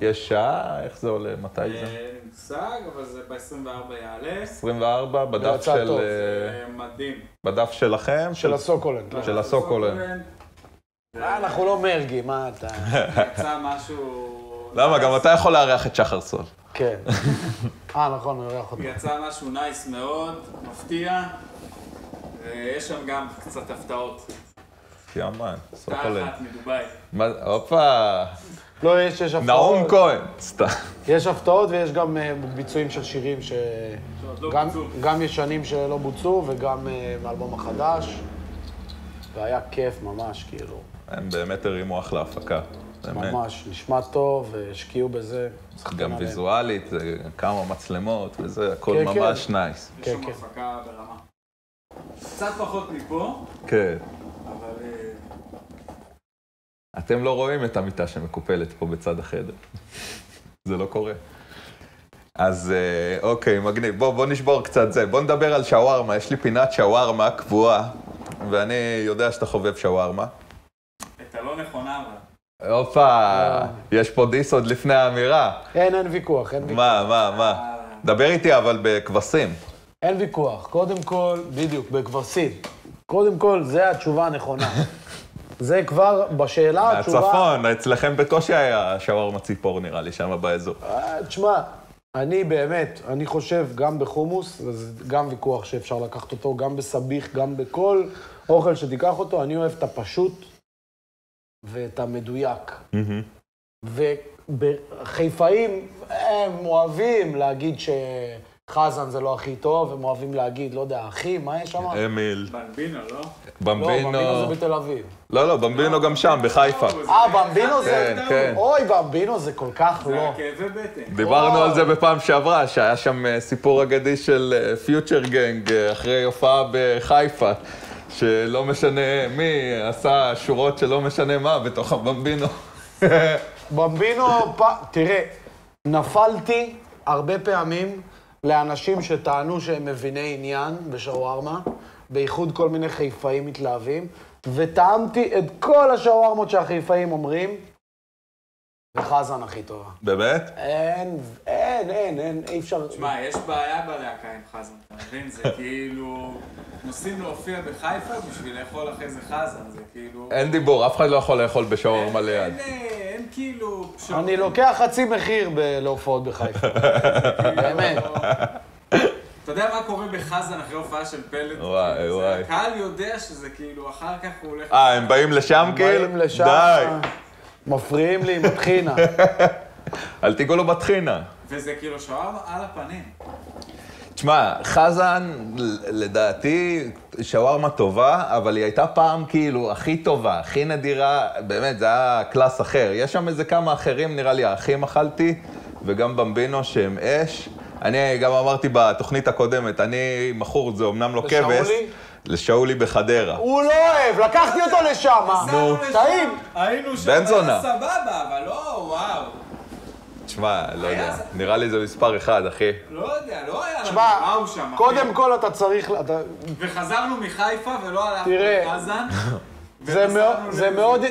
יש שעה, איך זה עולה? מתי זה? מושג, אבל זה ב-עשרים וארבע יעלה. עשרים וארבע, בדף של... זה מדהים. בדף שלכם? של הסוקולנד. של הסוקולנד. אנחנו לא מרגי, מה אתה... יצא משהו... למה, גם אתה יכול לארח את שחר סול. כן. אה, נכון, נארח אותו. יצא משהו נייס מאוד, מפתיע. יש שם גם קצת הפתעות. יאמן, סוקולנד. הפתעה אחת מדוביי. מה, הופה! לא, יש, יש הפתעות. נאום כהן, סתם. יש הפתעות ויש גם ביצועים של שירים ש... גם, גם ישנים שלא בוצעו וגם מאלבום החדש. והיה כיף ממש, כאילו. הם באמת הרימו אחלה הפקה. ממש, נשמע טוב, השקיעו בזה. גם ויזואלית, כמה מצלמות וזה, הכל ממש נייס. יש שם הפקה ברמה. קצת פחות מפה. כן. אבל... אתם לא רואים את המיטה שמקופלת פה בצד החדר. זה לא קורה. אז אוקיי, מגניב. בוא, בוא נשבור קצת זה. בוא נדבר על שווארמה. יש לי פינת שווארמה קבועה, ואני יודע שאתה חובב שווארמה. אתה לא נכונה, אבל... אופה, יש פה דיס עוד לפני האמירה. אין, אין ויכוח, אין ויכוח. מה, מה, מה? דבר איתי אבל בכבשים. אין ויכוח, קודם כל, בדיוק, בכבשים. קודם כל, זו התשובה הנכונה. זה כבר בשאלה התשובה... מהצפון, אצלכם בקושי היה שווארמה ציפור נראה לי שם באזור. תשמע, אני באמת, אני חושב גם בחומוס, זה גם ויכוח שאפשר לקחת אותו, גם בסביח, גם בכל אוכל שתיקח אותו, אני אוהב את הפשוט. ואת המדויק. וחיפאים, הם אוהבים להגיד שחזן זה לא הכי טוב, הם אוהבים להגיד, לא יודע, אחי, מה יש שם? אמיל. במבינו, לא? במבינו... לא, במבינו זה בתל אביב. לא, לא, במבינו גם שם, בחיפה. אה, במבינו זה... כן, כן. אוי, במבינו זה כל כך לא. זה הכאבי בטן. דיברנו על זה בפעם שעברה, שהיה שם סיפור אגדי של פיוטשר גנג, אחרי הופעה בחיפה. שלא משנה מי עשה שורות שלא משנה מה בתוך הבמבינו. במבינו, תראה, נפלתי הרבה פעמים לאנשים שטענו שהם מביני עניין בשווארמה, בייחוד כל מיני חיפאים מתלהבים, וטעמתי את כל השווארמות שהחיפאים אומרים, וחזן הכי טובה. באמת? אין, אין, אין, אין, אי אפשר... תשמע, יש בעיה בלהקה עם חזן, אתה מבין? זה כאילו... נוסעים להופיע בחיפה בשביל לאכול אחרי זה חזן, זה כאילו... אין דיבור, אף אחד לא יכול לאכול בשווארמה ליד. אין כאילו... אני לוקח חצי מחיר בלהופעות בחיפה. באמת. אתה יודע מה קורה בחזן אחרי הופעה של פלט? וואי, וואי. הקהל יודע שזה כאילו, אחר כך הוא הולך... אה, הם באים לשם כאילו? באים לשם. די. מפריעים לי עם התחינה. אל תיגעו לו בתחינה. וזה כאילו שווארמה על הפנים. תשמע, חזן, לדעתי, שווארמה טובה, אבל היא הייתה פעם כאילו הכי טובה, הכי נדירה, באמת, זה היה קלאס אחר. יש שם איזה כמה אחרים, נראה לי, האחים אכלתי, וגם במבינו שהם אש. אני גם אמרתי בתוכנית הקודמת, אני מכור, זה אמנם לא כבש. לשאולי? לשאולי בחדרה. הוא לא אוהב, לקחתי אותו לשם. נו, טעים. היינו שם, סבבה, אבל לא, וואו. תשמע, לא יודע, נראה לי זה מספר אחד, אחי. לא יודע, לא היה לנו מראו שם, אחי. קודם כל אתה צריך... וחזרנו מחיפה ולא הלכנו לחזן.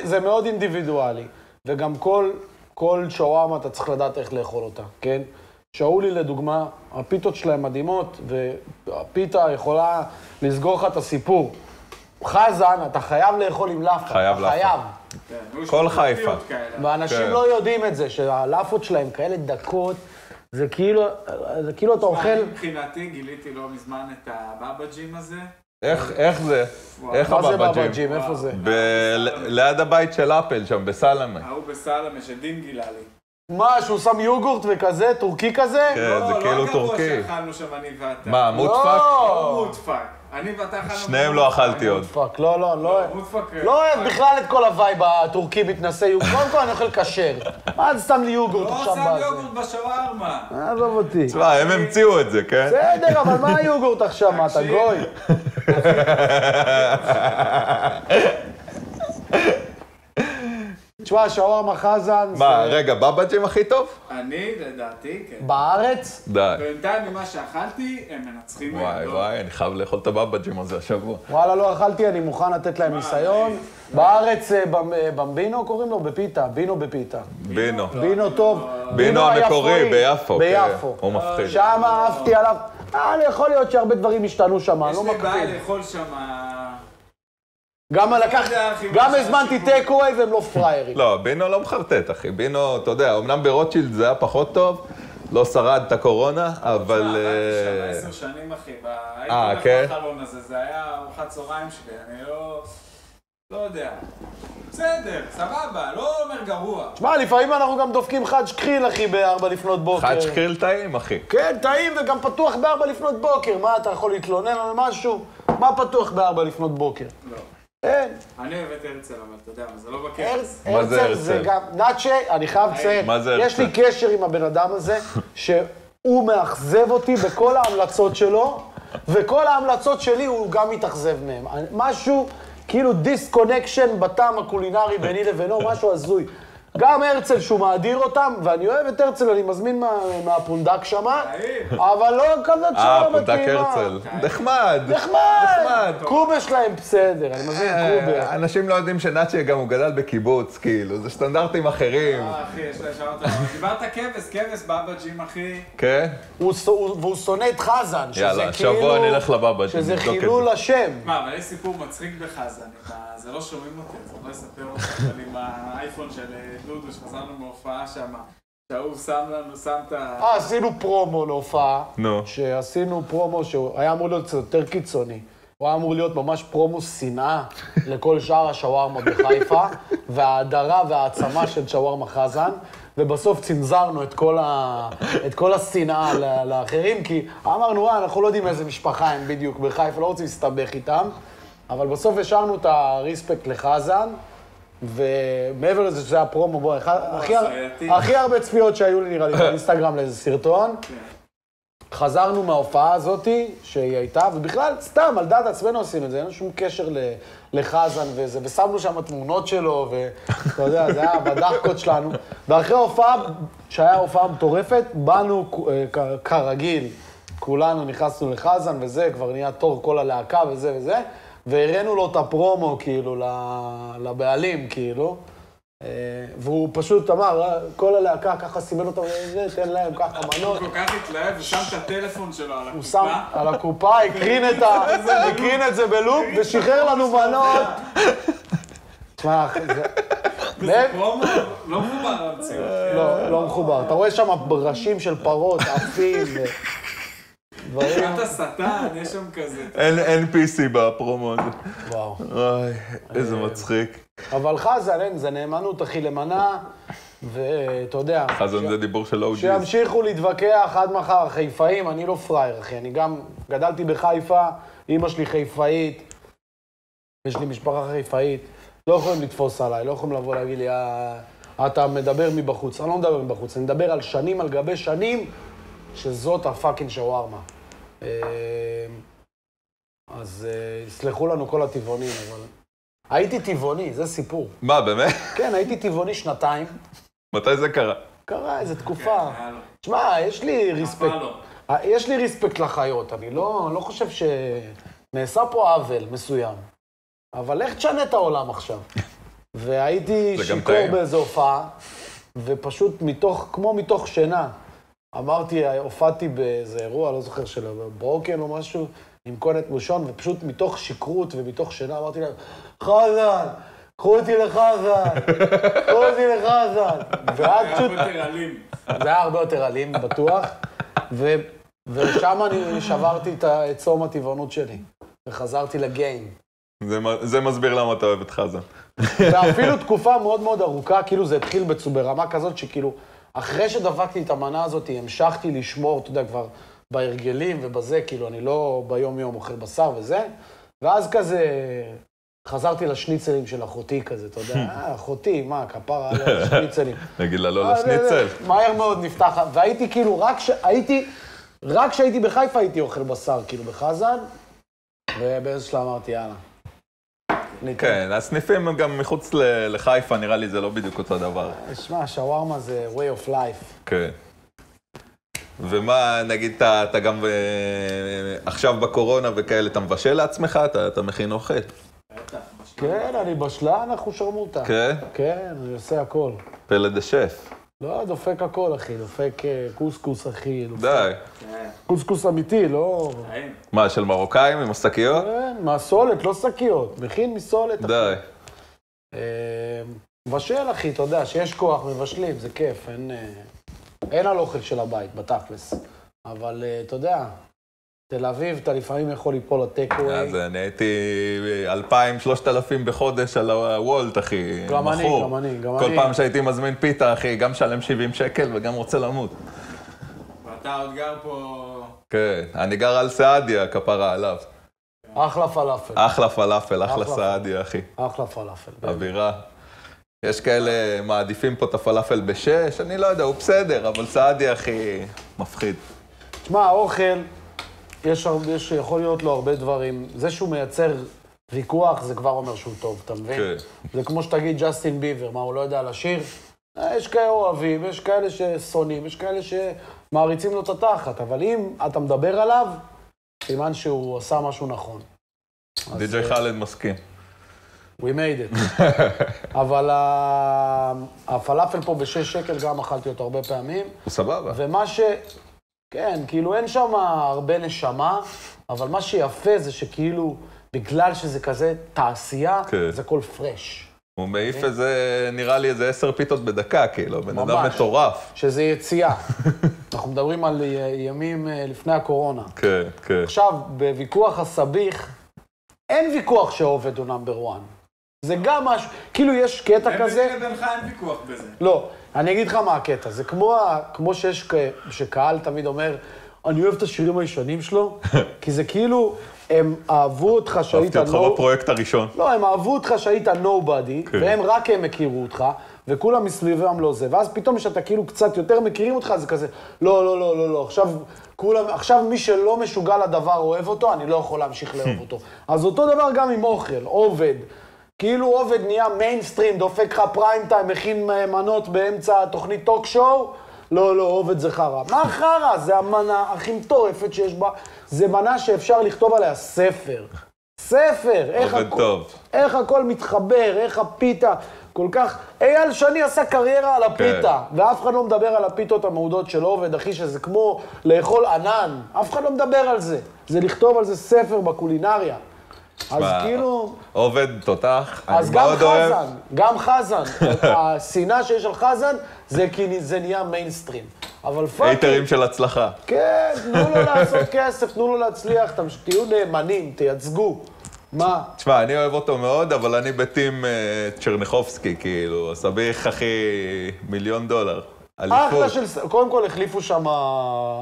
זה מאוד אינדיבידואלי, וגם כל שווארמה אתה צריך לדעת איך לאכול אותה, כן? שאולי לדוגמה, הפיתות שלהם מדהימות, והפיתה יכולה לסגור לך את הסיפור. חזן, אתה חייב לאכול עם לאפה. חייב לאפה. כל חיפה. ואנשים לא יודעים את זה, שהלאפות שלהם כאלה דקות, זה כאילו אתה אוכל... מבחינתי גיליתי לא מזמן את הבאבא ג'ים הזה. איך זה? איך הבאבא ג'ים? איפה זה? ליד הבית של אפל שם, בסלמה. ההוא בסלמה, שדין גילה לי. מה, שהוא שם יוגורט וכזה, טורקי כזה? כן, זה כאילו טורקי. לא, לא גרוע שאכלנו שם אני ואתה. מה, מוטפק? לא, מוטפק. אני ואתה אכלנו... שניהם לא אכלתי עוד. מודפק, לא, לא, לא אוהב. לא אוהב בכלל את כל הווייב הטורקי מתנשא יוגורט. קודם כל אני אוכל כשר. מה זה שם לי יוגורט עכשיו בזה? לא, שם יוגורט בשווארמה. עזוב אותי. תשמע, הם המציאו את זה, כן? בסדר, אבל מה היוגורט עכשיו? מה, אתה גוי? תשמע, שווארמה חזן... מה, רגע, בבא ג'ים הכי טוב? אני, לדעתי, כן. בארץ? די. בינתיים ממה שאכלתי, הם מנצחים מהגדול. וואי, וואי, אני חייב לאכול את הבבא ג'ים הזה השבוע. וואלה, לא אכלתי, אני מוכן לתת להם ניסיון. בארץ, במבינו קוראים לו? בפיתה, בינו בפיתה. בינו. בינו טוב. בינו המקורי, ביפו. ביפו. הוא מפחיד. שם אהבתי עליו. אה, יכול להיות שהרבה דברים השתנו שם, לא מקפיד. גם הזמנתי טייק-אווי והם לא פריירים. לא, בינו לא מחרטט, אחי. בינו, אתה יודע, אמנם ברוטשילד זה היה פחות טוב, לא שרד את הקורונה, אבל... תשמע, אני שם עשר שנים, אחי, הייתי לך בחלון הזה, זה היה ארוחת צהריים שלי, אני לא... לא יודע. בסדר, סבבה, לא אומר גרוע. תשמע, לפעמים אנחנו גם דופקים חאג' קחיל, אחי, בארבע לפנות בוקר. חאג' קחיל טעים, אחי. כן, טעים וגם פתוח בארבע לפנות בוקר. מה, אתה יכול להתלונן על משהו? מה פתוח בארבע לפנות בוקר? לא. אין. אני אוהבת הרצל, אבל אתה יודע, אבל זה לא בקרס. הרצל זה גם... נאצ'ה, אני חייב לציין. מה זה הרצל? יש לי קשר עם הבן אדם הזה, שהוא מאכזב אותי בכל ההמלצות שלו, וכל ההמלצות שלי הוא גם מתאכזב מהם. משהו... כאילו דיסקונקשן בטעם הקולינרי ביני לבינו, משהו הזוי. גם הרצל שהוא מאדיר אותם, ואני אוהב את הרצל, אני מזמין מהפונדק שמה, אבל לא כזאת שמה מתאימה. אה, פונדק הרצל. נחמד. נחמד. קובה שלהם בסדר, אני מזמין קובה. אנשים לא יודעים שנאצ'ה גם הוא גדל בקיבוץ, כאילו, זה סטנדרטים אחרים. אה, אחי, יש לה שאלות. דיברת כבס, כבס בבאג'ים, אחי. כן? והוא שונא את חזן, שזה כאילו... יאללה, שבוע נלך לבבאג'ים. שזה חילול השם. מה, אבל יש סיפור מצחיק בחזן. זה לא שומעים אותי, זה לא יספר אותך, אבל עם האייפון של דודו שחזרנו מהופעה שמה, שהאהוב שם לנו, שם את ה... אה, עשינו פרומו להופעה, שעשינו פרומו שהיה אמור להיות יותר קיצוני. הוא היה אמור להיות ממש פרומו שנאה לכל שאר השווארמה בחיפה, וההדרה והעצמה של שווארמה חזן, ובסוף צנזרנו את כל השנאה לאחרים, כי אמרנו, אנחנו לא יודעים איזה משפחה הם בדיוק בחיפה, לא רוצים להסתבך איתם. אבל בסוף השארנו את הריספקט לחזן, ומעבר לזה שזה היה פרומו, בואי, הכי הרבה צפיות שהיו לי נראה לי באינסטגרם לאיזה סרטון. חזרנו מההופעה הזאת שהיא הייתה, ובכלל סתם על דעת עצמנו עשינו את זה, אין לנו שום קשר לחזן וזה, ושמנו שם התמונות שלו, ואתה יודע, זה היה בדחקות שלנו. ואחרי ההופעה, שהיה הופעה מטורפת, באנו כרגיל, כולנו נכנסנו לחזן וזה, כבר נהיה תור כל הלהקה וזה וזה, והראינו לו את הפרומו, כאילו, לבעלים, כאילו, והוא פשוט אמר, כל הלהקה ככה סימן אותם, תן להם ככה מנות. הוא כל כך התלהב, הוא שם את הטלפון שלו על הקופה. הוא שם על הקופה, הקרין את זה בלופ, ושחרר לנו מנות. תשמע, זה... זה פרומו לא מחובר למציאות. לא, לא מחובר. אתה רואה שם ראשים של פרות, עפים. אתה שטן, יש שם כזה. אין פי סי בפרומו הזה. וואו. אוי, איזה מצחיק. אבל חזן, אין, זה נאמנות הכי למנה, ואתה יודע... חזן זה דיבור של אוג'יז. שימשיכו להתווכח עד מחר, חיפאים, אני לא פראייר, אחי. אני גם גדלתי בחיפה, אמא שלי חיפאית, יש לי משפחה חיפאית, לא יכולים לתפוס עליי, לא יכולים לבוא להגיד לי, אתה מדבר מבחוץ. אני לא מדבר מבחוץ, אני מדבר על שנים, על גבי שנים, שזאת הפאקינג שווארמה. אז יסלחו לנו כל הטבעונים, אבל... הייתי טבעוני, זה סיפור. מה, באמת? כן, הייתי טבעוני שנתיים. מתי זה קרה? קרה, איזו תקופה. תשמע, יש לי ריספקט. יש לי ריספקט לחיות, אני לא חושב שנעשה פה עוול מסוים. אבל איך תשנה את העולם עכשיו? והייתי שיקור באיזו הופעה, ופשוט כמו מתוך שינה. אמרתי, הופעתי באיזה אירוע, לא זוכר, של ברוקן או משהו, עם קונת מושון, ופשוט מתוך שיקרות ומתוך שינה אמרתי להם, חזן, קחו אותי לחזן, קחו אותי לחזן. זה היה הרבה יותר אלים. זה היה הרבה יותר אלים, בטוח. ושם אני שברתי את צום הטבעונות שלי, וחזרתי לגיים. זה מסביר למה אתה אוהב את חזן. ואפילו תקופה מאוד מאוד ארוכה, כאילו זה התחיל ברמה כזאת שכאילו, אחרי שדבקתי את המנה הזאת, המשכתי לשמור, אתה יודע, כבר בהרגלים ובזה, כאילו, אני לא ביום-יום אוכל בשר וזה, ואז כזה חזרתי לשניצלים של אחותי כזה, אתה יודע, אה, אחותי, מה, כפרה על השניצלים. נגיד לה, לא לשניצל. מהר מאוד נפתח, והייתי כאילו, רק שהייתי, רק שהייתי בחיפה הייתי אוכל בשר, כאילו, בחזן, ובאיזו שלה אמרתי, יאללה. כן, הסניפים גם מחוץ לחיפה, נראה לי זה לא בדיוק אותו דבר. שמע, שווארמה זה way of life. כן. ומה, נגיד, אתה גם עכשיו בקורונה וכאלה, אתה מבשל לעצמך, אתה מכין אוכל. כן, אני בשלן, אנחנו שרמוטה. כן? כן, אני עושה הכל. פלד השף. לא, דופק הכל, אחי, דופק קוסקוס, אחי. די. קוסקוס אמיתי, לא... מה, של מרוקאים עם הסקיות? כן, מהסולת, לא סקיות. מכין מסולת, אחי. די. מבשל, אחי, אתה יודע, שיש כוח, מבשלים, זה כיף. אין על אוכל של הבית, בתכלס. אבל, אתה יודע, תל אביב, אתה לפעמים יכול ליפול לטקווי. אז אני הייתי אלפיים שלושת אלפים בחודש על הוולט, אחי. גם אני, גם אני, גם אני. כל פעם שהייתי מזמין פיתה, אחי, גם שלם שבעים שקל וגם רוצה למות. ואתה עוד גר פה... כן, אני גר על סעדיה, כפרה עליו. אחלה פלאפל. אחלה פלאפל, אחלה סעדיה, אחי. אחלה פלאפל. אווירה. יש כאלה מעדיפים פה את הפלאפל בשש, אני לא יודע, הוא בסדר, אבל סעדיה, אחי, מפחיד. תשמע, האוכל... יש הרבה, שיכול להיות לו הרבה דברים. זה שהוא מייצר ויכוח, זה כבר אומר שהוא טוב, אתה מבין? כן. זה כמו שתגיד ג'סטין ביבר, מה, הוא לא יודע לשיר? יש כאלה אוהבים, יש כאלה ששונאים, יש כאלה שמעריצים לו את התחת, אבל אם אתה מדבר עליו, סימן שהוא עשה משהו נכון. די-ג'יי חאלד מסכים. We made it. אבל הפלאפל פה בשש שקל, גם אכלתי אותו הרבה פעמים. הוא סבבה. ומה ש... כן, כאילו אין שם הרבה נשמה, אבל מה שיפה זה שכאילו, בגלל שזה כזה תעשייה, כן. זה כל פרש. הוא מעיף okay? איזה, נראה לי איזה עשר פיתות בדקה, כאילו, בן אדם מטורף. שזה יציאה. אנחנו מדברים על ימים לפני הקורונה. כן, כן. עכשיו, בוויכוח הסביך, אין ויכוח שעובד הוא נאמבר וואן. זה גם משהו, כאילו יש קטע כזה... אין בינך אין ויכוח בזה. לא. אני אגיד לך מה הקטע, זה כמו, כמו שיש שקהל תמיד אומר, אני אוהב את השירים הישנים שלו, כי זה כאילו, הם אהבו אותך שהיית... אהבתי אותך בפרויקט הראשון. לא, הם אהבו אותך שהיית נובדי, והם רק הם הכירו אותך, וכולם מסביבם לא זה, ואז פתאום שאתה כאילו קצת יותר מכירים אותך, זה כזה, לא, לא, לא, לא, לא, עכשיו כולם, עכשיו מי שלא משוגע לדבר אוהב אותו, אני לא יכול להמשיך לאהוב אותו. אז אותו דבר גם עם אוכל, עובד. כאילו עובד נהיה מיינסטרים, דופק לך פריים טיים, מכין מנות באמצע תוכנית טוק שואו, לא, לא, עובד זה חרה. מה חרה? זה המנה הכי מטורפת שיש בה, זה מנה שאפשר לכתוב עליה ספר. ספר, איך הכל, איך הכל מתחבר, איך הפיתה, כל כך... אייל שני עשה קריירה על הפיתה, ואף אחד לא מדבר על הפיתות המעודות של עובד, אחי, שזה כמו לאכול ענן, אף אחד לא מדבר על זה. זה לכתוב על זה ספר בקולינריה. אז כאילו... עובד, תותח, אני מאוד אוהב. אז גם חזן, גם חזן. השנאה שיש על חזן, זה כי זה נהיה מיינסטרים. אבל פאקי... היתרים של הצלחה. כן, תנו לו לעשות כסף, תנו לו להצליח, תהיו נאמנים, תייצגו. מה? תשמע, אני אוהב אותו מאוד, אבל אני בטים צ'רניחובסקי, כאילו, סביך הכי מיליון דולר. אחלה של... קודם כל החליפו שם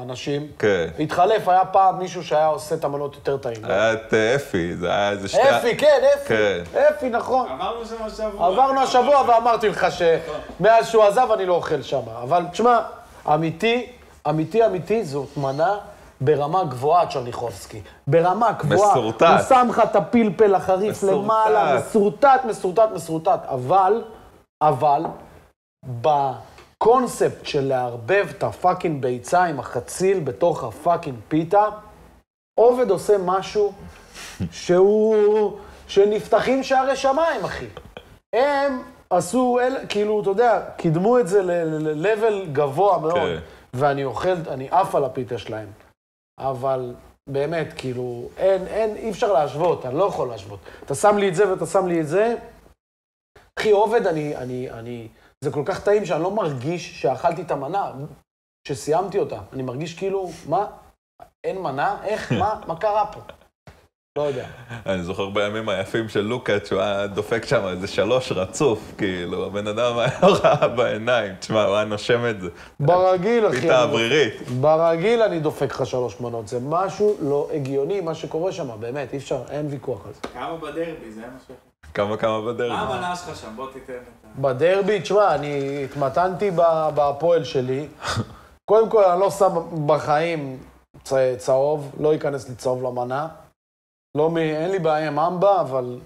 אנשים. כן. התחלף, היה פעם מישהו שהיה עושה את המנות יותר טעים. היה את אפי, זה היה איזה שתי... אפי, כן, אפי. אפי, נכון. עברנו שם השבוע. עברנו השבוע ואמרתי לך שמאז שהוא עזב אני לא אוכל שם. אבל תשמע, אמיתי, אמיתי, אמיתי, זאת מנה ברמה גבוהה, צ'רניחובסקי. ברמה גבוהה. מסורטט. הוא שם לך את הפלפל החריף למעלה. מסורטט, מסורטט, מסורטט. אבל, אבל, ב... קונספט של לערבב את הפאקינג ביצה עם החציל בתוך הפאקינג פיתה, עובד עושה משהו שהוא... שנפתחים שערי שמיים, אחי. הם עשו, אל... כאילו, אתה יודע, קידמו את זה ל-level גבוה מאוד, okay. ואני אוכל, אני עף על הפיתה שלהם. אבל באמת, כאילו, אין, אין, אי אפשר להשוות, אני לא יכול להשוות. אתה שם לי את זה ואתה שם לי את זה. אחי, עובד, אני... אני, אני זה כל כך טעים שאני לא מרגיש שאכלתי את המנה, שסיימתי אותה. אני מרגיש כאילו, מה? אין מנה? איך? מה? מה קרה פה? לא יודע. אני זוכר בימים היפים של לוקאץ' שהוא היה דופק שם איזה שלוש רצוף, כאילו, הבן אדם היה רע בעיניים. תשמע, הוא היה נושם את זה. ברגיל, אחי. פיתה אוורירית. ברגיל אני דופק לך שלוש מנות. זה משהו לא הגיוני, מה שקורה שם, באמת, אי אפשר, אין ויכוח על זה. כמה בדרבי, זה היה משהו. כמה כמה בדרבי. מה המנה שלך שם? בוא תיתן את... בדרבי, תשמע, אני התמתנתי בפועל שלי. קודם כל, אני לא שם בחיים צהוב, לא ייכנס לי צהוב למנה. אין לי בעיה עם אמבה, אבל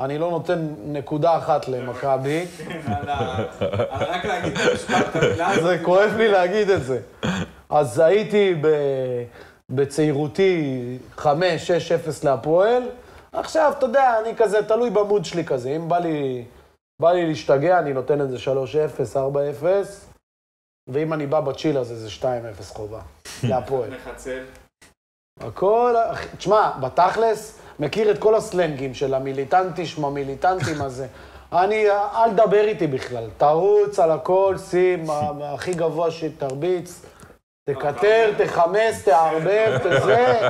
אני לא נותן נקודה אחת למכבי. רק להגיד את המשפט המילה. זה כואב לי להגיד את זה. אז הייתי בצעירותי חמש שש אפס להפועל, עכשיו, אתה יודע, אני כזה, תלוי במוד שלי כזה. אם בא לי, בא לי להשתגע, אני נותן את זה שלוש אפס, ארבע אפס, ואם אני בא בצ'יל, אז זה שתיים אפס חובה. להפועל. מחצל. הכל... תשמע, בתכלס, מכיר את כל הסלנגים של המיליטנטים, המיליטנטים הזה. אני, אל דבר איתי בכלל. תרוץ על הכל, שים הכי גבוה שתרביץ. תקטר, תחמס, תערבב, תזה.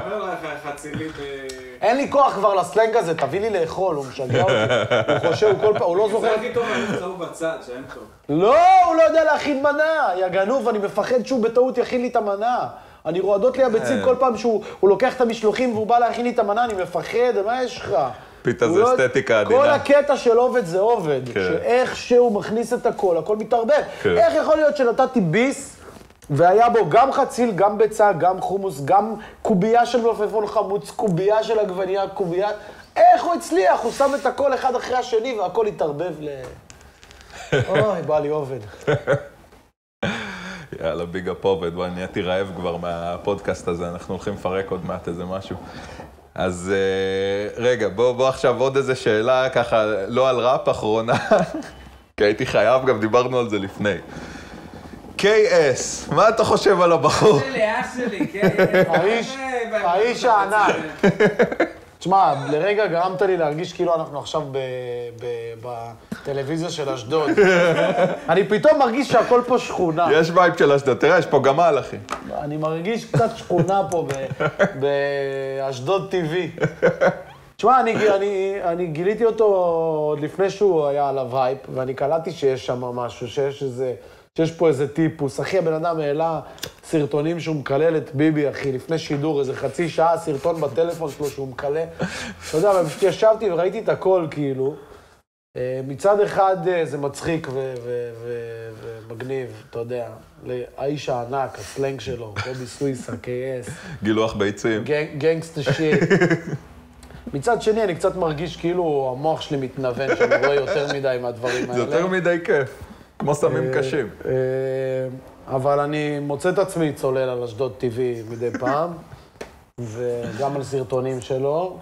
אין לי כוח כבר לסלנג הזה, תביא לי לאכול, הוא משגע אותי. הוא חושב, הוא כל פעם, הוא לא זוכר. זה הכי טוב, אני נמצא הוא בצד, שאין טוב. לא, הוא לא יודע להכין מנה. יא גנוב, אני מפחד שהוא בטעות יכין לי את המנה. אני רועדות לי הביצים כל פעם שהוא לוקח את המשלוחים והוא בא להכין לי את המנה, אני מפחד, מה יש לך? פיתה זה אסתטיקה עדינה. כל הקטע של עובד זה עובד, שאיך שהוא מכניס את הכל, הכל מתערבב. איך יכול להיות שנתתי ביס והיה בו גם חציל, גם ביצה, גם חומוס, גם קובייה של מלפפון חמוץ, קובייה של עגבנייה, קובייה... איך הוא הצליח? הוא שם את הכל אחד אחרי השני והכל התערבב ל... אוי, בא לי עובד. יאללה, ביג הפובד, וואי, נהייתי רעב כבר מהפודקאסט הזה, אנחנו הולכים לפרק עוד מעט איזה משהו. אז רגע, בוא עכשיו עוד איזה שאלה, ככה, לא על ראפ אחרונה, כי הייתי חייב, גם דיברנו על זה לפני. קיי אס, מה אתה חושב על הבחור? שלי, אח שלי, קיי אס. האיש הענק. תשמע, לרגע גרמת לי להרגיש כאילו אנחנו עכשיו בטלוויזיה של אשדוד. אני פתאום מרגיש שהכל פה שכונה. יש וייב של אשדוד, תראה, יש פה גמל, אחי. אני מרגיש קצת שכונה פה באשדוד טי וי. תשמע, אני גיליתי אותו עוד לפני שהוא היה על הווייב, ואני קלטתי שיש שם משהו, שיש איזה... שיש פה איזה טיפוס. אחי, הבן אדם העלה סרטונים שהוא מקלל את ביבי, אחי, לפני שידור, איזה חצי שעה, סרטון בטלפון שלו שהוא מקלל. אתה יודע, אבל ישבתי וראיתי את הכל, כאילו. מצד אחד זה מצחיק ומגניב, אתה יודע. האיש הענק, הסלנג שלו, קובי סוויסה, קיי אס. גילוח ביצים. גנגסטה שיט. מצד שני, אני קצת מרגיש כאילו המוח שלי מתנוון, שאני רואה יותר מדי מהדברים האלה. זה יותר מדי כיף. כמו סמים קשים. אבל אני מוצא את עצמי צולל על אשדוד טבעי מדי פעם, וגם על סרטונים שלו,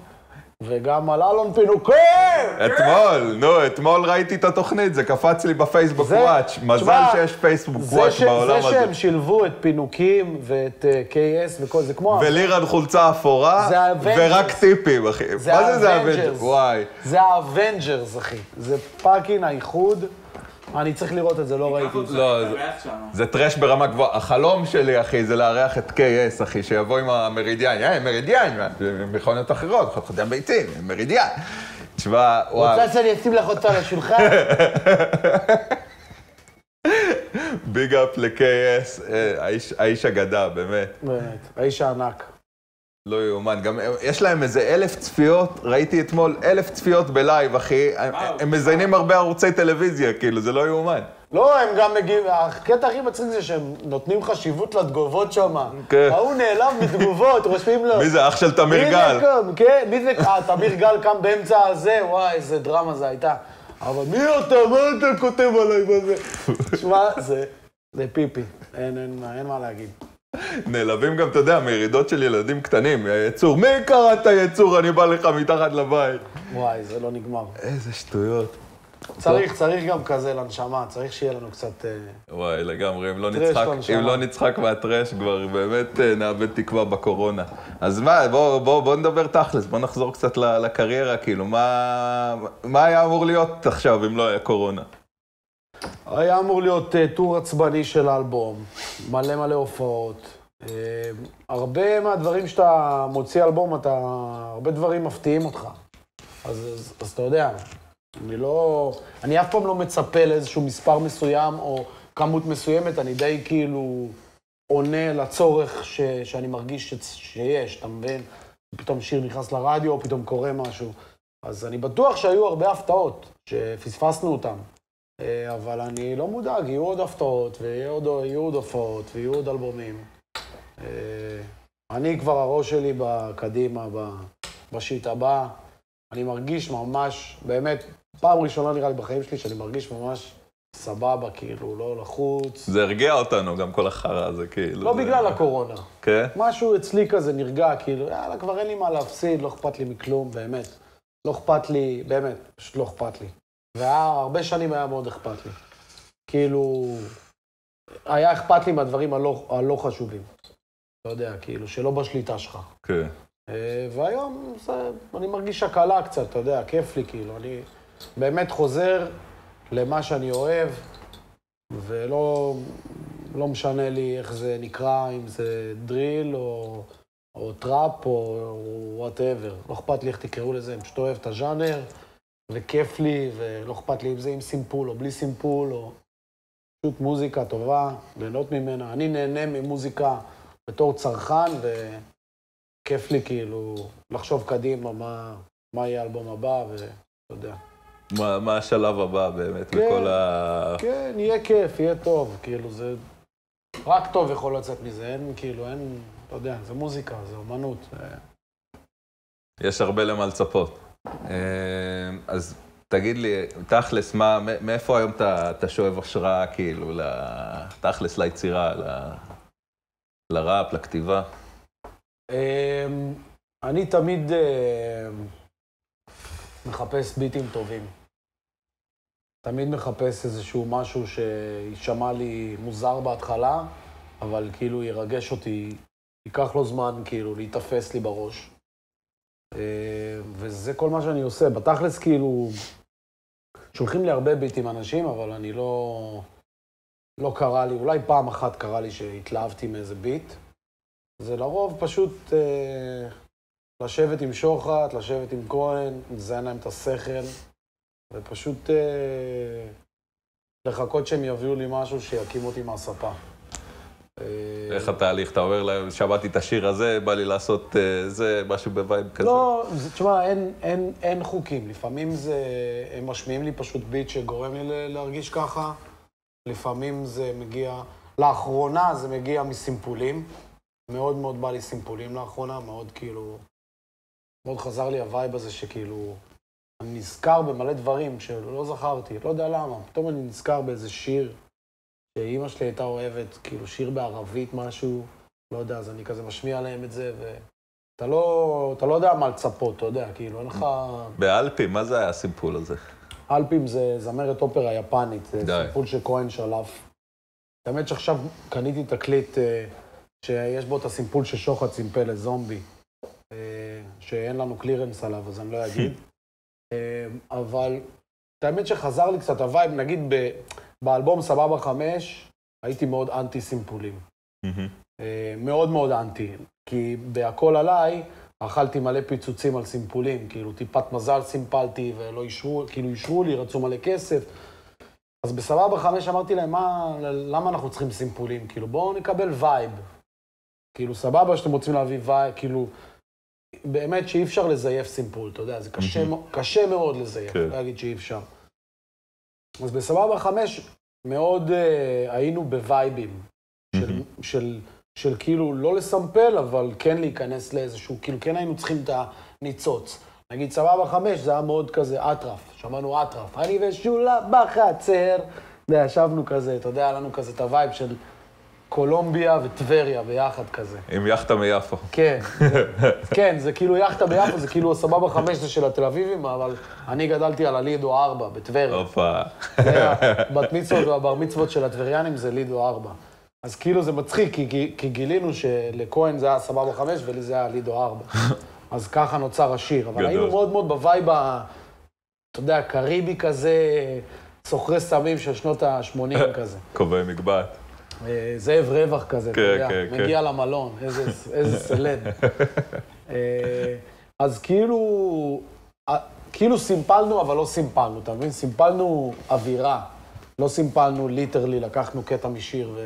וגם על אלון פינוקר! אתמול, נו, אתמול ראיתי את התוכנית, זה קפץ לי בפייסבוק וואץ'. מזל שיש פייסבוק וואץ' בעולם הזה. זה שהם שילבו את פינוקים ואת קיי אס וכל זה, כמו... ולירן חולצה אפורה, ורק טיפים, אחי. מה זה זה האבנג'רס? וואי. זה האבנג'רס, אחי. זה פאקינג האיחוד. אני צריך לראות את זה, לא ראיתי. לא, זה טרש ברמה גבוהה. החלום שלי, אחי, זה לארח את קיי אס, אחי, שיבוא עם המרידיאן. יאי, מרידיאן, מכונות אחרות, חודם ביצים, מרידיאן. תשמע, וואו. רוצה שאני אשים לך אותו על השולחן? ביג אפ ל-קיי אס, האיש הגדה, באמת. באמת, האיש הענק. לא יאומן, גם יש להם איזה אלף צפיות, ראיתי אתמול אלף צפיות בלייב, אחי. הם מזיינים הרבה ערוצי טלוויזיה, כאילו, זה לא יאומן. לא, הם גם מגיעים, הקטע הכי מצחיק זה שהם נותנים חשיבות לתגובות שם. כן. ההוא נעלב מתגובות, רושמים לו. מי זה, אח של תמיר גל? מי זה, תמיר גל קם באמצע הזה, וואי, איזה דרמה זה הייתה. אבל מי אתה, מה אתה כותב עליי בזה? תשמע, זה, זה פיפי, אין מה להגיד. נעלבים גם, אתה יודע, מירידות של ילדים קטנים. יצור, מי קראת יצור? אני בא לך מתחת לבית. וואי, זה לא נגמר. איזה שטויות. צריך, צריך גם כזה לנשמה, צריך שיהיה לנו קצת... וואי, לגמרי, אם לא נצחק מהטרש כבר, באמת נאבד תקווה בקורונה. אז מה, בואו נדבר תכלס, בואו נחזור קצת לקריירה, כאילו, מה היה אמור להיות עכשיו אם לא היה קורונה? היה אמור להיות טור עצבני של האלבום, מלא מלא הופעות. הרבה מהדברים שאתה מוציא אלבום, הרבה דברים מפתיעים אותך. אז אתה יודע, אני לא... אני אף פעם לא מצפה לאיזשהו מספר מסוים או כמות מסוימת, אני די כאילו עונה לצורך שאני מרגיש שיש, אתה מבין? פתאום שיר נכנס לרדיו או פתאום קורה משהו. אז אני בטוח שהיו הרבה הפתעות, שפספסנו אותן. אבל אני לא מודאג, יהיו עוד הפתעות, ויהיו עוד הופעות, ויהיו עוד אלבומים. אני כבר הראש שלי בקדימה, בשיט הבא. אני מרגיש ממש, באמת, פעם ראשונה נראה לי בחיים שלי, שאני מרגיש ממש סבבה, כאילו, לא לחוץ. זה הרגיע אותנו, גם כל החרא הזה, כאילו. לא בגלל הקורונה. כן? משהו אצלי כזה נרגע, כאילו, יאללה, כבר אין לי מה להפסיד, לא אכפת לי מכלום, באמת. לא אכפת לי, באמת, פשוט לא אכפת לי. והרבה שנים היה מאוד אכפת לי. כאילו, היה אכפת לי מהדברים הלא חשובים. לא יודע, כאילו, שלא בשליטה שלך. כן. והיום אני מרגיש הקלה קצת, אתה יודע, כיף לי, כאילו. אני באמת חוזר למה שאני אוהב, ולא לא משנה לי איך זה נקרא, אם זה דריל או, או טראפ או וואטאבר. לא אכפת לי איך תקראו לזה, אני פשוט אוהב את הז'אנר, וכיף לי, ולא אכפת לי אם זה עם סימפול או בלי סימפול, או פשוט מוזיקה טובה, ליהנות ממנה. אני נהנה ממוזיקה בתור צרכן, וכיף לי כאילו לחשוב קדימה מה, מה יהיה האלבום הבא, ואתה יודע. מה, מה השלב הבא באמת, כן, בכל ה... כן, יהיה כיף, יהיה טוב, כאילו זה... רק טוב יכול לצאת מזה, אין כאילו, אין... אתה יודע, זה מוזיקה, זה אומנות. יש הרבה למה לצפות. אז תגיד לי, תכלס, מה, מאיפה היום אתה, אתה שואב השראה, כאילו, תכלס ליצירה, ל... לראפ, לכתיבה? אני תמיד... מחפש ביטים טובים. תמיד מחפש איזשהו משהו שישמע לי מוזר בהתחלה, אבל כאילו ירגש אותי, ייקח לו זמן כאילו להתאפס לי בראש. וזה כל מה שאני עושה. בתכלס כאילו, שולחים לי הרבה ביטים אנשים, אבל אני לא... לא קרה לי, אולי פעם אחת קרה לי שהתלהבתי מאיזה ביט. זה לרוב פשוט... לשבת עם שוחט, לשבת עם כהן, לזיין להם את השכל, ופשוט אה, לחכות שהם יביאו לי משהו שיקים אותי מהספה. איך התהליך? אתה אומר להם, שמעתי את השיר הזה, בא לי לעשות אה, זה, משהו בווייב כזה? לא, זה, תשמע, אין, אין, אין חוקים. לפעמים זה, הם משמיעים לי פשוט ביט שגורם לי להרגיש ככה, לפעמים זה מגיע, לאחרונה זה מגיע מסימפולים. מאוד מאוד בא לי סימפולים לאחרונה, מאוד כאילו... מאוד חזר לי הווייב הזה שכאילו... אני נזכר במלא דברים שלא זכרתי, לא יודע למה. פתאום אני נזכר באיזה שיר שאימא שלי הייתה אוהבת, כאילו שיר בערבית משהו, לא יודע, אז אני כזה משמיע להם את זה, ואתה לא... אתה לא יודע מה לצפות, אתה יודע, כאילו, אין לך... באלפים, מה זה היה הסימפול הזה? אלפים זה זמרת אופרה יפנית, זה סימפול שכהן שלף. באמת שעכשיו קניתי תקליט שיש בו את הסימפול ששוחד סימפל לזומבי, שאין לנו קלירנס עליו, אז אני לא אגיד. אבל את האמת שחזר לי קצת הווייב, נגיד באלבום סבבה חמש, הייתי מאוד אנטי סימפולים. מאוד מאוד אנטי, כי בהכל עליי אכלתי מלא פיצוצים על סימפולים, כאילו טיפת מזל סימפלתי ולא אישרו, כאילו אישרו לי, רצו מלא כסף. אז בסבבה חמש אמרתי להם, למה אנחנו צריכים סימפולים? כאילו בואו נקבל וייב. כאילו, סבבה שאתם רוצים להביא וייב, כאילו, באמת שאי אפשר לזייף סימפול, אתה יודע, זה קשה, קשה מאוד לזייף, כן. להגיד שאי אפשר. אז בסבבה חמש, מאוד אה, היינו בווייבים, של, של, של, של כאילו לא לסמפל, אבל כן להיכנס לאיזשהו, כאילו כן היינו צריכים את הניצוץ. נגיד, סבבה חמש, זה היה מאוד כזה אטרף, שמענו אטרף, אני ושולה בחצר, וישבנו כזה, אתה יודע, לנו כזה את הווייב של... קולומביה וטבריה ביחד כזה. עם יחטה מיפו. כן, כן, זה כאילו יחטה ביפו, זה כאילו סבבה חמש זה של התל אביבים, אבל אני גדלתי על הלידו ארבע בטבריה. אופה. בת מצוות והבר מצוות של הטבריאנים זה לידו ארבע. אז כאילו זה מצחיק, כי, כי גילינו שלכהן זה היה סבבה חמש ולי זה היה לידו ארבע. אז ככה נוצר השיר. אבל גדול. היינו מאוד מאוד בווי ב... אתה יודע, קריבי כזה, סוחרי סמים של שנות ה-שמונים כזה. קובעי מגבעת. זאב רווח כזה, אתה יודע, מגיע למלון, איזה סלב. אז כאילו, כאילו סימפלנו, אבל לא סימפלנו, אתה מבין? סימפלנו אווירה, לא סימפלנו ליטרלי, לקחנו קטע משיר.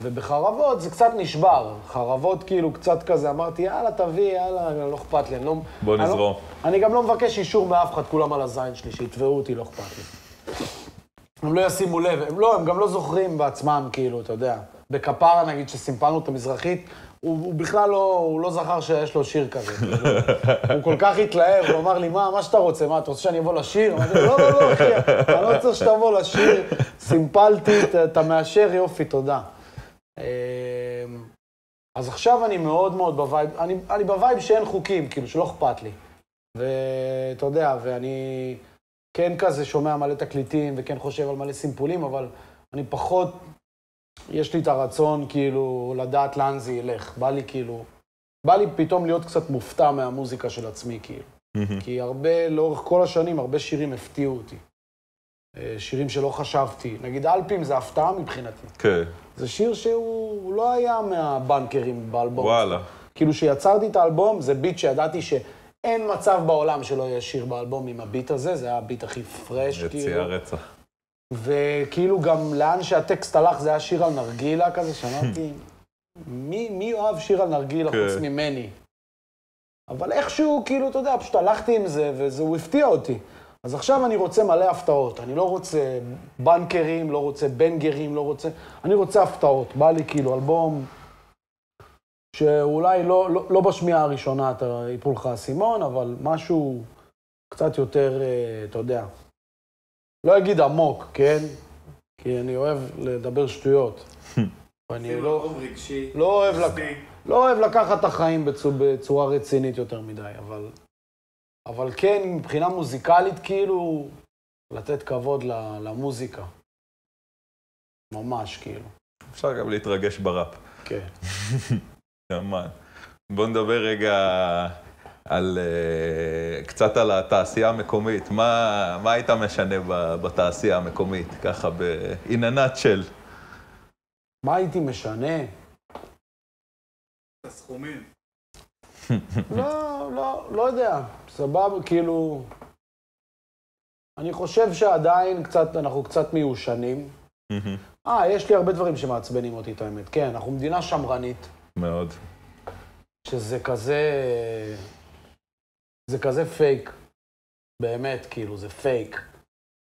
ובחרבות זה קצת נשבר, חרבות כאילו קצת כזה, אמרתי, יאללה, תביא, יאללה, לא אכפת לי. בוא נזרום. אני גם לא מבקש אישור מאף אחד, כולם על הזין שלי, שיתבעו אותי, לא אכפת לי. הם לא ישימו לב, הם לא, הם גם לא זוכרים בעצמם, כאילו, אתה יודע. בכפרה, נגיד, שסימפלנו את המזרחית, הוא, הוא בכלל לא, הוא לא זכר שיש לו שיר כזה. כאילו. הוא כל כך התלהב, הוא אמר לי, מה, מה שאתה רוצה? מה, אתה רוצה שאני אבוא לשיר? אמרתי, לא, לא, לא, אחי, אני לא רוצה שתבוא לשיר. סימפלתי, ת, אתה מאשר, יופי, תודה. אז עכשיו אני מאוד מאוד בווייב, אני, אני בווייב שאין חוקים, כאילו, שלא אכפת לי. ואתה יודע, ואני... כן כזה שומע מלא תקליטים וכן חושב על מלא סימפולים, אבל אני פחות, יש לי את הרצון כאילו לדעת לאן זה ילך. בא לי כאילו, בא לי פתאום להיות קצת מופתע מהמוזיקה של עצמי כאילו. כי הרבה, לאורך כל השנים, הרבה שירים הפתיעו אותי. שירים שלא חשבתי. נגיד אלפים זה הפתעה מבחינתי. כן. זה שיר שהוא לא היה מהבנקרים באלבום. וואלה. כאילו שיצרתי את האלבום, זה ביט שידעתי שאין מצב בעולם שלא יהיה שיר באלבום עם הביט הזה, זה היה הביט הכי פרש, כאילו. יציאה רצח. וכאילו גם לאן שהטקסט הלך זה היה שיר על נרגילה כזה, שמעתי, מי, מי אוהב שיר על נרגילה חוץ ממני? אבל איכשהו, כאילו, אתה יודע, פשוט הלכתי עם זה, וזה, הוא הפתיע אותי. אז עכשיו אני רוצה מלא הפתעות. אני לא רוצה בנקרים, לא רוצה בנגרים, לא רוצה... אני רוצה הפתעות. בא לי, כאילו, אלבום שאולי לא, לא, לא בשמיעה הראשונה אתה ייפול לך הסימון, אבל משהו קצת יותר, אתה יודע, לא אגיד עמוק, כן? כי אני אוהב לדבר שטויות. ואני לא... לא אוהב לקחת... לא אוהב לקחת את החיים בצורה רצינית יותר מדי, אבל... אבל כן, מבחינה מוזיקלית, כאילו, לתת כבוד למוזיקה. ממש, כאילו. אפשר גם להתרגש בראפ. כן. תאמן. בוא נדבר רגע על... קצת על התעשייה המקומית. מה, מה היית משנה בתעשייה המקומית? ככה, בעננת של... מה הייתי משנה? הסכומים. לא, לא, לא יודע. סבבה, כאילו... אני חושב שעדיין קצת, אנחנו קצת מיושנים. אה, יש לי הרבה דברים שמעצבנים אותי, את האמת. כן, אנחנו מדינה שמרנית. מאוד. שזה כזה... זה כזה פייק. באמת, כאילו, זה פייק.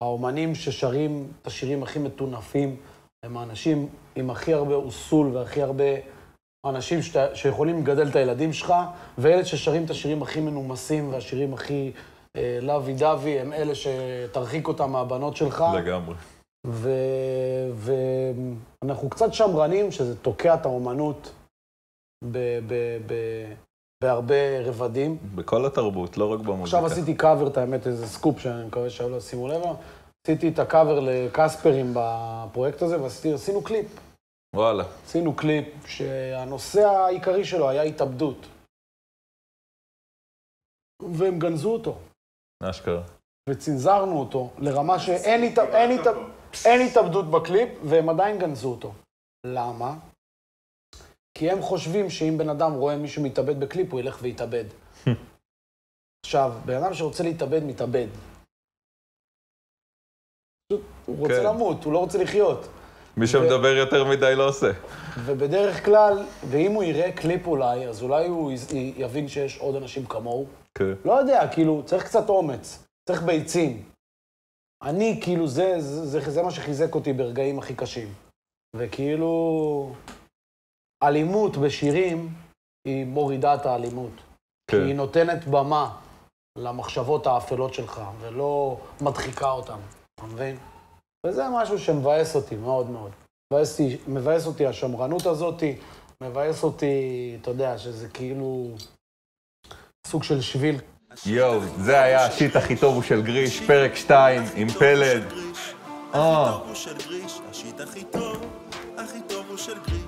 האומנים ששרים את השירים הכי מטונפים, הם האנשים עם הכי הרבה אוסול והכי הרבה... אנשים שאתה, שיכולים לגדל את הילדים שלך, ואלה ששרים את השירים הכי מנומסים והשירים הכי אה, לוי דווי, הם אלה שתרחיק אותם מהבנות שלך. לגמרי. ואנחנו קצת שמרנים שזה תוקע את האומנות בהרבה רבדים. בכל התרבות, לא רק במוזיקה. עכשיו עשיתי קאבר, את האמת, איזה סקופ שאני מקווה שאולי שימו לב. עשיתי את הקאבר לקספרים בפרויקט הזה, ועשינו קליפ. וואלה. עשינו קליפ שהנושא העיקרי שלו היה התאבדות. והם גנזו אותו. אשכרה. וצנזרנו אותו לרמה שאין התאבדות בקליפ, והם עדיין גנזו אותו. למה? כי הם חושבים שאם בן אדם רואה מישהו מתאבד בקליפ, הוא ילך ויתאבד. עכשיו, בן אדם שרוצה להתאבד, מתאבד. הוא רוצה למות, הוא לא רוצה לחיות. מי שמדבר יותר מדי לא עושה. ובדרך כלל, ואם הוא יראה קליפ אולי, אז אולי הוא יבין שיש עוד אנשים כמוהו. כן. לא יודע, כאילו, צריך קצת אומץ, צריך ביצים. אני, כאילו, זה, זה, זה, זה מה שחיזק אותי ברגעים הכי קשים. וכאילו, אלימות בשירים היא מורידה את האלימות. כן. כי היא נותנת במה למחשבות האפלות שלך, ולא מדחיקה אותן, אתה מבין? וזה משהו שמבאס אותי מאוד מאוד. מבאס, מבאס אותי השמרנות הזאת, מבאס אותי, אתה יודע, שזה כאילו סוג של שביל. יואו, זה היה השיט הכי טוב הוא של גריש, פרק שתיים, עם פלד. השיט הכי טוב הוא של גריש, השיט הכי טוב, הכי טוב הוא של גריש.